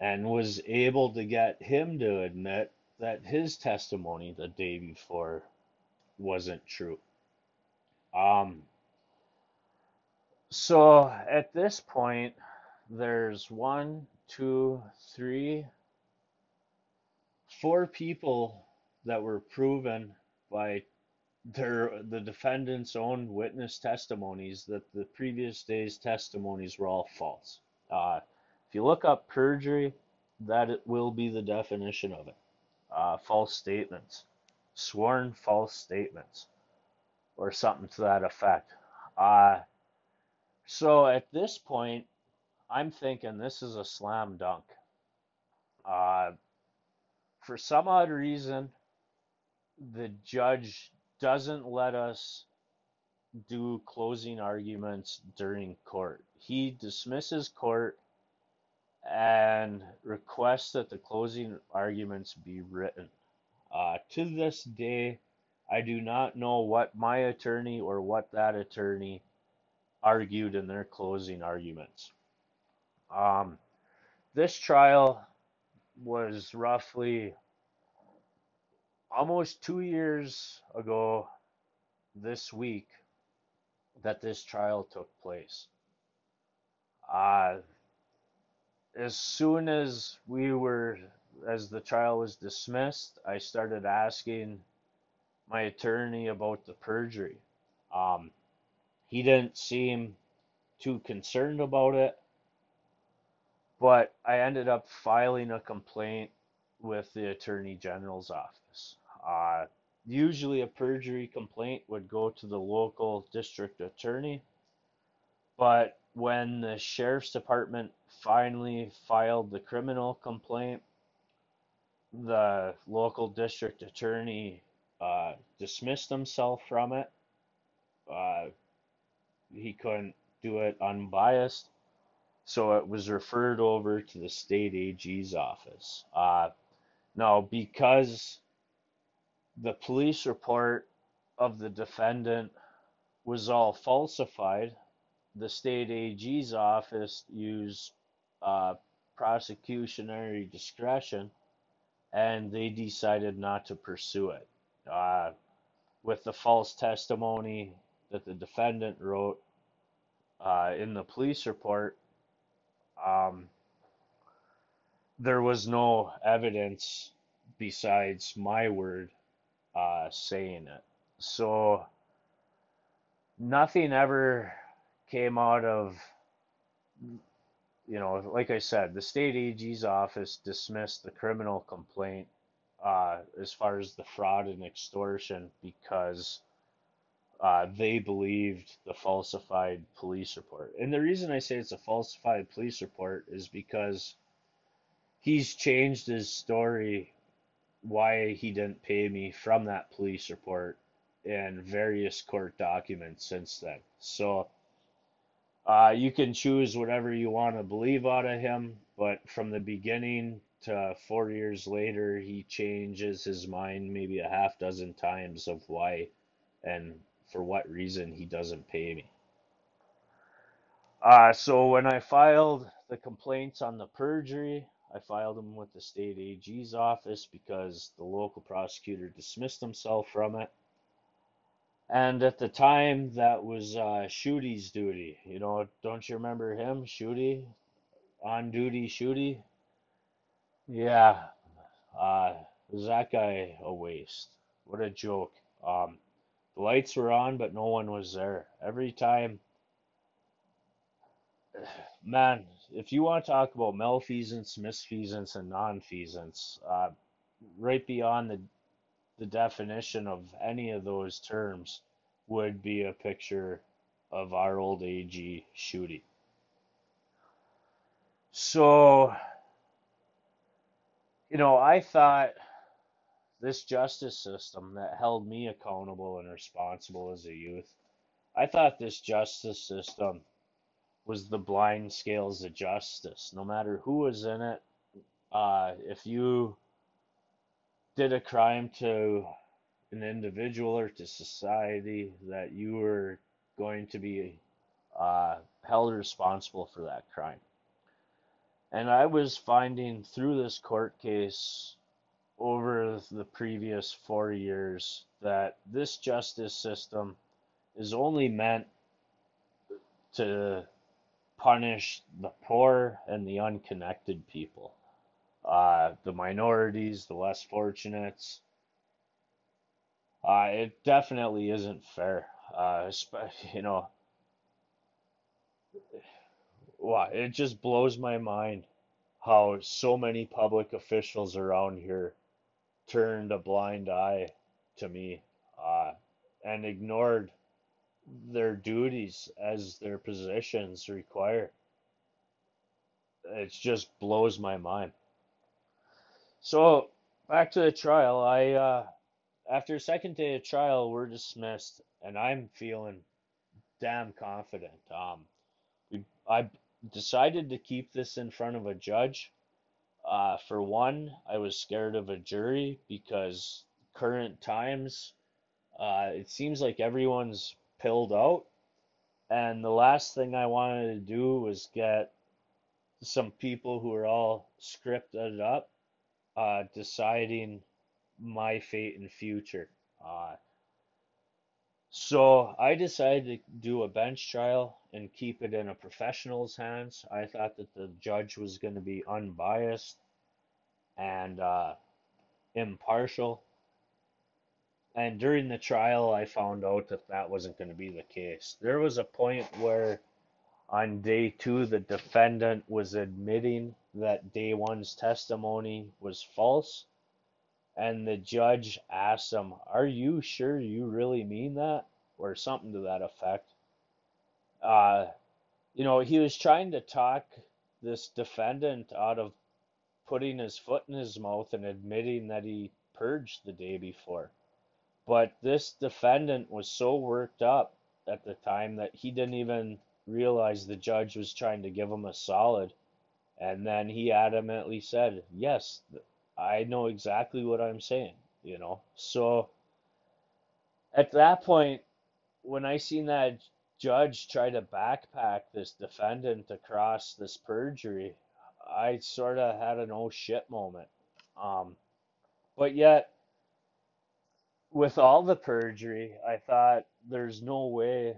and was able to get him to admit that his testimony the day before wasn't true. Um, so at this point, there's one, two, three, four people that were proven by their, the defendant's own witness testimonies that the previous day's testimonies were all false. Uh, if you look up perjury, that it will be the definition of it. Uh, false statements, sworn false statements, or something to that effect. Uh, so at this point, I'm thinking this is a slam dunk. Uh, for some odd reason, the judge doesn't let us do closing arguments during court. He dismisses court and requests that the closing arguments be written. Uh, to this day, I do not know what my attorney or what that attorney argued in their closing arguments. Um, this trial was roughly almost two years ago this week that this trial took place. Uh, as soon as we were, as the trial was dismissed, I started asking my attorney about the perjury. Um, he didn't seem too concerned about it, but I ended up filing a complaint with the Attorney General's office. Uh, usually a perjury complaint would go to the local district attorney, but when the sheriff's department finally filed the criminal complaint, the local district attorney Uh, dismissed himself from it. Uh, he couldn't do it unbiased, so it was referred over to the state A G's office. Uh, now, because the police report of the defendant was all falsified, the state A G's office used uh, prosecutionary discretion, and they decided not to pursue it. Uh, with the false testimony that the defendant wrote uh, in the police report, um, there was no evidence besides my word uh, saying it. So nothing ever came out of, you know, like I said, the state A G's office dismissed the criminal complaint Uh, as far as the fraud and extortion, because uh, they believed the falsified police report. And the reason I say it's a falsified police report is because he's changed his story why he didn't pay me from that police report and various court documents since then. So uh, you can choose whatever you want to believe out of him, but from the beginning Uh, four years later, he changes his mind maybe a half dozen times of why and for what reason he doesn't pay me. Uh, so when I filed the complaints on the perjury, I filed them with the state A G's office because the local prosecutor dismissed himself from it. And at the time, that was uh, Schuette's duty. You know, don't you remember him, Schuette? On duty, Schuette? Yeah. Uh, was that guy a waste? What a joke. Um, the lights were on, but no one was there. Every time... Man, if you want to talk about malfeasance, misfeasance, and nonfeasance, uh, right beyond the the definition of any of those terms would be a picture of our old A G Schuette. So, you know, I thought this justice system that held me accountable and responsible as a youth, I thought this justice system was the blind scales of justice. No matter who was in it, uh, if you did a crime to an individual or to society, that you were going to be uh, held responsible for that crime. And I was finding through this court case over the previous four years that this justice system is only meant to punish the poor and the unconnected people. Uh, the minorities, the less fortunates. Uh, it definitely isn't fair. Uh, you know, wow, it just blows my mind how so many public officials around here turned a blind eye to me uh, and ignored their duties as their positions require. It just blows my mind. So, back to the trial, I, uh, after a second day of trial, we're dismissed, and I'm feeling damn confident. Um, we, I decided to keep this in front of a judge. Uh, for one, I was scared of a jury because current times, uh, it seems like everyone's pilled out, and the last thing I wanted to do was get some people who are all scripted up, Uh, deciding my fate and future. Uh, so I decided to do a bench trial and keep it in a professional's hands. I thought that the judge was going to be unbiased and uh, impartial. And during the trial, I found out that that wasn't going to be the case. There was a point where on day two, the defendant was admitting that day one's testimony was false, and the judge asked him, "Are you sure you really mean that?" or something to that effect. Uh, you know, he was trying to talk this defendant out of putting his foot in his mouth and admitting that he purged the day before. But this defendant was so worked up at the time that he didn't even realize the judge was trying to give him a solid. And then he adamantly said, "Yes, I know exactly what I'm saying," you know. So at that point, when I seen that judge try to backpack this defendant across this perjury, I sort of had an oh shit moment. Um, but yet, with all the perjury, I thought there's no way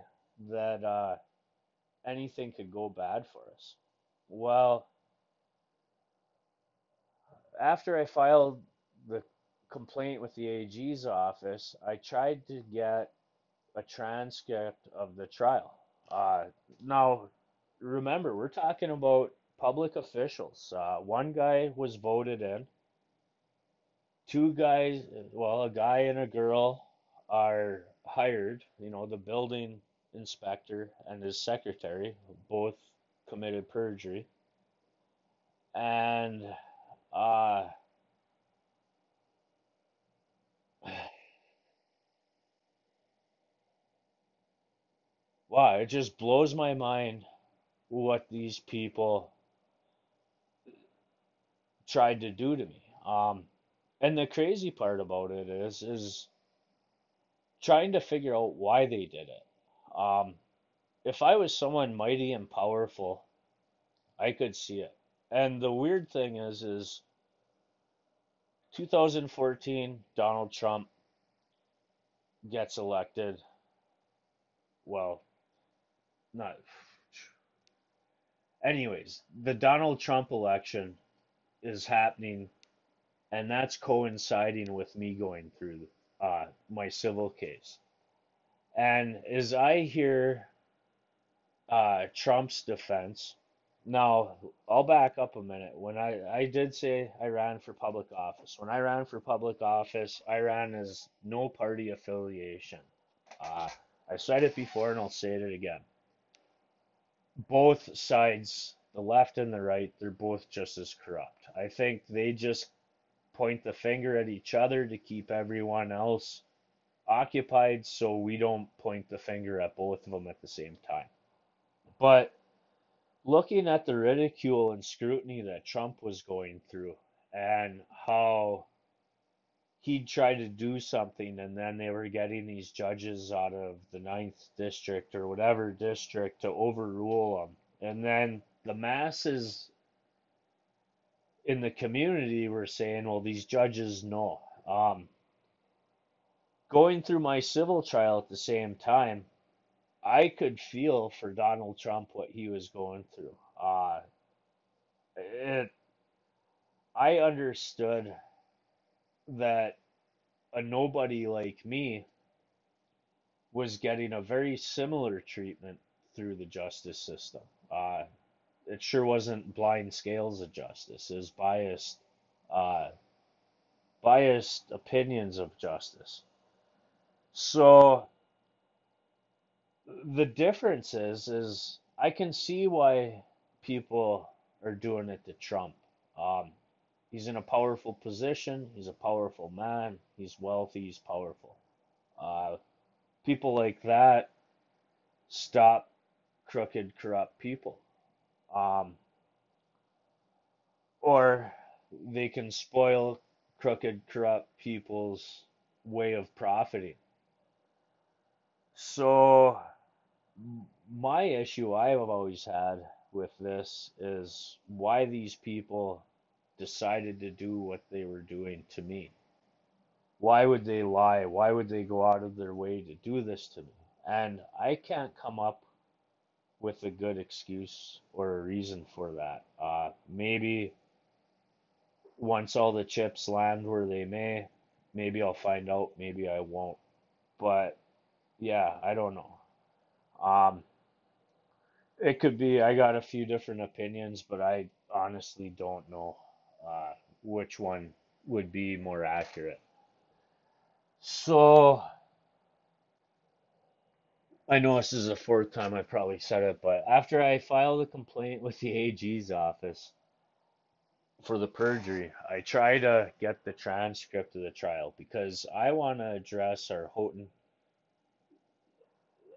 that uh, anything could go bad for us. Well, after I filed the complaint with the A G's office, I tried to get a transcript of the trial. Uh, now, remember, we're talking about public officials. Uh, one guy was voted in. Two guys, well, a guy and a girl are hired. You know, the building inspector and his secretary both committed perjury. And... Uh, wow, it just blows my mind what these people tried to do to me. Um, and the crazy part about it is, is trying to figure out why they did it. Um, if I was someone mighty and powerful, I could see it. And the weird thing is, is twenty fourteen, Donald Trump gets elected well, not. Anyways, the Donald Trump election is happening, and that's coinciding with me going through uh, my civil case. And as I hear uh, Trump's defense, now I'll back up a minute. When I, I did say I ran for public office, when I ran for public office, I ran as no party affiliation. Uh, I said it before and I'll say it again. Both sides, the left and the right, they're both just as corrupt. I think they just point the finger at each other to keep everyone else occupied so we don't point the finger at both of them at the same time. But looking at the ridicule and scrutiny that Trump was going through and how he'd try to do something and then they were getting these judges out of the ninth district or whatever district to overrule them. And then the masses in the community were saying, well, these judges know. Um, going through my civil trial at the same time, I could feel for Donald Trump what he was going through. Uh, it, I understood that a nobody like me was getting a very similar treatment through the justice system. Uh, it sure wasn't blind scales of justice. It was biased, uh, biased opinions of justice. So the difference is, is I can see why people are doing it to Trump. Um, He's in a powerful position. He's a powerful man. He's wealthy. He's powerful. Uh, people like that stop crooked, corrupt people. Um, or they can spoil crooked, corrupt people's way of profiting. So my issue I've always had with this is why these people decided to do what they were doing to me. Why would they lie? Why would they go out of their way to do this to me? And I can't come up with a good excuse or a reason for that. Uh, maybe once all the chips land where they may, maybe I'll find out, maybe I won't. But yeah, I don't know. Um, it could be, I got a few different opinions, but I honestly don't know. Uh, which one would be more accurate. So I know this is the fourth time I probably said it, but after I filed a complaint with the A G's office for the perjury, I try to get the transcript of the trial because I want to address our Houghton,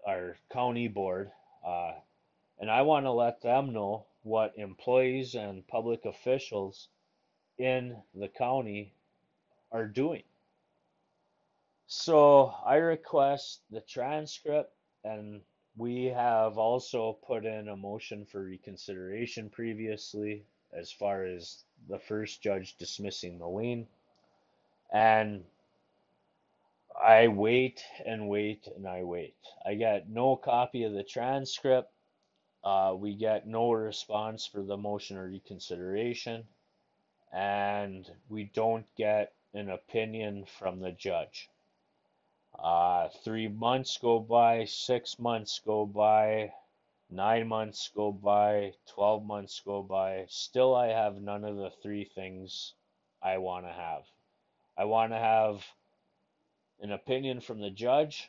our county board, uh, and I want to let them know what employees and public officials in the county are doing. So I request the transcript, and we have also put in a motion for reconsideration previously as far as the first judge dismissing the lien. And I wait and wait and I wait. I got no copy of the transcript. Uh, we get no response for the motion or reconsideration. And we don't get an opinion from the judge. Uh, three months go by, six months go by, nine months go by, twelve months go by. Still, I have none of the three things I want to have. I want to have an opinion from the judge.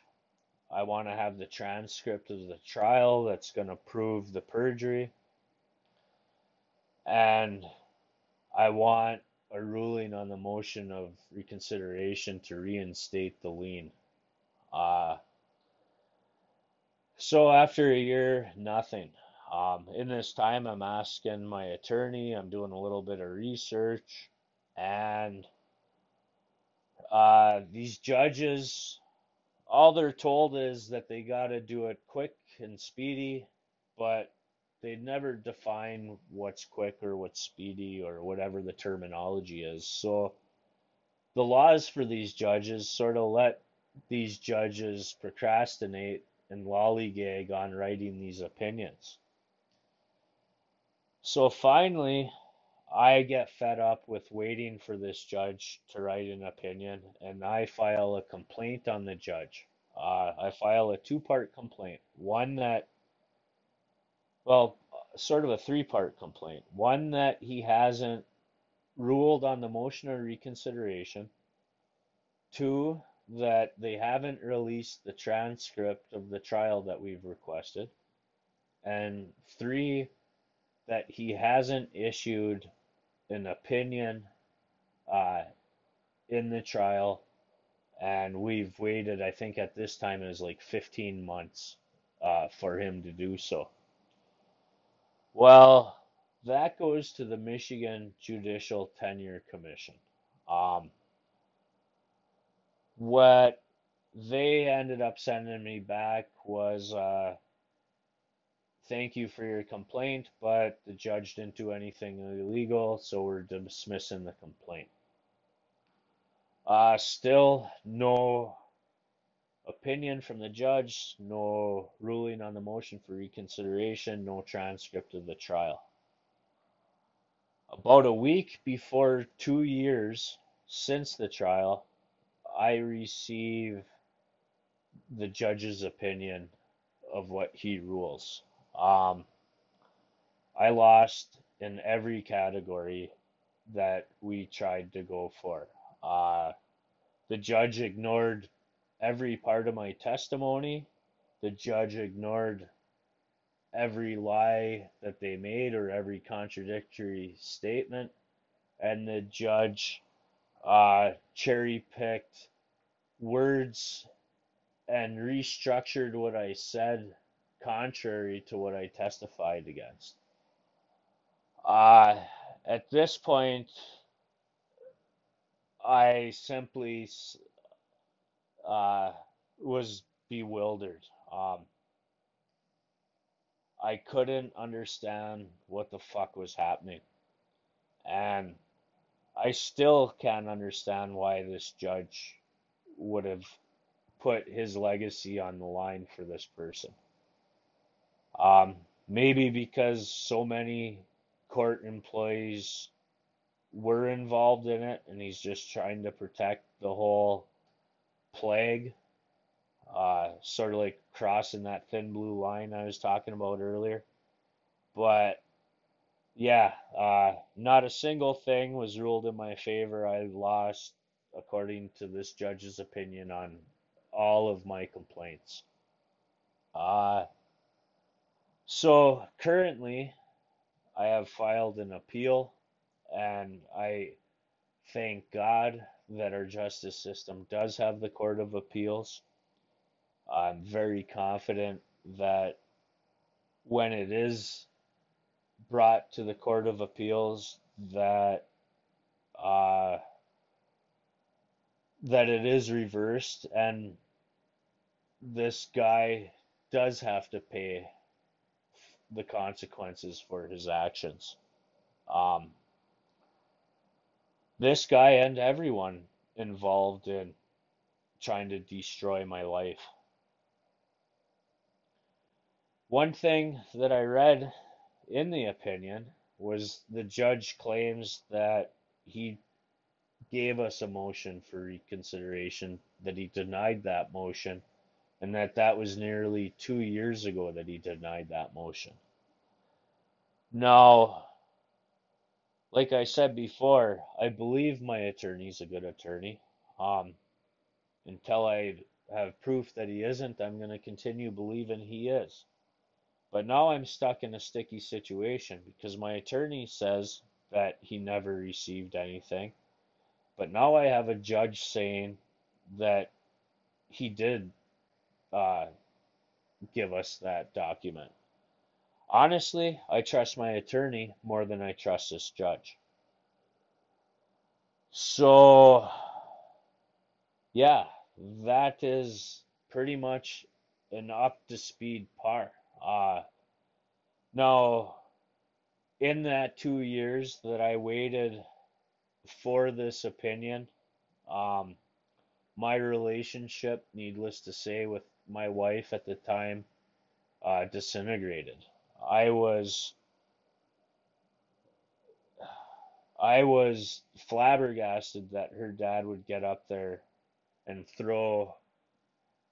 I want to have the transcript of the trial that's going to prove the perjury. And I want a ruling on the motion of reconsideration to reinstate the lien. Uh, so after a year, nothing. Um, in this time, I'm asking my attorney, I'm doing a little bit of research, and uh, these judges, all they're told is that they got to do it quick and speedy, but they never define what's quick or what's speedy or whatever the terminology is. So the laws for these judges sort of let these judges procrastinate and lollygag on writing these opinions. So finally, I get fed up with waiting for this judge to write an opinion, and I file a complaint on the judge. Uh, I file a two-part complaint, one that, well, sort of a three-part complaint. One that he hasn't ruled on the motion of reconsideration. Two, that they haven't released the transcript of the trial that we've requested. And three, that he hasn't issued an opinion uh, in the trial. And we've waited, I think at this time it was like fifteen months uh, for him to do so. Well, that goes to the Michigan Judicial Tenure Commission. Um, what they ended up sending me back was, uh, thank you for your complaint, but the judge didn't do anything illegal, so we're dismissing the complaint. Uh, still no opinion from the judge, no ruling on the motion for reconsideration, no transcript of the trial. About a week before two years since the trial, I receive the judge's opinion of what he rules. Um, I lost in every category that we tried to go for. Uh, the judge ignored every part of my testimony. The judge ignored every lie that they made or every contradictory statement. And the judge uh, cherry-picked words and restructured what I said contrary to what I testified against. Uh, at this point, I simply uh, was bewildered. Um, I couldn't understand what the fuck was happening. And I still can't understand why this judge would have put his legacy on the line for this person. Um, maybe because so many court employees were involved in it, and he's just trying to protect the whole plague, uh, sort of like crossing that thin blue line I was talking about earlier. But yeah, uh, not a single thing was ruled in my favor. I lost according to this judge's opinion on all of my complaints. Uh, so currently I have filed an appeal. And I thank God that our justice system does have the Court of Appeals. I'm very confident that when it is brought to the Court of Appeals, that uh, that it is reversed, and this guy does have to pay the consequences for his actions. Um, This guy and everyone involved in trying to destroy my life. One thing that I read in the opinion was the judge claims that he gave us a motion for reconsideration, that he denied that motion, and that that was nearly two years ago that he denied that motion. Now, like I said before, I believe my attorney's a good attorney. Um, until I have proof that he isn't, I'm going to continue believing he is. But now I'm stuck in a sticky situation because my attorney says that he never received anything. But now I have a judge saying that he did uh, give us that document. Honestly, I trust my attorney more than I trust this judge. So, yeah, that is pretty much an up-to-speed par. Uh, now, in that two years that I waited for this opinion, um, my relationship, needless to say, with my wife at the time uh, disintegrated. I was I was flabbergasted that her dad would get up there and throw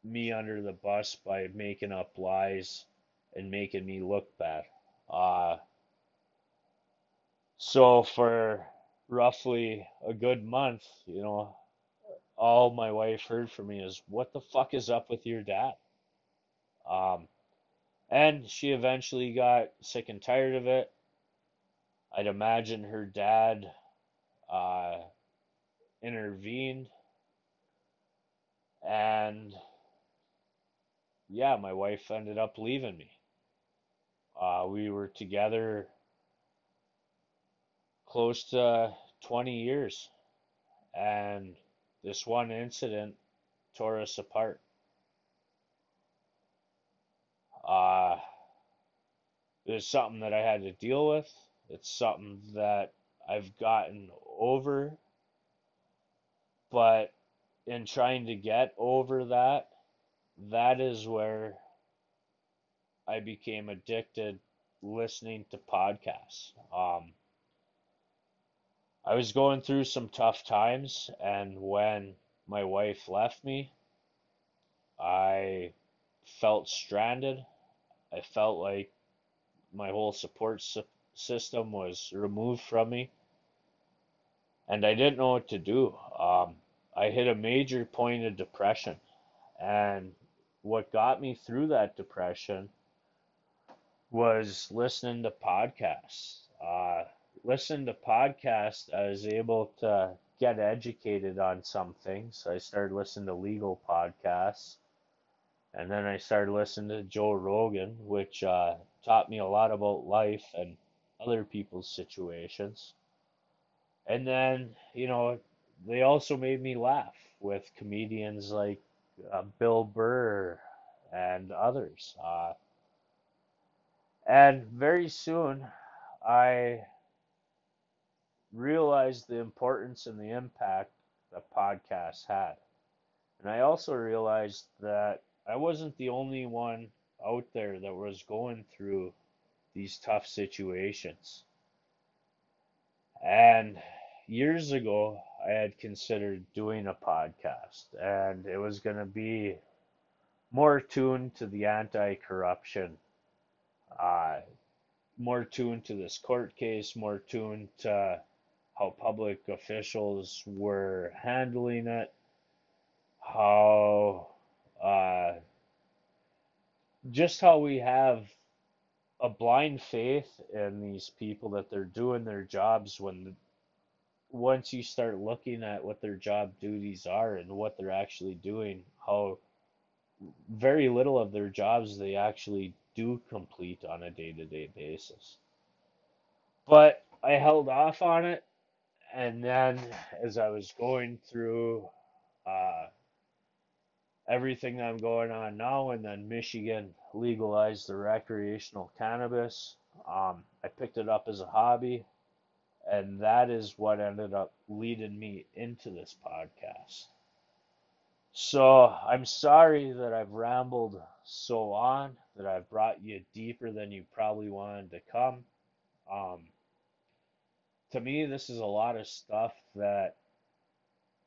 me under the bus by making up lies and making me look bad. Uh, so for roughly a good month, you know, all my wife heard from me is, what the fuck is up with your dad? Um, and she eventually got sick and tired of it. I'd imagine her dad uh, intervened, and yeah, my wife ended up leaving me. Uh, we were together close to twenty years, and this one incident tore us apart. Uh, it was something that I had to deal with. It's something that I've gotten over, but in trying to get over that, that is where I became addicted listening to podcasts. Um, I was going through some tough times, and when my wife left me, I felt stranded. I felt like my whole support su- system was removed from me, and I didn't know what to do. Um, I hit a major point of depression, and what got me through that depression was listening to podcasts. Uh, listening to podcasts, I was able to get educated on some things. I started listening to legal podcasts, and then I started listening to Joe Rogan, which uh, taught me a lot about life and other people's situations. And then, you know, they also made me laugh with comedians like uh, Bill Burr and others. Uh, and very soon, I realized the importance and the impact that podcasts had. And I also realized that I wasn't the only one out there that was going through these tough situations. And years ago, I had considered doing a podcast, and it was going to be more tuned to the anti-corruption, uh, more tuned to this court case, more tuned to how public officials were handling it, how uh, just how we have a blind faith in these people that they're doing their jobs when the, once you start looking at what their job duties are and what they're actually doing, how very little of their jobs they actually do complete on a day-to-day basis. But I held off on it, and then as I was going through uh, everything that I'm going on now, and then Michigan legalized the recreational cannabis, um, I picked it up as a hobby, and that is what ended up leading me into this podcast. So I'm sorry that I've rambled so on, that I've brought you deeper than you probably wanted to come. Um, to me, this is a lot of stuff that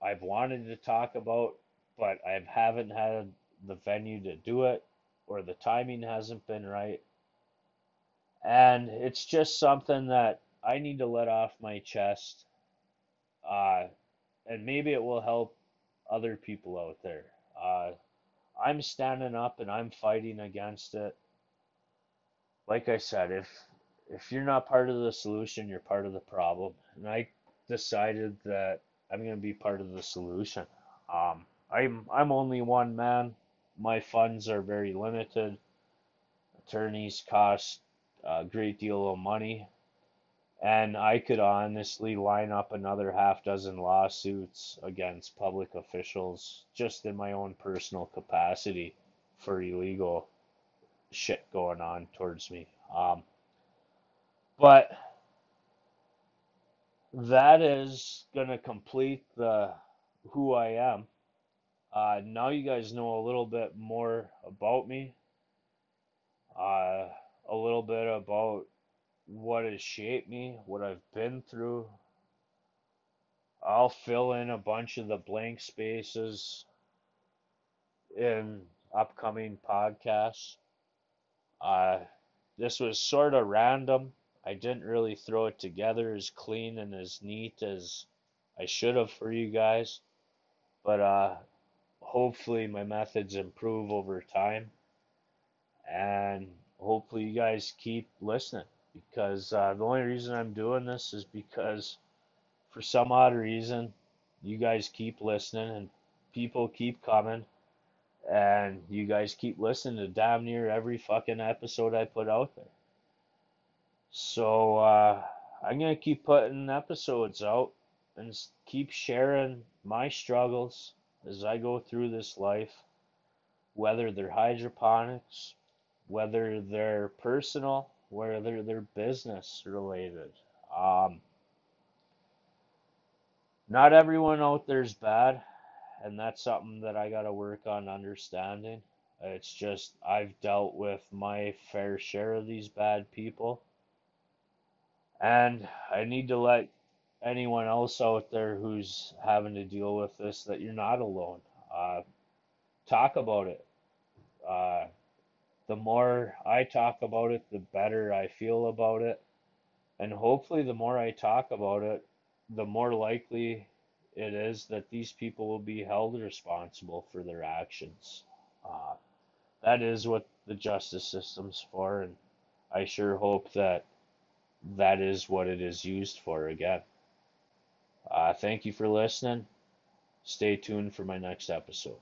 I've wanted to talk about, but I haven't had the venue to do it, or the timing hasn't been right. And it's just something that I need to let off my chest, uh, and maybe it will help other people out there. Uh, I'm standing up and I'm fighting against it. Like I said, if if you're not part of the solution, you're part of the problem. And I decided that I'm going to be part of the solution. Um, I'm I'm only one man. My funds are very limited. Attorneys cost a great deal of money. And I could honestly line up another half dozen lawsuits against public officials just in my own personal capacity for illegal shit going on towards me. Um, but that is going to complete the who I am. Uh, now you guys know a little bit more about me, uh, a little bit about what has shaped me, what I've been through. I'll fill in a bunch of the blank spaces in upcoming podcasts. Uh, this was sort of random. I didn't really throw it together as clean and as neat as I should have for you guys, but uh, hopefully my methods improve over time, and hopefully you guys keep listening, because uh, the only reason I'm doing this is because for some odd reason you guys keep listening and people keep coming, and you guys keep listening to damn near every fucking episode I put out there. So uh, I'm going to keep putting episodes out and keep sharing my struggles as I go through this life, whether they're hydroponics, whether they're personal, whether they're business related. Um, not everyone out there is bad, and that's something that I got to work on understanding. It's just I've dealt with my fair share of these bad people, and I need to let anyone else out there who's having to deal with this, that you're not alone. Uh, talk about it. Uh, the more I talk about it, the better I feel about it. And hopefully the more I talk about it, the more likely it is that these people will be held responsible for their actions. Uh, that is what the justice system's for, and I sure hope that that is what it is used for again. Uh, thank you for listening. Stay tuned for my next episode.